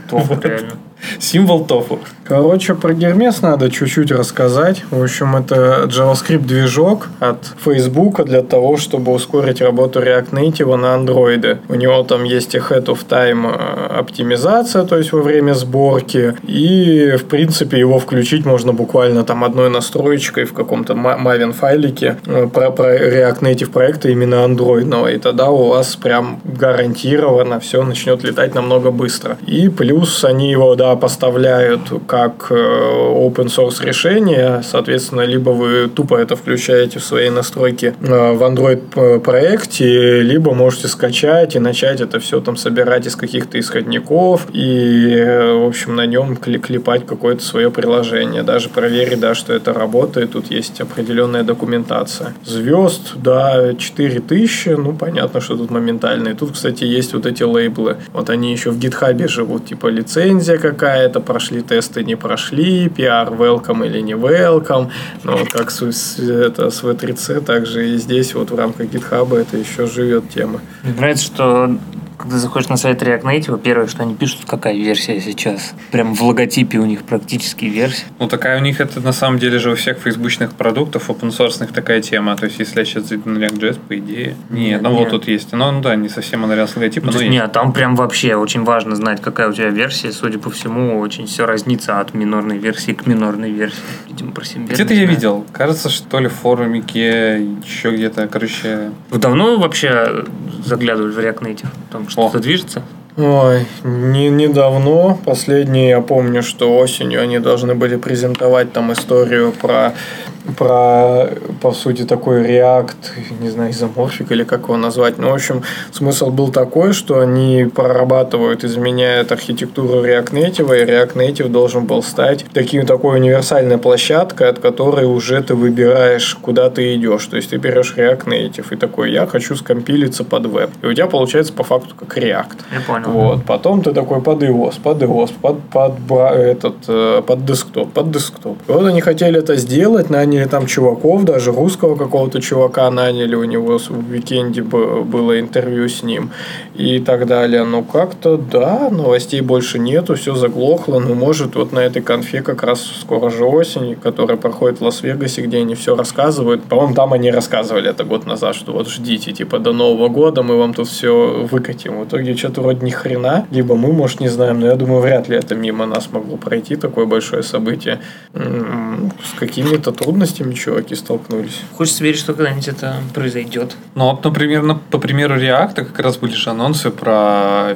тофу, реально. Символ тофу. Короче, про Гермес надо чуть-чуть рассказать. В общем, это JavaScript-движок от Facebook для того, чтобы ускорить работу React Native на Android. У него там есть и Head of Time оптимизация, то есть во время сборки. И, в принципе, его включить можно буквально там одной настроечкой в каком-то Maven файлике про React Native проекта именно андроидного. И тогда у вас прям гарантированно все начнет летать намного быстро. И плюс они его, да, поставляют как open source решение, соответственно, либо вы тупо это включаете в свои настройки в Android проекте, либо можете скачать и начать это все там собирать из каких-то исходников и, в общем, на нем клепать какое-то свое приложение. Даже проверить, да, что это работает. Тут есть определенная документация. Звезд, да, 4000, ну, понятно, что тут моментально. И тут, кстати, есть вот эти лейблы. Вот они еще в гитхабе живут, типа лицензия какая-то, прошли тесты, не прошли, PR welcome или не welcome. Но как с V3C, так же и здесь вот в рамках гитхаба это еще живет тема. Мне нравится, что когда заходишь на сайт React Native, первое, что они пишут, какая версия сейчас. Прям в логотипе у них практически версия. Ну, такая у них, это на самом деле же у всех фейсбучных продуктов, опенсорсных такая тема. То есть, если я сейчас зайду на React.js, по идее... Нет. Вот тут есть. Ну, да, не совсем Unreal с логотипом, но есть. Нет, там прям вообще очень важно знать, какая у тебя версия. Судя по всему, очень все разнится от минорной версии к минорной версии. Видимо, про себя. Где-то я видел. Кажется, что ли в форумике, еще где-то, короче... Вы давно вообще заглядывали в React Native? Там что-то движется? Ой, недавно. Последнее я помню, что осенью они должны были презентовать там историю про про, по сути, такой React, не знаю, изоморфик или как его назвать. Ну, в общем, смысл был такой, что они прорабатывают, изменяют архитектуру React Native, и React Native должен был стать такой универсальной площадкой, от которой уже ты выбираешь, куда ты идешь. То есть ты берешь React Native и такой: я хочу скомпилиться под веб. И у тебя получается по факту как React. Я понял. Вот. Потом ты такой под iOS, под десктоп, под десктоп. И вот они хотели это сделать, наняли там чуваков, даже русского какого-то чувака наняли, у него в уикенде было интервью с ним и так далее. Но как-то, да, новостей больше нету, все заглохло. Ну, может, вот на этой конфе как раз скоро же осень, которая проходит в Лас-Вегасе, где они все рассказывают. По-моему, там они рассказывали это год назад, что вот ждите, типа, до Нового года мы вам тут все выкатим. В итоге что-то вроде ни хрена, либо мы, может, не знаем, но я думаю, вряд ли это мимо нас могло пройти, такое большое событие. С какими-то трудностями чуваки столкнулись. Хочется верить, что когда-нибудь это произойдет. Ну, вот, например, по примеру React как раз были же анонсы про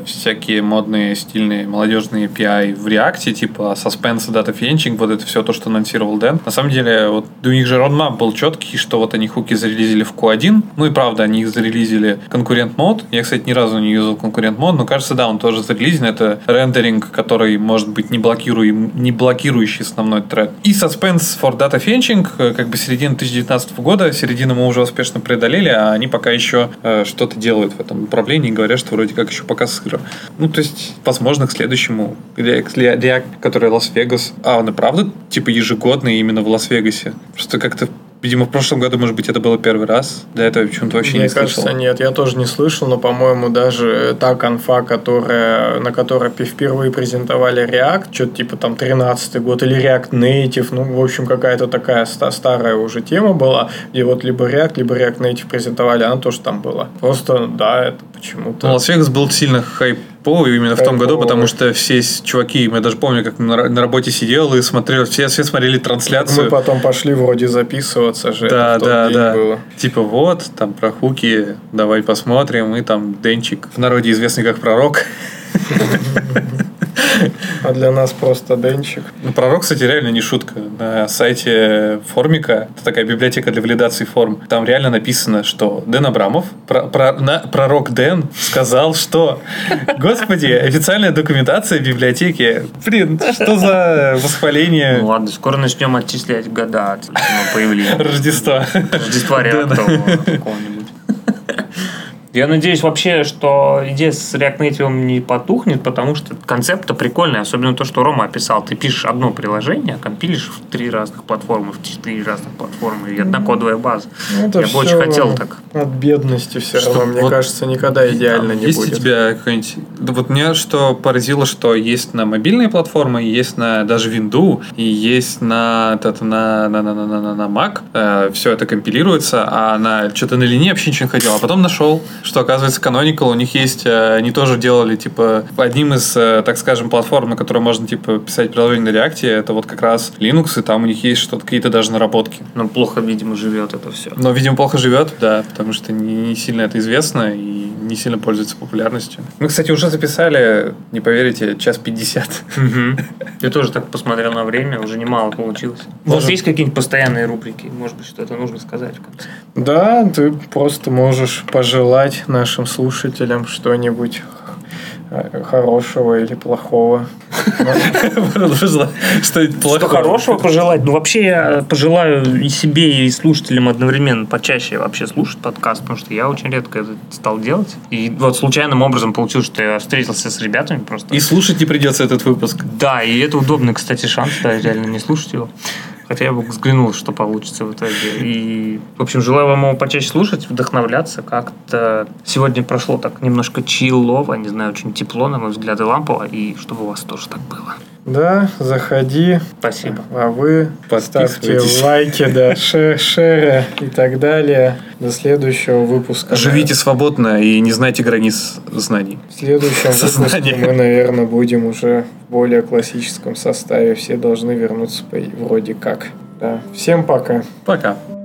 всякие модные, стильные, молодежные API в React, типа Suspense, Data Fetching, вот это все то, что анонсировал Дэн. На самом деле, вот у них же roadmap был четкий, что вот они хуки зарелизили в Q1, ну и правда, они их зарелизили конкурент мод. Я, кстати, ни разу не юзал конкурент мод, но кажется, да, он тоже зарелизен. Это рендеринг, который может быть не блокирующий основной тред. И Suspense for Data Fetching, как бы середина 2019 года, середину мы уже успешно преодолели, а они пока еще что-то делают в этом направлении и говорят, что вроде как еще пока сыро. Ну, то есть, возможно, к следующему React, который Лас-Вегас, а он и правда, типа, ежегодный именно в Лас-Вегасе. Просто как-то видимо, в прошлом году, может быть, это было первый раз. До этого почему-то вообще не слышал. Мне кажется, нет. Я тоже не слышал, но, по-моему, даже та конфа, на которой впервые презентовали React, что-то типа там 13-й год, или React Native, ну, в общем, какая-то такая старая уже тема была, где вот либо React Native презентовали, она тоже там была. Просто, да, это почему-то... Ну, Лас-Вегас был сильно хайп именно в том году, потому что все чуваки, я даже помню, как на работе сидел и смотрел, все смотрели трансляцию. Мы потом пошли вроде записываться же. Да, это да, да. Было. Типа вот, там про хуки, давай посмотрим, и там Денчик, в народе известный как Пророк. А для нас просто Денчик. Ну, Пророк, кстати, реально не шутка. На сайте Формика, это такая библиотека для валидации форм, там реально написано, что Дэн Абрамов, Пророк Дэн, сказал, что... Господи, официальная документация библиотеки. Блин, что за восхваление. Ну ладно, скоро начнем отчислять года от появления. Рождества Реактора какого-нибудь. Я надеюсь вообще, что идея с React Native не потухнет, потому что концепт-то прикольный, особенно то, что Рома описал. Ты пишешь одно приложение, компилишь в 3 разных платформы, в 4 разных платформы, и одна кодовая база. Это я бы очень хотел так. От бедности все равно, мне вот кажется, никогда идеально не будет. Есть у тебя какой-нибудь... Да, вот меня что поразило, что есть на мобильные платформы, есть на даже Windows, и есть на Mac. Все это компилируется, а на что-то на линии вообще ничего не хотел. А потом нашел, что, оказывается, Canonical у них есть, они тоже делали, типа, одним из, так скажем, платформ, на которой можно, типа, писать приложение на React, это вот как раз Linux, и там у них есть что-то, какие-то даже наработки. Но плохо, видимо, живет это все. Но, видимо, плохо живет, да, потому что не сильно это известно и не сильно пользуется популярностью. Мы, кстати, уже записали, не поверите, 1:50. Я тоже так посмотрел на время, уже немало получилось. Может, есть какие-нибудь постоянные рубрики? Может быть, что-то нужно сказать в конце? Да, ты просто можешь пожелать нашим слушателям что-нибудь хорошего или плохого. Что хорошего пожелать? Ну, вообще, я пожелаю и себе, и слушателям одновременно почаще вообще слушать подкаст, потому что я очень редко это стал делать. И вот случайным образом получилось, что я встретился с ребятами просто. И слушать не придется этот выпуск. Да, и это удобный, кстати, шанс, да, реально не слушать его. Хотя я бы взглянул, что получится в итоге. И, в общем, желаю вам его почаще слушать, вдохновляться. Как-то сегодня прошло так немножко чиллово, не знаю, очень тепло, на мой взгляд, и лампово. И чтобы у вас тоже так было. Да, заходи. Спасибо. А вы поставьте лайки, да, шеры и так далее. До следующего выпуска. Живите свободно и не знайте границ знаний. В следующем выпуске мы, наверное, будем уже в более классическом составе. Все должны вернуться вроде как. Да. Всем пока. Пока.